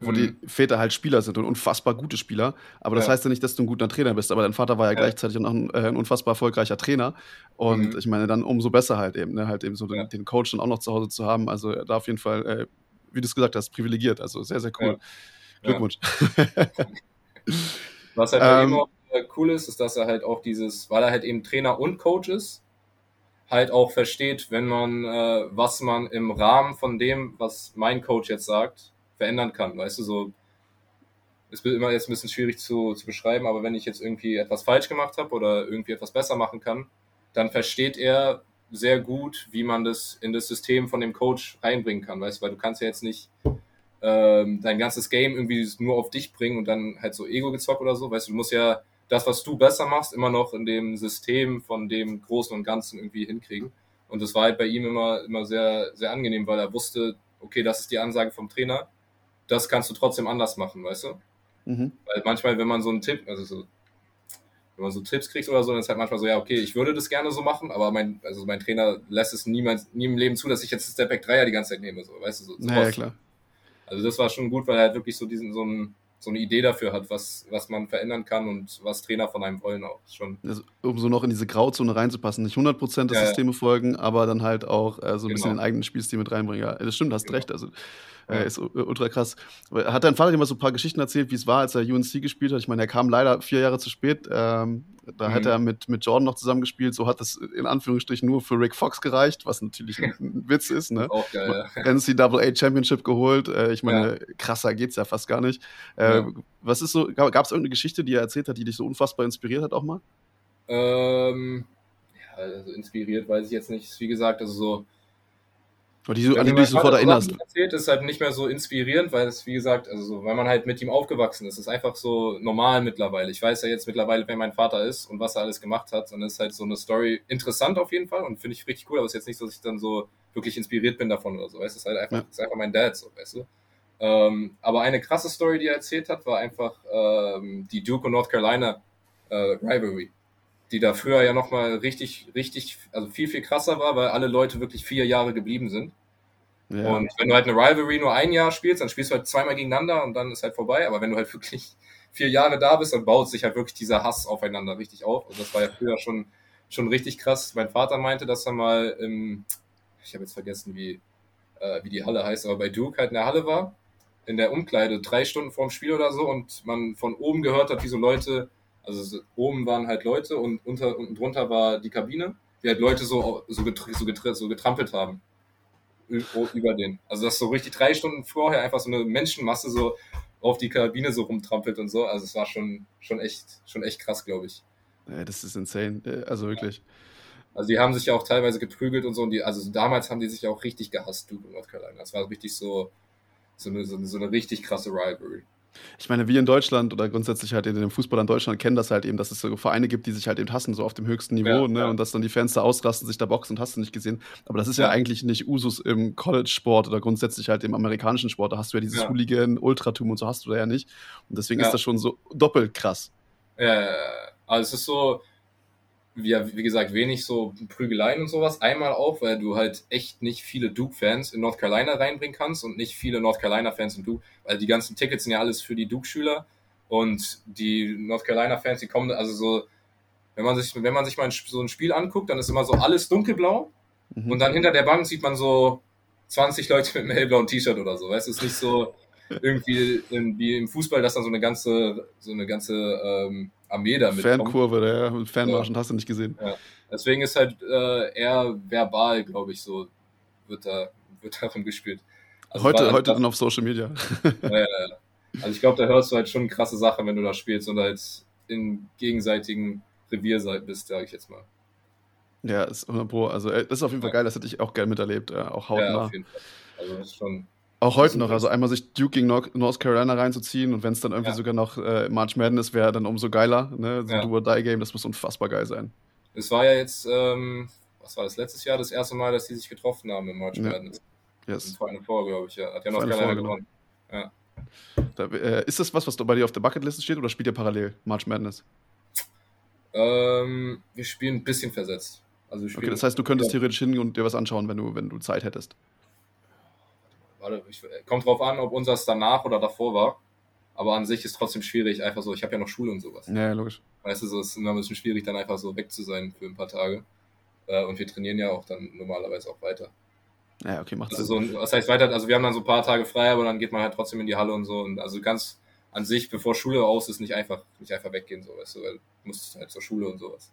wo mhm. die Väter halt Spieler sind und unfassbar gute Spieler. Aber das ja. heißt ja nicht, dass du ein guter Trainer bist. Aber dein Vater war ja, ja. gleichzeitig auch ein, äh, ein unfassbar erfolgreicher Trainer. Und mhm. ich meine, dann umso besser halt eben, ne? halt eben so den, ja. den Coach dann auch noch zu Hause zu haben. Also da auf jeden Fall, äh, wie du es gesagt hast, privilegiert. Also sehr, sehr cool. Ja. Glückwunsch. Ja. Was halt bei ihm ähm, auch cool ist, ist, dass er halt auch dieses, weil er halt eben Trainer und Coach ist, halt auch versteht, wenn man, äh, was man im Rahmen von dem, was mein Coach jetzt sagt, verändern kann, weißt du, so ist immer jetzt ein bisschen schwierig zu, zu beschreiben, aber wenn ich jetzt irgendwie etwas falsch gemacht habe oder irgendwie etwas besser machen kann, dann versteht er sehr gut, wie man das in das System von dem Coach reinbringen kann, weißt du, weil du kannst ja jetzt nicht ähm, dein ganzes Game irgendwie nur auf dich bringen und dann halt so Ego-Gezock oder so, weißt du, du musst ja das, was du besser machst, immer noch in dem System von dem Großen und Ganzen irgendwie hinkriegen und das war halt bei ihm immer, immer sehr, sehr angenehm, weil er wusste, okay, das ist die Ansage vom Trainer, das kannst du trotzdem anders machen, weißt du? Mhm. Weil manchmal, wenn man so einen Tipp, also so, wenn man so Tipps kriegt oder so, dann ist halt manchmal so, ja, okay, ich würde das gerne so machen, aber mein, also mein Trainer lässt es niemals, nie im Leben zu, dass ich jetzt den Stepback-Dreier die ganze Zeit nehme, so, weißt du? So, so naja, klar. Also das war schon gut, weil er halt wirklich so diesen, so ein, so eine Idee dafür hat, was, was man verändern kann und was Trainer von einem wollen auch schon. Also, um so noch in diese Grauzone reinzupassen, nicht hundert Prozent des ja, Systems folgen, aber dann halt auch äh, so ein genau. bisschen den eigenen Spielstil mit reinbringen. Ja, das stimmt, hast genau. recht, also äh, ist ultra krass. Hat dein Vater dir mal so ein paar Geschichten erzählt, wie es war, als er U N C gespielt hat? Ich meine, er kam leider vier Jahre zu spät, ähm, da mhm. hat er mit, mit Jordan noch zusammengespielt, so hat das in Anführungsstrichen nur für Rick Fox gereicht, was natürlich ein, ein Witz ist, ne? Auch geil, ja. N C A A Championship geholt, äh, ich meine, ja. krasser geht's ja fast gar nicht. Äh, Ja. Was ist so, gab es irgendeine Geschichte, die er erzählt hat, die dich so unfassbar inspiriert hat auch mal? Ähm, ja, also inspiriert weiß ich jetzt nicht. Wie gesagt, also so... Oder die, an die du dich sofort erinnerst. Erzählt, ist halt nicht mehr so inspirierend, weil es, wie gesagt, also so, weil man halt mit ihm aufgewachsen ist. Das ist einfach so normal mittlerweile. Ich weiß ja jetzt mittlerweile, wer mein Vater ist und was er alles gemacht hat. Und das ist halt so eine Story interessant auf jeden Fall und finde ich richtig cool, aber es ist jetzt nicht so, dass ich dann so wirklich inspiriert bin davon oder so. Weißt? Das ist halt einfach, ja. das ist einfach mein Dad, so, weißt du? Ähm, aber eine krasse Story, die er erzählt hat, war einfach ähm, die Duke und North Carolina äh, Rivalry, die da früher ja nochmal richtig, richtig, also viel, viel krasser war, weil alle Leute wirklich vier Jahre geblieben sind. Ja. Und wenn du halt eine Rivalry nur ein Jahr spielst, dann spielst du halt zweimal gegeneinander und dann ist halt vorbei. Aber wenn du halt wirklich vier Jahre da bist, dann baut sich halt wirklich dieser Hass aufeinander richtig auf. Und das war ja früher schon, schon richtig krass. Mein Vater meinte, dass er mal im, ich habe jetzt vergessen, wie, äh, wie die Halle heißt, aber bei Duke halt in der Halle war, in der Umkleide, drei Stunden vorm Spiel oder so und man von oben gehört hat, wie so Leute, also oben waren halt Leute und unter, unten drunter war die Kabine wie halt Leute so, so, getr- so, getr- so getrampelt haben über den. Also dass so richtig drei Stunden vorher einfach so eine Menschenmasse so auf die Kabine so rumtrampelt und so. Also es war schon, schon, echt, schon echt krass, glaube ich. Ja, das ist insane. Also wirklich. Also die haben sich ja auch teilweise geprügelt und so. Und die, also damals haben die sich ja auch richtig gehasst, Duke und North Carolina. Das war richtig so, so, eine, so, eine, so eine richtig krasse Rivalry. Ich meine, wir in Deutschland oder grundsätzlich halt in dem Fußball in Deutschland kennen das halt eben, dass es so Vereine gibt, die sich halt eben hassen, so auf dem höchsten Niveau, ja, ne? Ja. Und dass dann die Fans da ausrasten, sich da boxen und hast du nicht gesehen. Aber das ist ja, ja eigentlich nicht Usus im College-Sport oder grundsätzlich halt im amerikanischen Sport. Da hast du ja dieses ja. Hooligan-Ultratum und so hast du da ja nicht. Und deswegen ja. ist das schon so doppelt krass. Äh, also es ist so, wie, wie gesagt, wenig so Prügeleien und sowas. Einmal auch, weil du halt echt nicht viele Duke-Fans in North Carolina reinbringen kannst und nicht viele North Carolina-Fans in Duke, weil die ganzen Tickets sind ja alles für die Duke-Schüler und die North Carolina-Fans, die kommen, also so, wenn man sich, wenn man sich mal so ein Spiel anguckt, dann ist immer so alles dunkelblau mhm. und dann hinter der Bank sieht man so zwanzig Leute mit einem hellblauen T-Shirt oder so, weißt du, es ist nicht so irgendwie in, wie im Fußball, dass dann so eine ganze, so eine ganze, ähm, Armee da mitkommt. Fankurve, ja, Fanmarschen, ja. Hast du nicht gesehen. Ja. Deswegen ist halt äh, eher verbal, glaube ich, so wird da wird darum gespielt. Also heute dann, heute das, dann auf Social Media. Ja, ja, ja. Also ich glaube, da hörst du halt schon krasse Sachen, wenn du da spielst und halt in gegenseitigem Revier bist, sage ich jetzt mal. Ja, ist hundert Pro. Also das ist auf jeden Fall ja. geil, das hätte ich auch geil miterlebt, ja, auch hautnah. Ja, auf jeden Fall. Also das ist schon... Auch heute noch, also einmal sich Duke gegen North Carolina reinzuziehen und wenn es dann irgendwie ja. sogar noch äh, March Madness wäre, dann umso geiler, ne? So ein ja. Do-or-Die-Game, das muss unfassbar geil sein. Es war ja jetzt, ähm, was war das, letztes Jahr das erste Mal, dass die sich getroffen haben im March ja. Madness. Yes. Vor einem Vor, glaube ich, ja. Hat ja North Carolina gewonnen. Ja. Da, äh, ist das was, was bei dir auf der Bucketliste steht oder spielt ihr parallel March Madness? Ähm, wir spielen ein bisschen versetzt. Also wir spielen okay, das heißt, du könntest ja. theoretisch hingehen und dir was anschauen, wenn du, wenn du Zeit hättest. Kommt drauf an, ob unseres danach oder davor war. Aber an sich ist trotzdem schwierig, einfach so, ich habe ja noch Schule und sowas. Ja, logisch. Weißt du, so ist immer ein bisschen schwierig, dann einfach so weg zu sein für ein paar Tage. Und wir trainieren ja auch dann normalerweise auch weiter. Ja, okay, macht also Sinn. So, das heißt weiter, also wir haben dann so ein paar Tage frei, aber dann geht man halt trotzdem in die Halle und so. Und also ganz an sich, bevor Schule aus ist, nicht einfach, nicht einfach weggehen, so, weißt du, weil du musst halt zur Schule und sowas.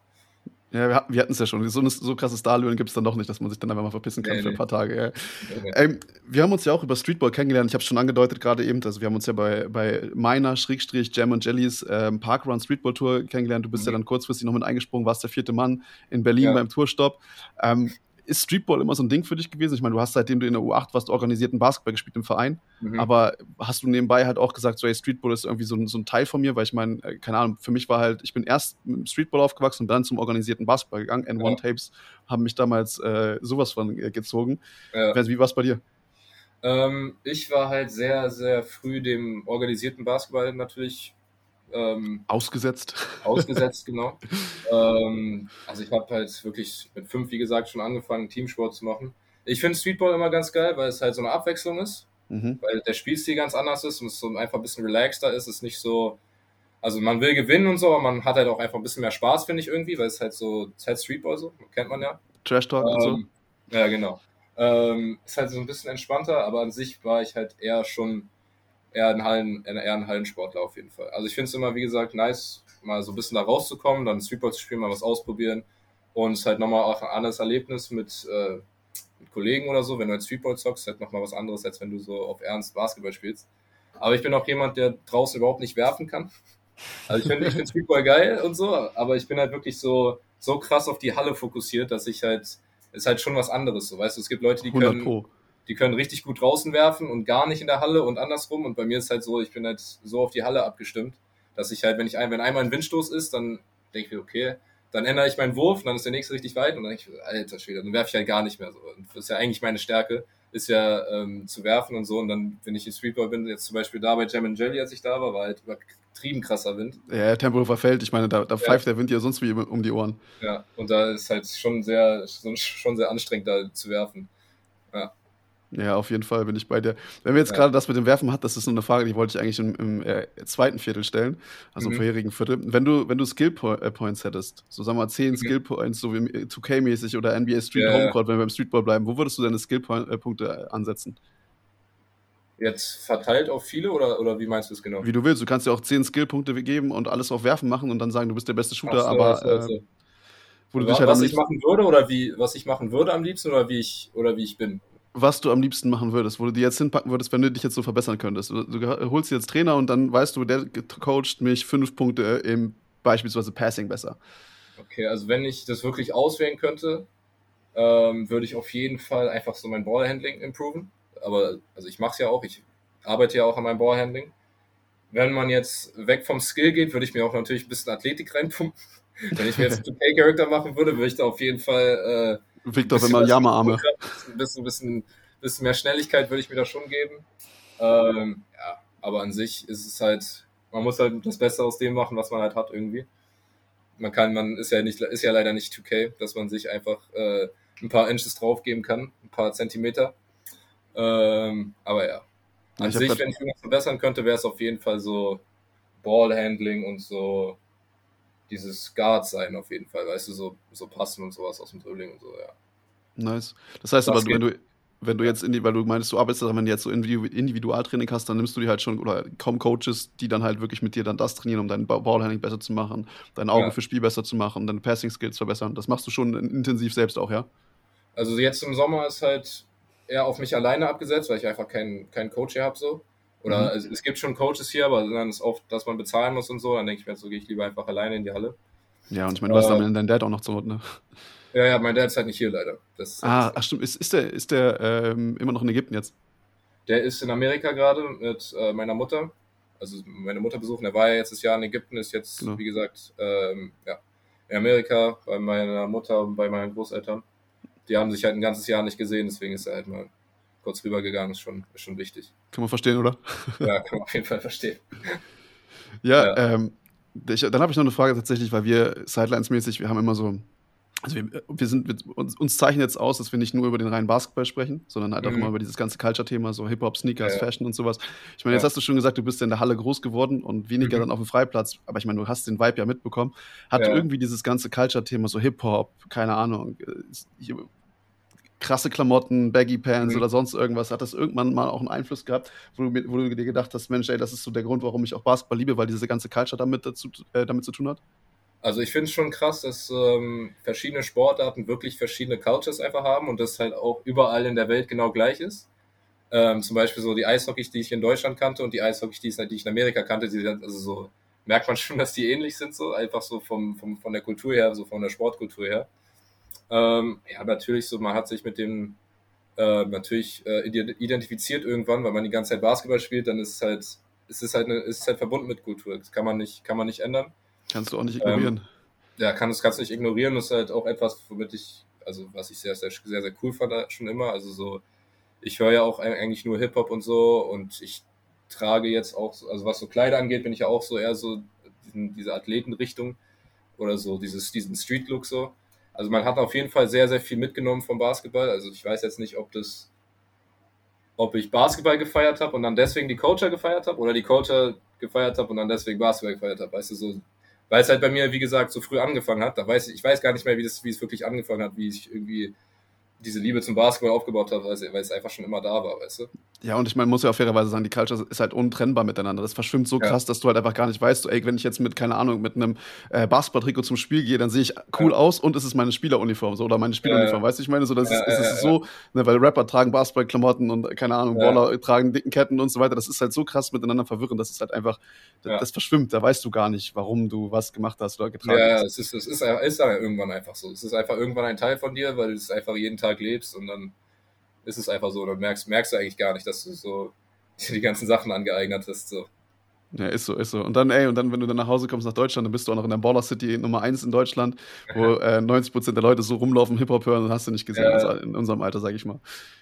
Ja, wir hatten es ja schon. So, eine, so krasse Starlöhnen gibt es dann doch nicht, dass man sich dann einfach mal verpissen kann nee, für ein paar nee. Tage. Ja. Nee, nee. Ähm, wir haben uns ja auch über Streetball kennengelernt. Ich habe es schon angedeutet gerade eben. Also wir haben uns ja bei, bei meiner Schrägstrich Jam and Jellies ähm, Parkrun Streetball Tour kennengelernt. Du bist mhm. ja dann kurzfristig noch mit eingesprungen, warst der vierte Mann in Berlin ja. beim Tourstopp. Ähm, ist Streetball immer so ein Ding für dich gewesen? Ich meine, du hast seitdem du in der U acht warst, organisierten Basketball gespielt im Verein. Mhm. Aber hast du nebenbei halt auch gesagt, so hey, Streetball ist irgendwie so ein, so ein Teil von mir, weil ich meine, keine Ahnung, für mich war halt, ich bin erst mit dem Streetball aufgewachsen und dann zum organisierten Basketball gegangen. N eins ja. Tapes haben mich damals äh, sowas von gezogen. Ja. Wie war es bei dir? Ähm, ich war halt sehr, sehr früh dem organisierten Basketball natürlich Ähm, ausgesetzt. Ausgesetzt, genau. ähm, also ich habe halt wirklich mit fünf, wie gesagt, schon angefangen, Teamsport zu machen. Ich finde Streetball immer ganz geil, weil es halt so eine Abwechslung ist, mhm. weil der Spielstil ganz anders ist und es so einfach ein bisschen relaxter ist. Es ist nicht so, also man will gewinnen und so, aber man hat halt auch einfach ein bisschen mehr Spaß, finde ich irgendwie, weil es halt so, es ist halt Streetball so, kennt man ja. Trash Talk ähm, und so. Ja, genau. Ähm, ist halt so ein bisschen entspannter, aber an sich war ich halt eher schon Eher ein, Hallen, eher ein Hallensportler auf jeden Fall. Also ich finde es immer, wie gesagt, nice, mal so ein bisschen da rauszukommen, dann Streetball zu spielen, mal was ausprobieren und es ist halt nochmal auch ein anderes Erlebnis mit, äh, mit Kollegen oder so. Wenn du halt Streetball zockst, ist halt nochmal was anderes, als wenn du so auf Ernst Basketball spielst. Aber ich bin auch jemand, der draußen überhaupt nicht werfen kann. Also ich finde ich find Streetball geil und so, aber ich bin halt wirklich so, so krass auf die Halle fokussiert, dass ich halt, ist halt schon was anderes so, weißt du, es gibt Leute, die können... hundert Pro. Die können richtig gut draußen werfen und gar nicht in der Halle und andersrum. Und bei mir ist halt so, ich bin halt so auf die Halle abgestimmt, dass ich halt, wenn ich ein, wenn einmal ein Windstoß ist, dann denke ich mir, okay, dann ändere ich meinen Wurf, dann ist der nächste richtig weit und dann denke ich, alter Schwede, dann werfe ich halt gar nicht mehr so. Und das ist ja eigentlich meine Stärke, ist ja ähm, zu werfen und so. Und dann, wenn ich im Streetball bin, jetzt zum Beispiel da bei Jam and Jelly, als ich da war, war halt übertrieben krasser Wind. Ja, Tempo verfällt, ich meine, da, da ja. pfeift der Wind ja sonst wie um die Ohren. Ja, und da ist halt schon sehr, schon sehr anstrengend, da zu werfen. Ja. Ja, auf jeden Fall bin ich bei dir. Wenn wir jetzt ja. gerade das mit dem Werfen hatten, das ist so eine Frage, die wollte ich eigentlich im, im äh, zweiten Viertel stellen, also mhm. im vorherigen Viertel. Wenn du, wenn du Skill-Points hättest, so sagen wir mal zehn mhm. Skill-Points, so wie zwei K-mäßig oder N B A Street ja, Homecourt, wenn wir beim Streetball bleiben, wo würdest du deine Skill-Punkte ansetzen? Jetzt verteilt auf viele oder, oder wie meinst du es genau? Wie du willst, du kannst ja auch zehn Skill-Punkte geben und alles auf Werfen machen und dann sagen, du bist der beste Shooter, so, aber... So, so. Äh, Wo du dich halt was ich machen würde oder wie, was ich machen würde am liebsten oder wie ich oder wie ich bin. Was du am liebsten machen würdest, wo du die jetzt hinpacken würdest, wenn du dich jetzt so verbessern könntest. Du, du holst dir jetzt Trainer und dann weißt du, der coacht mich fünf Punkte im beispielsweise Passing besser. Okay, also wenn ich das wirklich auswählen könnte, ähm, würde ich auf jeden Fall einfach so mein Ballhandling improven. Aber also ich mache es ja auch, ich arbeite ja auch an meinem Ballhandling. Wenn man jetzt weg vom Skill geht, würde ich mir auch natürlich ein bisschen Athletik reinpumpen. Wenn ich mir jetzt einen K-Charakter machen würde, würde ich da auf jeden Fall äh, Victor, wenn man Jammerarme. Ein bisschen, bisschen, bisschen mehr Schnelligkeit würde ich mir da schon geben. Ähm, ja, aber an sich ist es halt, man muss halt das Beste aus dem machen, was man halt hat irgendwie. Man kann, man ist ja nicht, ist ja leider nicht zwei K, dass man sich einfach äh, ein paar Inches draufgeben kann, ein paar Zentimeter. Ähm, aber ja, an ich sich, wenn ich irgendwas verbessern könnte, wäre es auf jeden Fall so Ballhandling und so dieses Guard sein auf jeden Fall, weißt du, so, so passen und sowas aus dem Dribbling und so, ja. Nice. Das heißt das aber, geht. wenn du wenn du jetzt, in die, weil du meinst, du arbeitest, wenn du jetzt so Individualtraining hast, dann nimmst du die halt schon, oder kaum Coaches, die dann halt wirklich mit dir dann das trainieren, um dein Ballhandling besser zu machen, dein Auge ja. für Spiel besser zu machen, deine Passing-Skills verbessern. Das machst du schon intensiv selbst auch, ja? Also jetzt im Sommer ist halt eher auf mich alleine abgesetzt, weil ich einfach keinen kein Coach hier habe, so. Oder mhm. es, es gibt schon Coaches hier, aber dann ist oft, dass man bezahlen muss und so. Dann denke ich mir, so gehe ich lieber einfach alleine in die Halle. Ja, und ich meine, du hast äh, dann deinen Dad auch noch zur Not, ne? Ja, ja, mein Dad ist halt nicht hier, leider. Das ah, halt ach stimmt. Ist, ist der, ist der ähm, immer noch in Ägypten jetzt? Der ist in Amerika gerade mit äh, meiner Mutter. Also meine Mutter besuchen. Der war ja jetzt das Jahr in Ägypten, ist jetzt, genau. wie gesagt, ähm, ja, in Amerika bei meiner Mutter und bei meinen Großeltern. Die haben sich halt ein ganzes Jahr nicht gesehen, deswegen ist er halt mal kurz rübergegangen, ist schon, ist schon wichtig. Kann man verstehen, oder? Ja, kann man auf jeden Fall verstehen. ja, ja. Ähm, ich, dann habe ich noch eine Frage tatsächlich, weil wir Sidelines-mäßig, wir haben immer so, also wir, wir sind, wir, uns, uns zeichnet jetzt aus, dass wir nicht nur über den reinen Basketball sprechen, sondern halt mhm. auch immer über dieses ganze Culture-Thema, so Hip-Hop, Sneakers, ja, ja. Fashion und sowas. Ich meine, jetzt ja. hast du schon gesagt, du bist ja in der Halle groß geworden und weniger mhm. dann auf dem Freiplatz, aber ich meine, du hast den Vibe ja mitbekommen. Hat ja. irgendwie dieses ganze Culture-Thema, so Hip-Hop, keine Ahnung, hier, krasse Klamotten, Baggy-Pants mhm. oder sonst irgendwas, hat das irgendwann mal auch einen Einfluss gehabt, wo du, wo du dir gedacht hast, Mensch, ey, das ist so der Grund, warum ich auch Basketball liebe, weil diese ganze Culture damit, dazu, äh, damit zu tun hat? Also ich finde es schon krass, dass ähm, verschiedene Sportarten wirklich verschiedene Cultures einfach haben und das halt auch überall in der Welt genau gleich ist. Ähm, zum Beispiel so die Eishockeys, die ich in Deutschland kannte und die Eishockeys, die ich in Amerika kannte, die sind, also so merkt man schon, dass die ähnlich sind, so einfach so vom, vom, von der Kultur her, so von der Sportkultur her. Ähm, ja, natürlich so, man hat sich mit dem äh, natürlich äh, identifiziert irgendwann, weil man die ganze Zeit Basketball spielt, dann ist es halt, ist es halt, eine, ist es halt verbunden mit Kultur. Das kann man nicht, kann man nicht ändern. Kannst du auch nicht ignorieren. Ähm, ja, kann, das kannst du nicht ignorieren. Das ist halt auch etwas, womit ich, also was ich sehr, sehr, sehr, sehr cool fand schon immer. Also so, ich höre ja auch eigentlich nur Hip-Hop und so und ich trage jetzt auch, also was so Kleider angeht, bin ich ja auch so eher so diesen, diese Athletenrichtung oder so, dieses, diesen Street-Look so. Also man hat auf jeden Fall sehr, sehr viel mitgenommen vom Basketball. Also ich weiß jetzt nicht, ob das, ob ich Basketball gefeiert habe und dann deswegen die Culture gefeiert habe oder die Culture gefeiert habe und dann deswegen Basketball gefeiert habe. Weißt du, so, weil es halt bei mir, wie gesagt, so früh angefangen hat. Da weiß ich, ich weiß gar nicht mehr, wie das, wie es wirklich angefangen hat, wie ich irgendwie diese Liebe zum Basketball aufgebaut habe, weil es einfach schon immer da war, weißt du? Ja, und ich meine, muss ja auch fairerweise sagen, die Culture ist halt untrennbar miteinander. Das verschwimmt so ja. krass, dass du halt einfach gar nicht weißt, so, ey, wenn ich jetzt mit, keine Ahnung, mit einem äh, Basketball-Trikot zum Spiel gehe, dann sehe ich cool ja. aus und es ist meine Spieleruniform so, oder meine Spieleruniform, ja, ja. weißt du? Ich meine, so, das ja, ist, ja, ist ja, so, ja. Ne, weil Rapper tragen Basketball-Klamotten und, keine Ahnung, Baller ja. tragen dicken Ketten und so weiter. Das ist halt so krass miteinander verwirrend, das ist halt einfach, das, ja. das verschwimmt, da weißt du gar nicht, warum du was gemacht hast oder getragen hast. Ja, ja, es ist, es ist, es ist ja irgendwann einfach so. Es ist einfach irgendwann ein Teil von dir, weil es einfach jeden Tag lebst und dann ist es einfach so, dann merkst, merkst du eigentlich gar nicht, dass du so die ganzen Sachen angeeignet hast. So. Ja, ist so, ist so. Und dann, ey, und dann, wenn du dann nach Hause kommst nach Deutschland, dann bist du auch noch in der Baller City Nummer eins in Deutschland, wo äh, neunzig Prozent der Leute so rumlaufen, Hip-Hop hören, und hast du nicht gesehen, ja, also in unserem Alter, sag ich mal.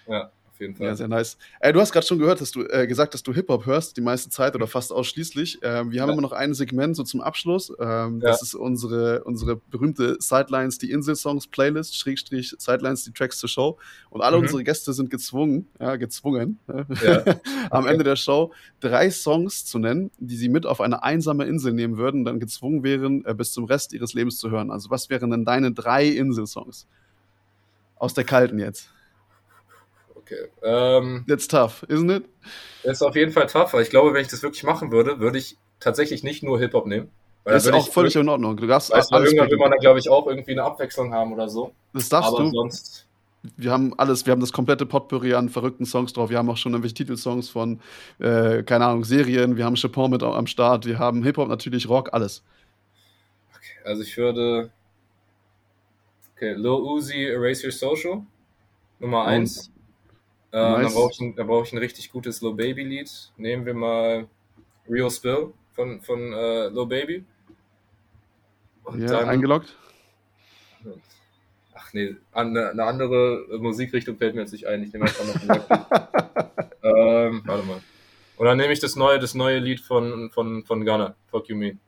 Ja, auf jeden Fall. Ja, sehr nice. Ey, du hast gerade schon gehört, dass du äh, gesagt, dass du Hip-Hop hörst, die meiste Zeit oder fast ausschließlich. Ähm, wir haben ja. immer noch ein Segment so zum Abschluss. Ähm, ja. Das ist unsere, unsere berühmte Sidelines, die Insel-Songs-Playlist, Schrägstrich Sidelines, die Tracks zur Show. Und alle mhm. unsere Gäste sind gezwungen, ja, gezwungen, ja. am Ende der Show drei Songs zu nennen, die sie mit auf eine einsame Insel nehmen würden und dann gezwungen wären, äh, bis zum Rest ihres Lebens zu hören. Also was wären denn deine drei Insel-Songs? Aus der Kalten jetzt. Okay. Ähm, That's tough, isn't it? Das ist auf jeden Fall tough, weil ich glaube, wenn ich das wirklich machen würde, würde ich tatsächlich nicht nur Hip-Hop nehmen, Weil das ist auch völlig in Ordnung. Du darfst weißt, alles irgendwann will man da, glaube ich, auch irgendwie eine Abwechslung haben oder so. Das darfst aber du. Sonst wir haben alles, wir haben das komplette Potpourri an verrückten Songs drauf. Wir haben auch schon irgendwelche Titelsongs von, äh, keine Ahnung, Serien. Wir haben Chopin mit am Start. Wir haben Hip-Hop natürlich, Rock, alles. Okay, also ich würde... Okay, Lil Uzi, Erase Your Social, Nummer eins. Äh, nice. Da brauche ich, ich ein richtig gutes Lil Baby-Lied. Nehmen wir mal Real Spill von, von äh, Lil Baby. Und ja, dann, eingeloggt. Ach nee, an, eine andere Musikrichtung fällt mir jetzt nicht ein. Ich nehme einfach noch ähm, warte mal. Und dann nehme ich das neue, das neue Lied von, von, von Gunna, Fuck You Mean.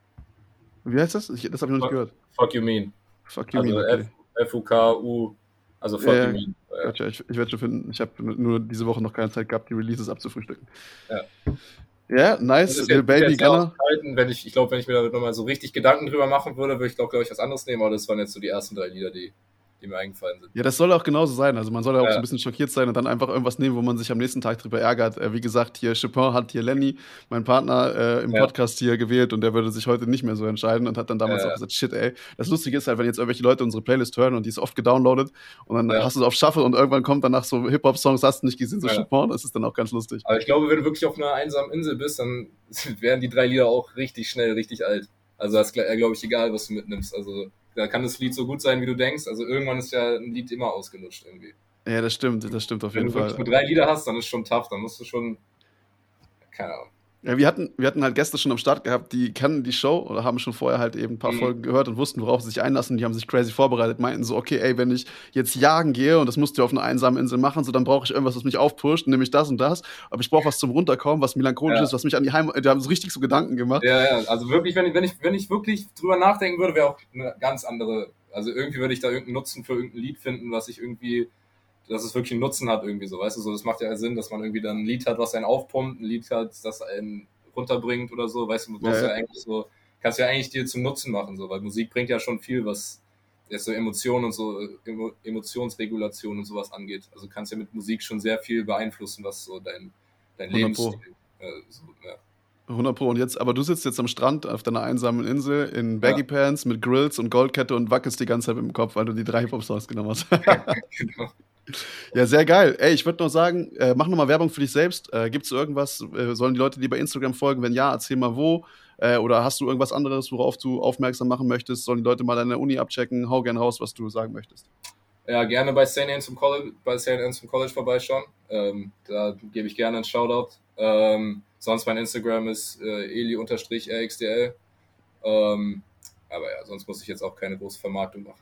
Wie heißt das? Ich, das habe ich noch nicht gehört. Fuck You Mean. Fuck You also Mean, okay. F- F U K U, also Fuck ja, You Mean. Gotcha. Ich, ich werde schon finden, ich habe nur diese Woche noch keine Zeit gehabt, die Releases abzufrühstücken. Ja, yeah, nice, jetzt, Lil Baby, Gunner. Wenn ich ich glaube, wenn ich mir da nochmal so richtig Gedanken drüber machen würde, würde ich glaube glaub ich was anderes nehmen, aber das waren jetzt so die ersten drei Lieder, die, die mir eingefallen sind. Ja, das soll auch genauso sein, also man soll ja auch ja. so ein bisschen schockiert sein und dann einfach irgendwas nehmen, wo man sich am nächsten Tag drüber ärgert. Wie gesagt, hier Chopin hat hier Lenny, mein Partner, äh, im ja. Podcast hier gewählt und der würde sich heute nicht mehr so entscheiden und hat dann damals ja, auch gesagt, shit ey. Das Lustige ist halt, wenn jetzt irgendwelche Leute unsere Playlist hören und die ist oft gedownloadet und dann ja. hast du es auf Shuffle und irgendwann kommt danach so Hip-Hop-Songs, hast du nicht gesehen, so ja. Chopin, das ist dann auch ganz lustig. Aber ich glaube, wenn du wirklich auf einer einsamen Insel bist, dann werden die drei Lieder auch richtig schnell, richtig alt. Also das ist, glaube ich, egal, was du mitnimmst, also... Da kann das Lied so gut sein, wie du denkst. Also irgendwann ist ja ein Lied immer ausgelutscht irgendwie. Ja, das stimmt, das stimmt auf jeden Fall. Wenn du nur drei Lieder hast, dann ist schon tough, dann musst du schon, keine Ahnung. Ja, wir hatten, wir hatten halt Gäste schon am Start gehabt, die kannten die Show oder haben schon vorher halt eben ein paar mhm. Folgen gehört und wussten, worauf sie sich einlassen. Die haben sich crazy vorbereitet, meinten so, okay, ey, wenn ich jetzt jagen gehe und das musst du auf einer einsamen Insel machen, so dann brauche ich irgendwas, was mich aufpusht, nämlich das und das. Aber ich brauche was zum Runterkommen, was melancholisch ja. ist, was mich an die Heimat... Die haben so richtig so Gedanken gemacht. Ja, ja, also wirklich, wenn ich, wenn ich, wenn ich wirklich drüber nachdenken würde, wäre auch eine ganz andere... Also irgendwie würde ich da irgendeinen Nutzen für irgendein Lied finden, was ich irgendwie... dass es wirklich einen Nutzen hat irgendwie so, weißt du, so das macht ja Sinn, dass man irgendwie dann ein Lied hat, was einen aufpumpt, ein Lied hat, das einen runterbringt oder so, weißt du, du ja, ja. Ja eigentlich so, kannst ja eigentlich dir zum Nutzen machen, so, weil Musik bringt ja schon viel, was jetzt so Emotionen und so, Emo- Emotionsregulation und sowas angeht, also kannst ja mit Musik schon sehr viel beeinflussen, was so dein, dein Lebensstil, äh, so, ja. hundert Pro. Und jetzt, aber du sitzt jetzt am Strand auf deiner einsamen Insel in Baggy Pants mit Grills und Goldkette und wackelst die ganze Zeit im Kopf, weil du die drei Hip-Hop-Songs genommen hast. Genau. Ja, sehr geil. Ey, ich würde noch sagen, äh, mach nochmal Werbung für dich selbst. Äh, gibt's irgendwas, äh, sollen die Leute dir bei Instagram folgen? Wenn ja, erzähl mal wo. Äh, oder hast du irgendwas anderes, worauf du aufmerksam machen möchtest? Sollen die Leute mal deine Uni abchecken? Hau gerne raus, was du sagen möchtest. Ja, gerne bei Saint Anselm College, bei Saint Anselm College vorbeischauen. Ähm, da gebe ich gerne einen Shoutout. Ähm, sonst mein Instagram ist äh, eli-rxdl. Ähm, aber ja, sonst muss ich jetzt auch keine große Vermarktung machen.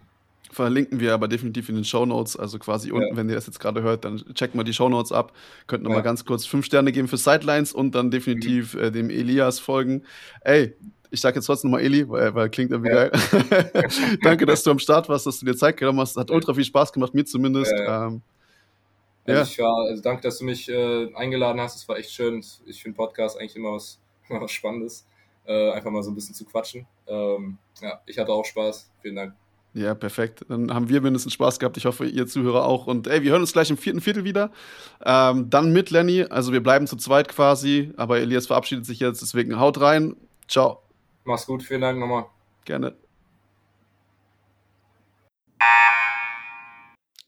Verlinken wir aber definitiv in den Shownotes, also quasi unten, ja. wenn ihr das jetzt gerade hört, dann checkt mal die Shownotes ab, könnt nochmal ja. ganz kurz fünf Sterne geben für Sidelines und dann definitiv mhm. äh, dem Elias folgen. Ey, ich sag jetzt trotzdem nochmal Eli, weil, weil klingt irgendwie ja. geil. Danke, dass du am Start warst, dass du dir Zeit genommen hast, hat ultra viel Spaß gemacht, mir zumindest. Ja, ja. Ähm, ja. Ich war, also danke, dass du mich äh, eingeladen hast, es war echt schön, ich finde Podcast eigentlich immer was, immer was Spannendes, äh, einfach mal so ein bisschen zu quatschen. Ähm, ja, ich hatte auch Spaß, vielen Dank. Ja, perfekt. Dann haben wir mindestens Spaß gehabt. Ich hoffe, ihr Zuhörer auch. Und ey, wir hören uns gleich im vierten Viertel wieder. Ähm, dann mit Lenny. Also wir bleiben zu zweit quasi. Aber Elias verabschiedet sich jetzt. Deswegen haut rein. Ciao. Mach's gut. Vielen Dank nochmal. Gerne.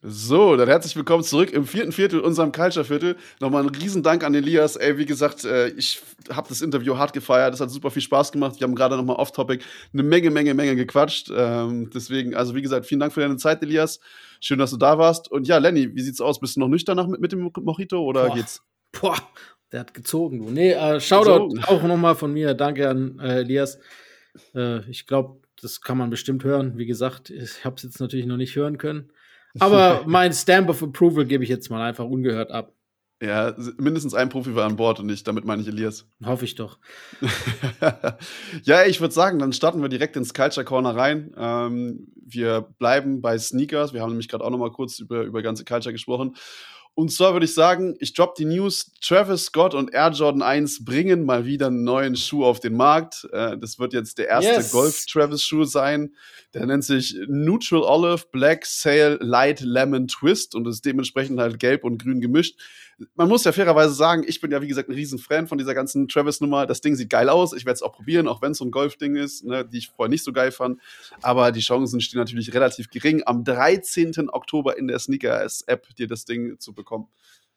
So, dann herzlich willkommen zurück im vierten Viertel, unserem Culture-Viertel. Nochmal einen riesen Dank an Elias. Ey, wie gesagt, ich habe das Interview hart gefeiert. Es hat super viel Spaß gemacht. Wir haben gerade nochmal off-topic eine Menge, Menge, Menge gequatscht. Deswegen, also wie gesagt, vielen Dank für deine Zeit, Elias. Schön, dass du da warst. Und ja, Lenny, wie sieht's aus? Bist du noch nüchtern nach, mit dem Mojito oder Boah. geht's? Boah, der hat gezogen, du. Nee, äh, Shoutout gezogen. Auch nochmal von mir. Danke an äh, Elias. Äh, ich glaube, das kann man bestimmt hören. Wie gesagt, ich habe es jetzt natürlich noch nicht hören können. Aber mein Stamp of Approval gebe ich jetzt mal einfach ungehört ab. Ja, mindestens ein Profi war an Bord und ich, damit meine ich Elias. Hoffe ich doch. Ja, ich würde sagen, dann starten wir direkt ins Culture Corner rein. Ähm, wir bleiben bei Sneakers. Wir haben nämlich gerade auch noch mal kurz über, über ganze Culture gesprochen. Und zwar würde ich sagen, ich droppe die News, Travis Scott und Air Jordan eins bringen mal wieder einen neuen Schuh auf den Markt. Das wird jetzt der erste yes. Golf-Travis-Schuh sein. Der nennt sich Neutral Olive Black Sail Light Lemon Twist und ist dementsprechend halt gelb und grün gemischt. Man muss ja fairerweise sagen, ich bin ja wie gesagt ein riesen Fan von dieser ganzen Travis-Nummer. Das Ding sieht geil aus, ich werde es auch probieren, auch wenn es so ein Golf-Ding ist, ne, die ich vorher nicht so geil fand. Aber die Chancen stehen natürlich relativ gering, am dreizehnten Oktober in der Sneakers-App dir das Ding zu bekommen. Kommen.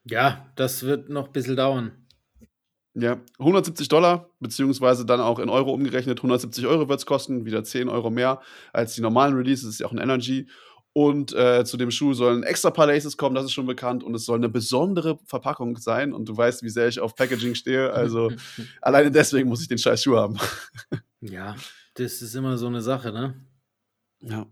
Ja, das wird noch ein bisschen dauern. Ja, hundertsiebzig Dollar, beziehungsweise dann auch in Euro umgerechnet. hundertsiebzig Euro wird es kosten, wieder zehn Euro mehr als die normalen Releases. Das ist ja auch ein Energy. Und äh, zu dem Schuh sollen extra paar Laces kommen, das ist schon bekannt. Und es soll eine besondere Verpackung sein. Und du weißt, wie sehr ich auf Packaging stehe. Also alleine deswegen muss ich den scheiß Schuh haben. Ja, das ist immer so eine Sache, ne? Ja,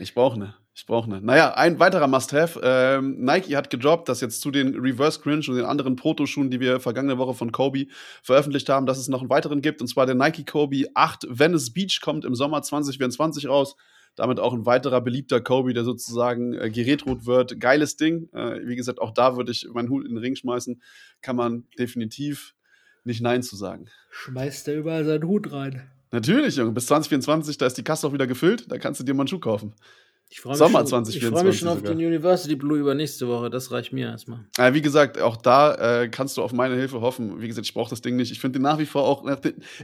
ich brauche eine. Ich brauche eine. Naja, ein weiterer Must-Have. Ähm, Nike hat gedroppt, dass jetzt zu den Reverse Cringe und den anderen Protoschuhen, die wir vergangene Woche von Kobe veröffentlicht haben, dass es noch einen weiteren gibt. Und zwar der Nike Kobe acht Venice Beach kommt im Sommer zwanzig vierundzwanzig raus. Damit auch ein weiterer beliebter Kobe, der sozusagen äh, geretrot wird. Geiles Ding. Äh, wie gesagt, auch da würde ich meinen Hut in den Ring schmeißen. Kann man definitiv nicht Nein zu sagen. Schmeißt er überall seinen Hut rein. Natürlich, Junge. Bis zwanzig vierundzwanzig, da ist die Kasse auch wieder gefüllt. Da kannst du dir mal einen Schuh kaufen. Ich freue mich, freu mich schon auf sogar. Den University Blue über nächste Woche, das reicht mir erstmal. Ja, wie gesagt, auch da äh, kannst du auf meine Hilfe hoffen. Wie gesagt, ich brauche das Ding nicht. Ich finde den nach wie vor auch.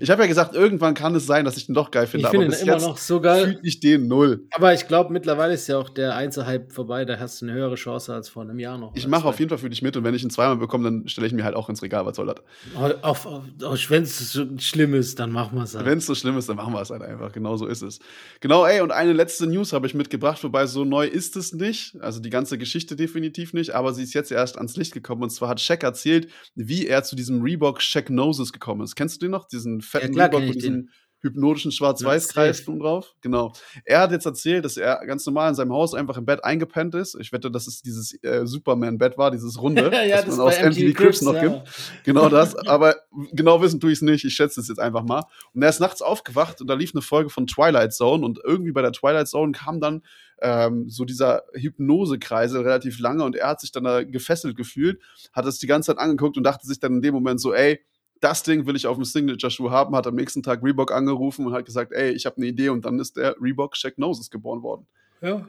Ich habe ja gesagt, irgendwann kann es sein, dass ich den doch geil finde. Ich finde den immer noch so geil. Fühle ich den null. Aber ich glaube, mittlerweile ist ja auch der Einzelhype vorbei. Da hast du eine höhere Chance als vor einem Jahr noch. Ich mache auf jeden Fall für dich mit und wenn ich ihn zweimal bekomme, dann stelle ich mir halt auch ins Regal, was soll das? Wenn es so schlimm ist, dann machen wir es halt. Wenn es so schlimm ist, dann machen wir es halt einfach. Genau so ist es. Genau, ey, und eine letzte News habe ich mitgebracht. Wobei so neu ist es nicht, also die ganze Geschichte definitiv nicht, aber sie ist jetzt erst ans Licht gekommen und zwar hat Shaq erzählt, wie er zu diesem Reebok Shaq Noses gekommen ist. Kennst du den noch? Diesen fetten ja, klar, Reebok mit diesem hypnotischen Schwarz-Weiß-Kreis drauf? Genau. Er hat jetzt erzählt, dass er ganz normal in seinem Haus einfach im Bett eingepennt ist. Ich wette, dass es dieses äh, Superman-Bett war, dieses Runde, ja, das, das man aus M T V Cribs noch ja. gibt. Genau das, aber genau wissen tue ich es nicht. Ich schätze es jetzt einfach mal. Und er ist nachts aufgewacht und da lief eine Folge von Twilight Zone und irgendwie bei der Twilight Zone kam dann Ähm, so dieser Hypnosekreisel relativ lange und er hat sich dann da gefesselt gefühlt, hat es die ganze Zeit angeguckt und dachte sich dann in dem Moment so, ey, das Ding will ich auf dem Signature-Schuh haben, hat am nächsten Tag Reebok angerufen und hat gesagt, ey, ich habe eine Idee und dann ist der Reebok Shaq Noses geboren worden. Ja.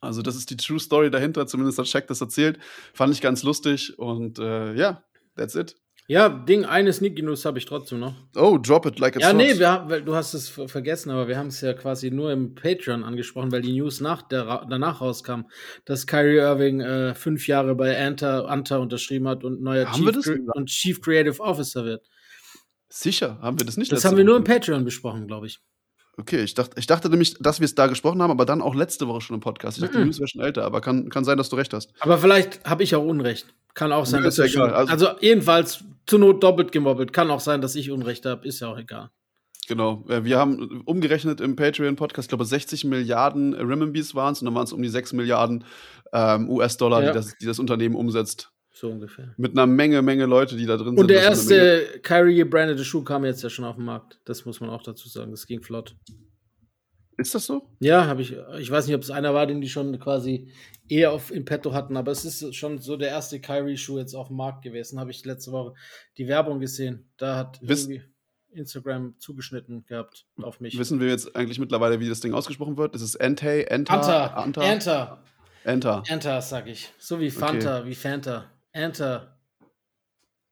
Also das ist die True Story dahinter, zumindest hat Shaq das erzählt, fand ich ganz lustig und ja, äh, yeah, that's it. Ja, Ding, eine Sneaky News habe ich trotzdem noch. Oh, drop it like it's hot. Ja, nee, wir haben, du hast es vergessen, aber wir haben es ja quasi nur im Patreon angesprochen, weil die News nach, der, danach rauskam, dass Kyrie Irving äh, fünf Jahre bei Anta, Anta unterschrieben hat und neuer Chief, und Chief Creative Officer wird. Sicher, haben wir das nicht? Das haben wir nur im Patreon besprochen, glaube ich. Okay, ich dachte, ich dachte nämlich, dass wir es da gesprochen haben, aber dann auch letzte Woche schon im Podcast. Ich dachte, die News wäre schon älter, aber kann, kann sein, dass du recht hast. Aber vielleicht habe ich auch Unrecht. Kann auch sein, nee, dass ich ja also, also jedenfalls zur Not doppelt gemobbelt. Kann auch sein, dass ich Unrecht habe. Ist ja auch egal. Genau. Wir haben umgerechnet im Patreon-Podcast, ich glaube, sechzig Milliarden Renminbis waren es und dann waren es um die sechs Milliarden ähm, U S-Dollar, ja. die, das, die das Unternehmen umsetzt. So ungefähr. Mit einer Menge, Menge Leute, die da drin und sind. Und der erste Kyrie-gebrandete Schuh kam jetzt ja schon auf den Markt. Das muss man auch dazu sagen. Das ging flott. Ist das so? Ja, habe ich. Ich weiß nicht, ob es einer war, den die schon quasi eher auf in petto hatten, aber es ist schon so der erste Kyrie-Schuh jetzt auf dem Markt gewesen. Habe ich letzte Woche die Werbung gesehen. Da hat irgendwie Instagram zugeschnitten gehabt auf mich. Wissen wir jetzt eigentlich mittlerweile, wie das Ding ausgesprochen wird? Ist es Ante, Anta, Anta, Anta, Anta, Anta, sag ich. So wie Fanta, okay. Wie Fanta, Anta.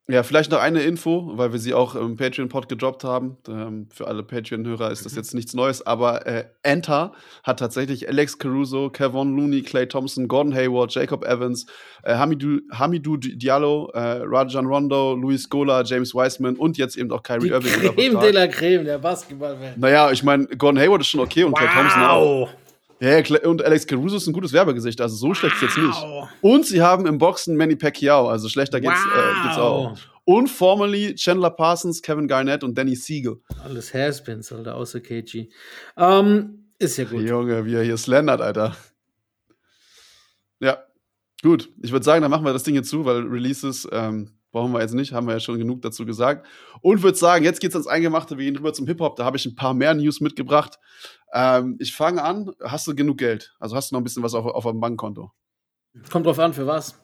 Ja, vielleicht noch eine Info, weil wir sie auch im Patreon-Pod gedroppt haben. Ähm, für alle Patreon-Hörer ist das jetzt nichts Neues, aber äh, Anta hat tatsächlich Alex Caruso, Kevon Looney, Klay Thompson, Gordon Hayward, Jacob Evans, äh, Hamidou, Hamidou Diallo, äh, Rajon Rondo, Luis Gola, James Wiseman und jetzt eben auch Kyrie Irving. Die Creme de la Creme, der Basketball-Welt. Naja, ich meine, Gordon Hayward ist schon okay und wow. Klay Thompson auch. Ja, yeah, und Alex Caruso ist ein gutes Werbegesicht, also so schlecht ist jetzt nicht. Und sie haben im Boxen Manny Pacquiao, also schlechter geht's, wow. äh, geht's auch. Und formerly Chandler Parsons, Kevin Garnett und Danny Siegel. Alles Has-Beens, Alter, außer K G. Um, ist ja gut. Junge, wie er hier slandert, Alter. Ja, gut. Ich würde sagen, dann machen wir das Ding jetzt zu, weil Releases ähm, brauchen wir jetzt nicht, haben wir ja schon genug dazu gesagt. Und würde sagen, jetzt geht's ans Eingemachte, wir gehen rüber zum Hip-Hop, da habe ich ein paar mehr News mitgebracht. Ähm, ich fange an, hast du genug Geld? Also hast du noch ein bisschen was auf, auf dem Bankkonto? Kommt drauf an, für was?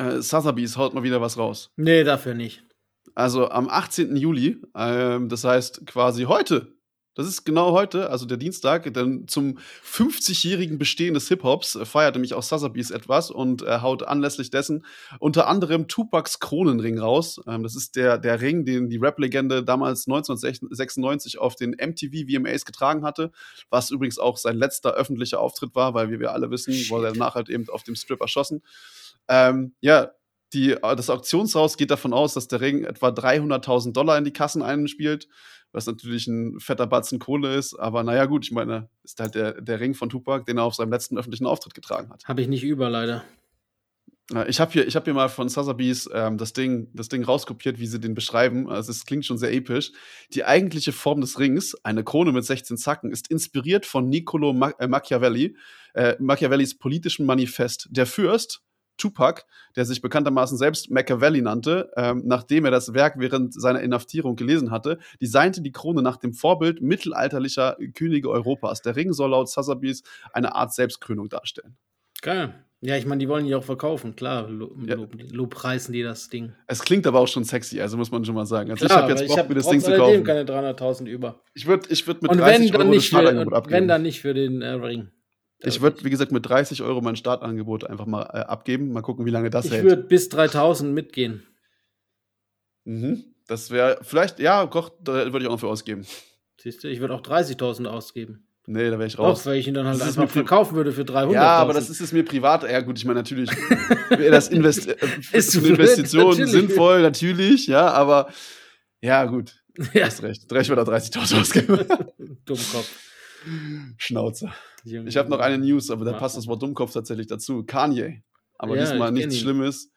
äh, Sotheby's haut mal wieder was raus. Nee, dafür nicht. Also am achtzehnten Juli, ähm, das heißt quasi heute, das ist genau heute, also der Dienstag, denn zum fünfzigjährigen Bestehen des Hip-Hops äh, feiert nämlich auch Sotheby's etwas und äh, haut anlässlich dessen unter anderem Tupacs Kronenring raus. Ähm, das ist der, der Ring, den die Rap-Legende damals neunzehnhundertsechsundneunzig auf den M T V V M As getragen hatte, was übrigens auch sein letzter öffentlicher Auftritt war, weil wie wir alle wissen, Shit. wurde er danach halt eben auf dem Strip erschossen. Ähm, ja, die, das Auktionshaus geht davon aus, dass der Ring etwa dreihunderttausend Dollar in die Kassen einspielt, was natürlich ein fetter Batzen Kohle ist. Aber naja, gut, ich meine, ist halt der, der Ring von Tupac, den er auf seinem letzten öffentlichen Auftritt getragen hat. Habe ich nicht über, leider. Ich habe hier, ich hab hier mal von Sotheby's ähm, das Ding, das Ding rauskopiert, wie sie den beschreiben. Also es klingt schon sehr episch. Die eigentliche Form des Rings, eine Krone mit sechzehn Zacken, ist inspiriert von Niccolo Ma- äh, Machiavelli, äh, Machiavellis politischem Manifest. Der Fürst, Tupac, der sich bekanntermaßen selbst Machiavelli nannte, ähm, nachdem er das Werk während seiner Inhaftierung gelesen hatte, designte die Krone nach dem Vorbild mittelalterlicher Könige Europas. Der Ring soll laut Sotheby's eine Art Selbstkrönung darstellen. Geil. Ja, ich meine, die wollen die auch verkaufen, klar, lo- ja. lo- lobpreisen die das Ding. Es klingt aber auch schon sexy, also muss man schon mal sagen. Also klar, ich habe jetzt Bock, mir das Ding zu kaufen. Keine dreihunderttausend über. Ich würde ich würd mit und dreißig Euro das Startangebot abgeben. Wenn dann nicht für den äh, Ring. Ich würde, wie gesagt, mit dreißig Euro mein Startangebot einfach mal äh, abgeben. Mal gucken, wie lange das ich hält. Ich würde bis dreitausend mitgehen. Mhm. Das wäre vielleicht, ja, Koch, da würde ich auch noch für ausgeben. Siehst du, ich würde auch dreißigtausend ausgeben. Nee, da wäre ich raus. Doch, weil ich ihn dann halt das einfach verkaufen pri- würde für dreihunderttausend. Ja, aber das ist es mir privat. Ja, gut, ich meine, natürlich wäre das Invest- ist für Investitionen natürlich. sinnvoll, natürlich, ja, aber ja, gut. Ja. Hast recht. Recht würde auch dreißigtausend ausgeben. Dummkopf. Schnauze. Ich habe noch eine News, aber da passt das Wort Dummkopf tatsächlich dazu. Kanye, aber ja, diesmal nichts Schlimmes.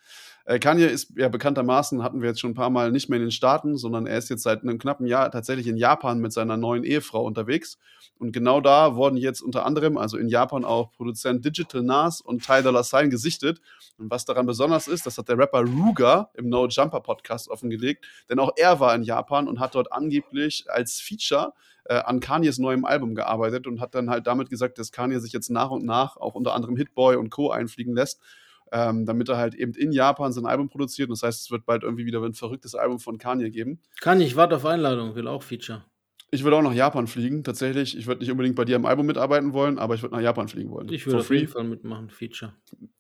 Äh, Kanye ist ja bekanntermaßen, hatten wir jetzt schon ein paar Mal, nicht mehr in den Staaten, sondern er ist jetzt seit einem knappen Jahr tatsächlich in Japan mit seiner neuen Ehefrau unterwegs. Und genau da wurden jetzt unter anderem, also in Japan auch, Produzent Digital Nas und Ty Dolla Sign gesichtet. Und was daran besonders ist, das hat der Rapper Ruga im No Jumper Podcast offengelegt, denn auch er war in Japan und hat dort angeblich als Feature äh, an Kanyes neuem Album gearbeitet und hat dann halt damit gesagt, dass Kanye sich jetzt nach und nach auch unter anderem Hitboy und Co. einfliegen lässt, Ähm, damit er halt eben in Japan sein Album produziert. Und das heißt, es wird bald irgendwie wieder ein verrücktes Album von Kanye geben. Kanye, ich warte auf Einladung, will auch Feature. Ich würde auch nach Japan fliegen, tatsächlich. Ich würde nicht unbedingt bei dir am Album mitarbeiten wollen, aber ich würde nach Japan fliegen wollen. Ich würde auf free. jeden Fall mitmachen, Feature.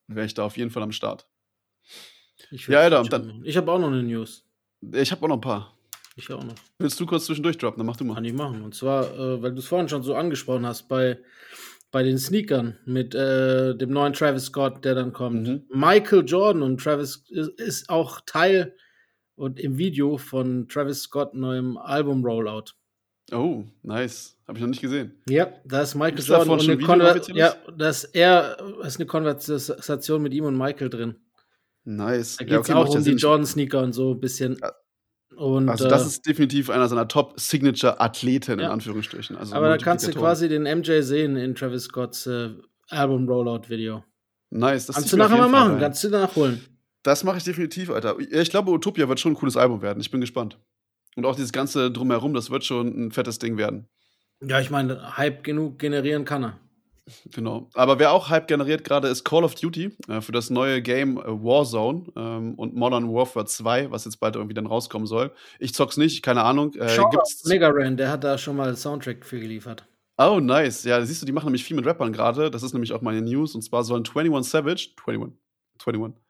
Wäre ich da auf jeden Fall am Start. Ich ja, Alter. Dann, ich habe auch noch eine News. Ich habe auch noch ein paar. Ich auch noch. Willst du kurz zwischendurch droppen? Dann mach du mal. Kann ich machen. Und zwar, äh, weil du es vorhin schon so angesprochen hast, bei... Bei den Sneakern mit äh, dem neuen Travis Scott, der dann kommt. Mhm. Michael Jordan und Travis ist, ist auch Teil und im Video von Travis Scott neuem Album-Rollout. Oh, nice. Habe ich noch nicht gesehen. Ja, da ist Michael Jordan und eine Konver- ja, das er ist eine Konversation mit ihm und Michael drin. Nice. Da geht es ja, okay, auch um die Jordan-Sneaker und so ein bisschen. Ja. Und, also das äh, ist definitiv einer seiner Top-Signature-Athleten, ja. in Anführungsstrichen. Also aber da kannst du quasi den M J sehen in Travis Scotts äh, Album-Rollout-Video. Nice. Das kannst du nachher mal machen, kannst du nachholen. Das mache ich definitiv, Alter. Ich glaube, Utopia wird schon ein cooles Album werden, ich bin gespannt. Und auch dieses ganze Drumherum, das wird schon ein fettes Ding werden. Ja, ich meine, Hype genug generieren kann er. Genau, aber wer auch Hype generiert gerade ist Call of Duty äh, für das neue Game Warzone ähm, und Modern Warfare zwei, was jetzt bald irgendwie dann rauskommen soll. Ich zock's nicht, keine Ahnung. Äh, gibt's Megaran, der hat da schon mal Soundtrack für geliefert. Oh, nice. Ja, siehst du, die machen nämlich viel mit Rappern gerade. Das ist nämlich auch meine News. Und zwar sollen einundzwanzig Savage, einundzwanzig, einundzwanzig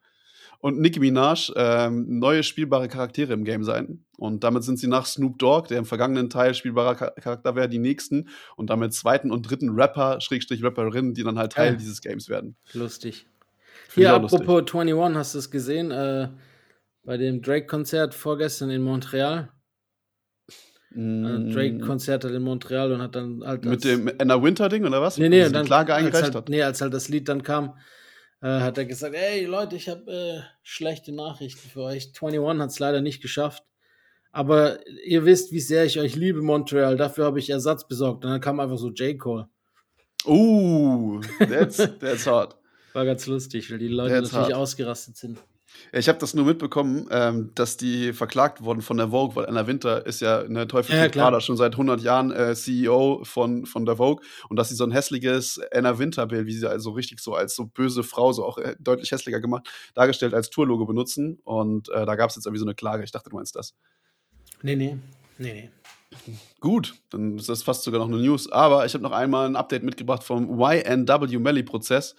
und Nicki Minaj ähm, neue spielbare Charaktere im Game sein. Und damit sind sie nach Snoop Dogg, der im vergangenen Teil spielbarer Charakter wäre, die nächsten und damit zweiten und dritten Rapper, Schrägstrich Rapperinnen, die dann halt Teil ja. dieses Games werden. Lustig. Find Hier, apropos lustig. einundzwanzig, hast du es gesehen? Äh, bei dem Drake-Konzert vorgestern in Montreal. Mm. Drake-Konzert halt in Montreal und hat dann halt... Mit dem Anna Winter-Ding oder was? Nee, nee. Und dann, Klage eingereicht als halt, hat. Nee, als halt das Lied dann kam, Äh, hat er gesagt, ey Leute, ich habe äh, schlechte Nachrichten für euch. einundzwanzig hat es leider nicht geschafft. Aber ihr wisst, wie sehr ich euch liebe, Montreal. Dafür habe ich Ersatz besorgt. Und dann kam einfach so J. Cole. Oh, that's, that's hard. War ganz lustig, weil die Leute that's natürlich hard. ausgerastet sind. Ich habe das nur mitbekommen, ähm, dass die verklagt wurden von der Vogue, weil Anna Winter ist ja in der Teufelsküche schon seit hundert Jahren äh, C E O von, von der Vogue, und dass sie so ein hässliches Anna Winter-Bild, wie sie also richtig so als so böse Frau, so auch äh, deutlich hässlicher gemacht, dargestellt als Tourlogo benutzen, und äh, da gab es jetzt irgendwie so eine Klage. Ich dachte, du meinst das. Nee, nee, nee, nee. Gut, dann ist das fast sogar noch eine News. Aber ich habe noch einmal ein Update mitgebracht vom Y N W Melly-Prozess.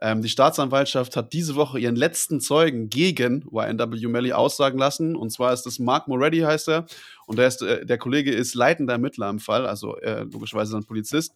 Ähm, die Staatsanwaltschaft hat diese Woche ihren letzten Zeugen gegen Y N W Melly aussagen lassen. Und zwar ist das Mark Moretti, heißt er. Und der, ist, äh, der Kollege ist leitender Ermittler im Fall, also äh, logischerweise ein Polizist.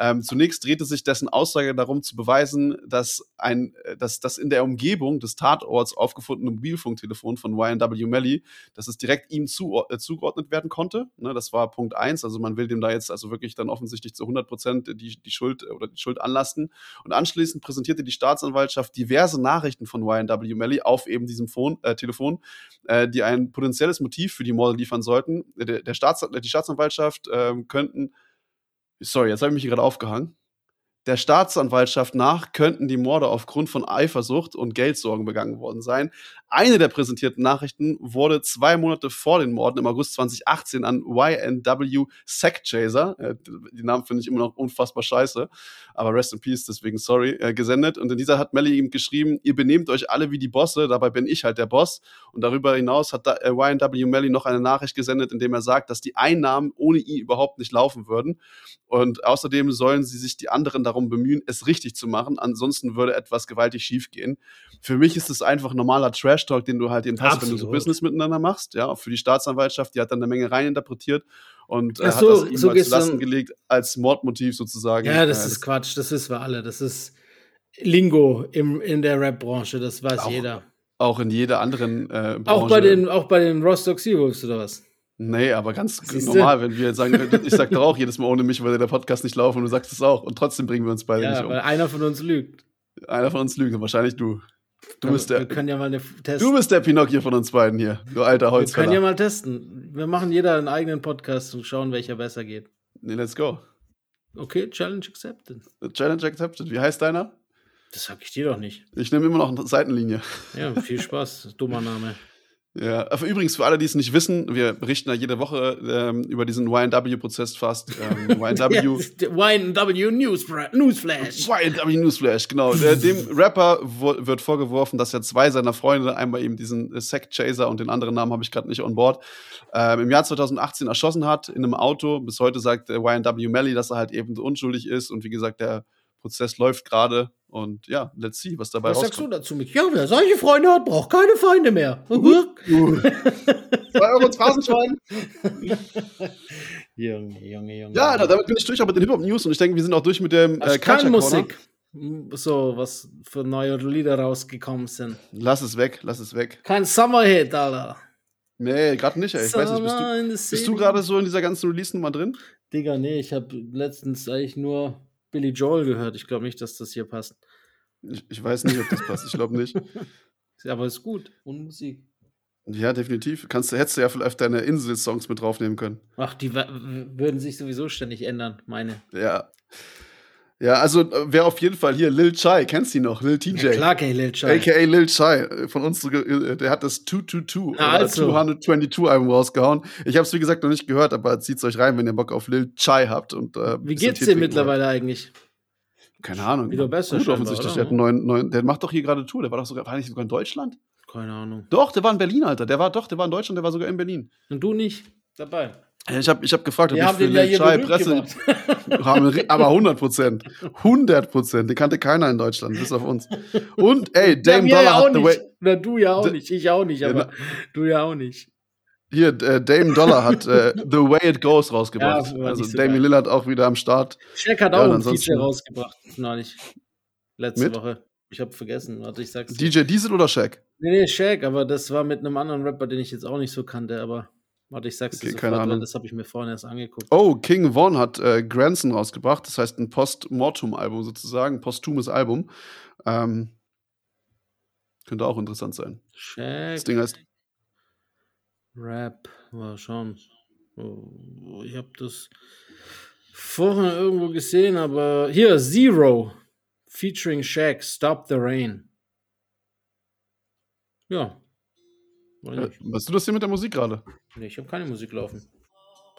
Ähm, zunächst drehte sich dessen Aussage darum, zu beweisen, dass ein, dass das in der Umgebung des Tatorts aufgefundene Mobilfunktelefon von Y N W Melly, dass es direkt ihm zu, äh, zugeordnet werden konnte. Ne, das war Punkt eins. Also man will dem da jetzt also wirklich dann offensichtlich zu hundert Prozent die, die Schuld oder die Schuld anlasten. Und anschließend präsentierte die Staatsanwaltschaft diverse Nachrichten von Y N W Melly auf eben diesem Phone, äh, Telefon, äh, die ein potenzielles Motiv für die Morde liefern sollten. Der, der Staats, die Staatsanwaltschaft äh, könnten Sorry, jetzt habe ich mich gerade aufgehangen. Der Staatsanwaltschaft nach könnten die Morde aufgrund von Eifersucht und Geldsorgen begangen worden sein. Eine der präsentierten Nachrichten wurde zwei Monate vor den Morden im August zwanzig achtzehn an Y N W Sackchaser, äh, die Namen finde ich immer noch unfassbar scheiße, aber rest in peace, deswegen sorry, äh, gesendet. Und in dieser hat Melly ihm geschrieben, ihr benehmt euch alle wie die Bosse, dabei bin ich halt der Boss. Und darüber hinaus hat da, äh, Y N W Melly noch eine Nachricht gesendet, in dem er sagt, dass die Einnahmen ohne ihn überhaupt nicht laufen würden. Und außerdem sollen sie sich die anderen darum bemühen, es richtig zu machen, ansonsten würde etwas gewaltig schief gehen. Für mich ist es einfach normaler Trash-Talk, den du halt eben hast, Absolut. Wenn du so Business miteinander machst, ja, für die Staatsanwaltschaft, die hat dann eine Menge reininterpretiert und äh, so, hat das ihm so als Lasten gelegt, als Mordmotiv sozusagen. Ja, das äh, ist Quatsch, das wissen wir alle, das ist Lingo im, in der Rap-Branche, das weiß auch, jeder. Auch in jeder anderen äh, Branche. Auch bei den, auch bei den Rostock Seawolves oder was? Nee, aber ganz Siehste? normal, wenn wir jetzt sagen, ich sag doch auch jedes Mal, ohne mich würde der Podcast nicht laufen, und du sagst es auch. Und trotzdem bringen wir uns beide ja, nicht um. Ja, weil einer von uns lügt. Einer von uns lügt, wahrscheinlich du. Du, aber bist der, wir können ja mal eine testen. Du bist der Pinocchio von uns beiden hier, du alter Holzfäller. Wir können ja mal testen. Wir machen jeder einen eigenen Podcast und schauen, welcher besser geht. Nee, let's go. Okay, Challenge accepted. Challenge accepted. Wie heißt deiner? Das sag ich dir doch nicht. Ich nehme immer noch eine Seitenlinie. Ja, viel Spaß. Dummer Name. Ja, übrigens, für alle, die es nicht wissen, wir berichten ja jede Woche ähm, über diesen Y N W Prozess fast. Ähm, Y N W Y N W Newsflash. Y N W Newsflash, genau. Dem Rapper w- wird vorgeworfen, dass ja zwei seiner Freunde, einmal eben diesen Sackchaser und den anderen Namen habe ich gerade nicht on board, ähm, im Jahr zwanzig achtzehn erschossen hat in einem Auto. Bis heute sagt der Y N W Melly, dass er halt eben unschuldig ist, und wie gesagt, der Prozess läuft gerade. Und ja, let's see, was dabei was rauskommt. Was sagst du dazu, Mick? Ja, wer solche Freunde hat, braucht keine Feinde mehr. zwei Euro Phrasenschwein. Junge, Junge, Junge. Ja, damit bin ich durch auch mit den Hip-Hop-News, und ich denke, wir sind auch durch mit dem äh, Culture-Musik. So, was für neue Lieder rausgekommen sind. Lass es weg, lass es weg. Kein Summer-Hit, Alter. Nee, gerade nicht, ey. Ich weiß nicht, bist du, bist du gerade so in dieser ganzen Release-Nummer drin? Digga, nee, ich habe letztens eigentlich nur Billy Joel gehört. Ich glaube nicht, dass das hier passt. Ich, ich weiß nicht, ob das passt. Ich glaube nicht. Aber ist gut. Und Musik. Ja, definitiv. Kannst, hättest du ja vielleicht deine Insel-Songs mit draufnehmen können. Ach, die w- würden sich sowieso ständig ändern, meine. Ja. Ja, also wer auf jeden Fall hier, Lil Chai, kennst du ihn noch? Lil T J. Ja, klar kenn ich Lil Chai. A K A Lil Chai, von uns, der hat das two two two, ah, also. two twenty-two Album rausgehauen. Ich hab's, wie gesagt, noch nicht gehört, aber zieht's euch rein, wenn ihr Bock auf Lil Chai habt. Und, äh, wie geht's dir mittlerweile wollt. eigentlich? Keine Ahnung. Wieder besser, gut, offensichtlich. Der, hat einen neuen, neuen, der macht doch hier gerade Tour, der war doch sogar, war nicht sogar in Deutschland? Keine Ahnung. Doch, der war in Berlin, Alter. Der war doch, der war in Deutschland, der war sogar in Berlin. Und du nicht dabei? Ich habe ich hab gefragt, ob wir ich für Lil Chai Presse. Aber hundert Prozent. hundert Prozent. Den kannte keiner in Deutschland, bis auf uns. Und ey, Dame Dollar ja hat the way. Na, du ja auch D- nicht. Ich auch nicht, aber ja, du ja auch nicht. Hier, äh, Dame Dollar hat äh, The Way It Goes rausgebracht. Ja, also, so Damian Lillard hat auch wieder am Start. Shaq hat ja, auch einen D J rausgebracht. Neulich. Letzte mit? Woche. Ich habe vergessen. Warte, ich sag's. D J Diesel oder Shaq? Nee, nee, Shaq, aber das war mit einem anderen Rapper, den ich jetzt auch nicht so kannte, aber. Warte, ich sag's dir okay, sofort, das habe ich mir vorhin erst angeguckt. Oh, King Von hat äh, Granson rausgebracht, das heißt ein Post-Mortum-Album sozusagen, ein posthumes Album. Ähm, könnte auch interessant sein. Check. Das Ding heißt Rap, mal schauen. Oh, ich habe das vorhin irgendwo gesehen, aber hier, Zero, featuring Shaq, Stop the Rain. Ja. Ja, machst du das hier mit der Musik gerade? Nee, ich habe keine Musik laufen.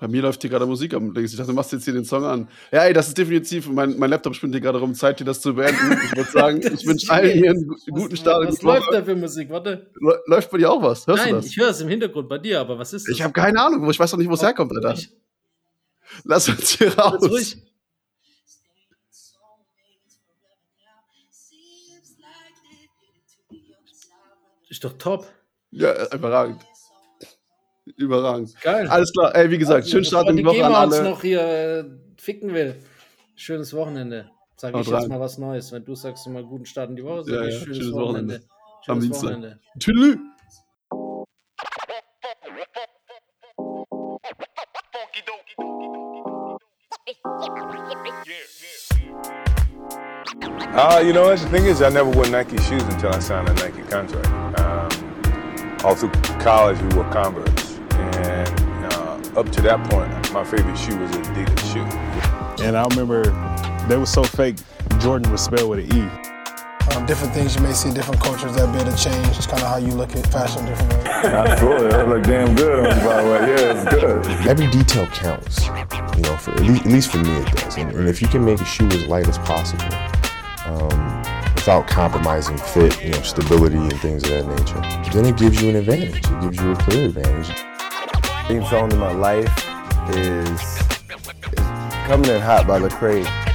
Bei mir läuft hier gerade Musik am Links. Ich dachte, du machst jetzt hier den Song an. Ja, ey, das ist definitiv, mein, mein Laptop spinnt hier gerade rum. Zeit, dir das zu beenden. Ich würde sagen, ich wünsche allen hier einen guten Start. Was läuft da für Musik? Warte. Läuft bei dir auch was? Hörst Nein, du das? Ich höre es im Hintergrund bei dir, aber was ist das? Ich habe keine Ahnung, ich weiß doch nicht, wo es herkommt, Alter. Ich... Lass uns hier raus. Ist doch top. Ja, überragend. Überragend. Geil. Alles klar, ey, wie gesagt, also, schönen Start in die Woche an alle. Wenn noch hier äh, ficken will, schönes Wochenende. Sag ich jetzt mal was Neues. Wenn du sagst, mal guten Start in die Woche, sag ja, ich ja. Schönes, schönes Wochenende. Wochenende. Schönes Wochenende. Tschüss. Uh, you know, that's the thing is, I never wore Nike shoes until I signed a Nike contract. Um, all through college, we wore Converse. And uh, up to that point, my favorite shoe was an Adidas shoe. And I remember they were so fake, Jordan was spelled with an E. Um, different things you may see, different cultures that be able to change. It's kind of how you look at fashion differently. Absolutely, that looked damn good on the bottom. Yeah, it's good. Every detail counts, you know, for, at least, at least for me it does. And, and if you can make a shoe as light as possible, Um, without compromising fit, you know, stability and things of that nature, then it gives you an advantage. It gives you a clear advantage. Theme song in my life is, is Coming in Hot by Lecrae.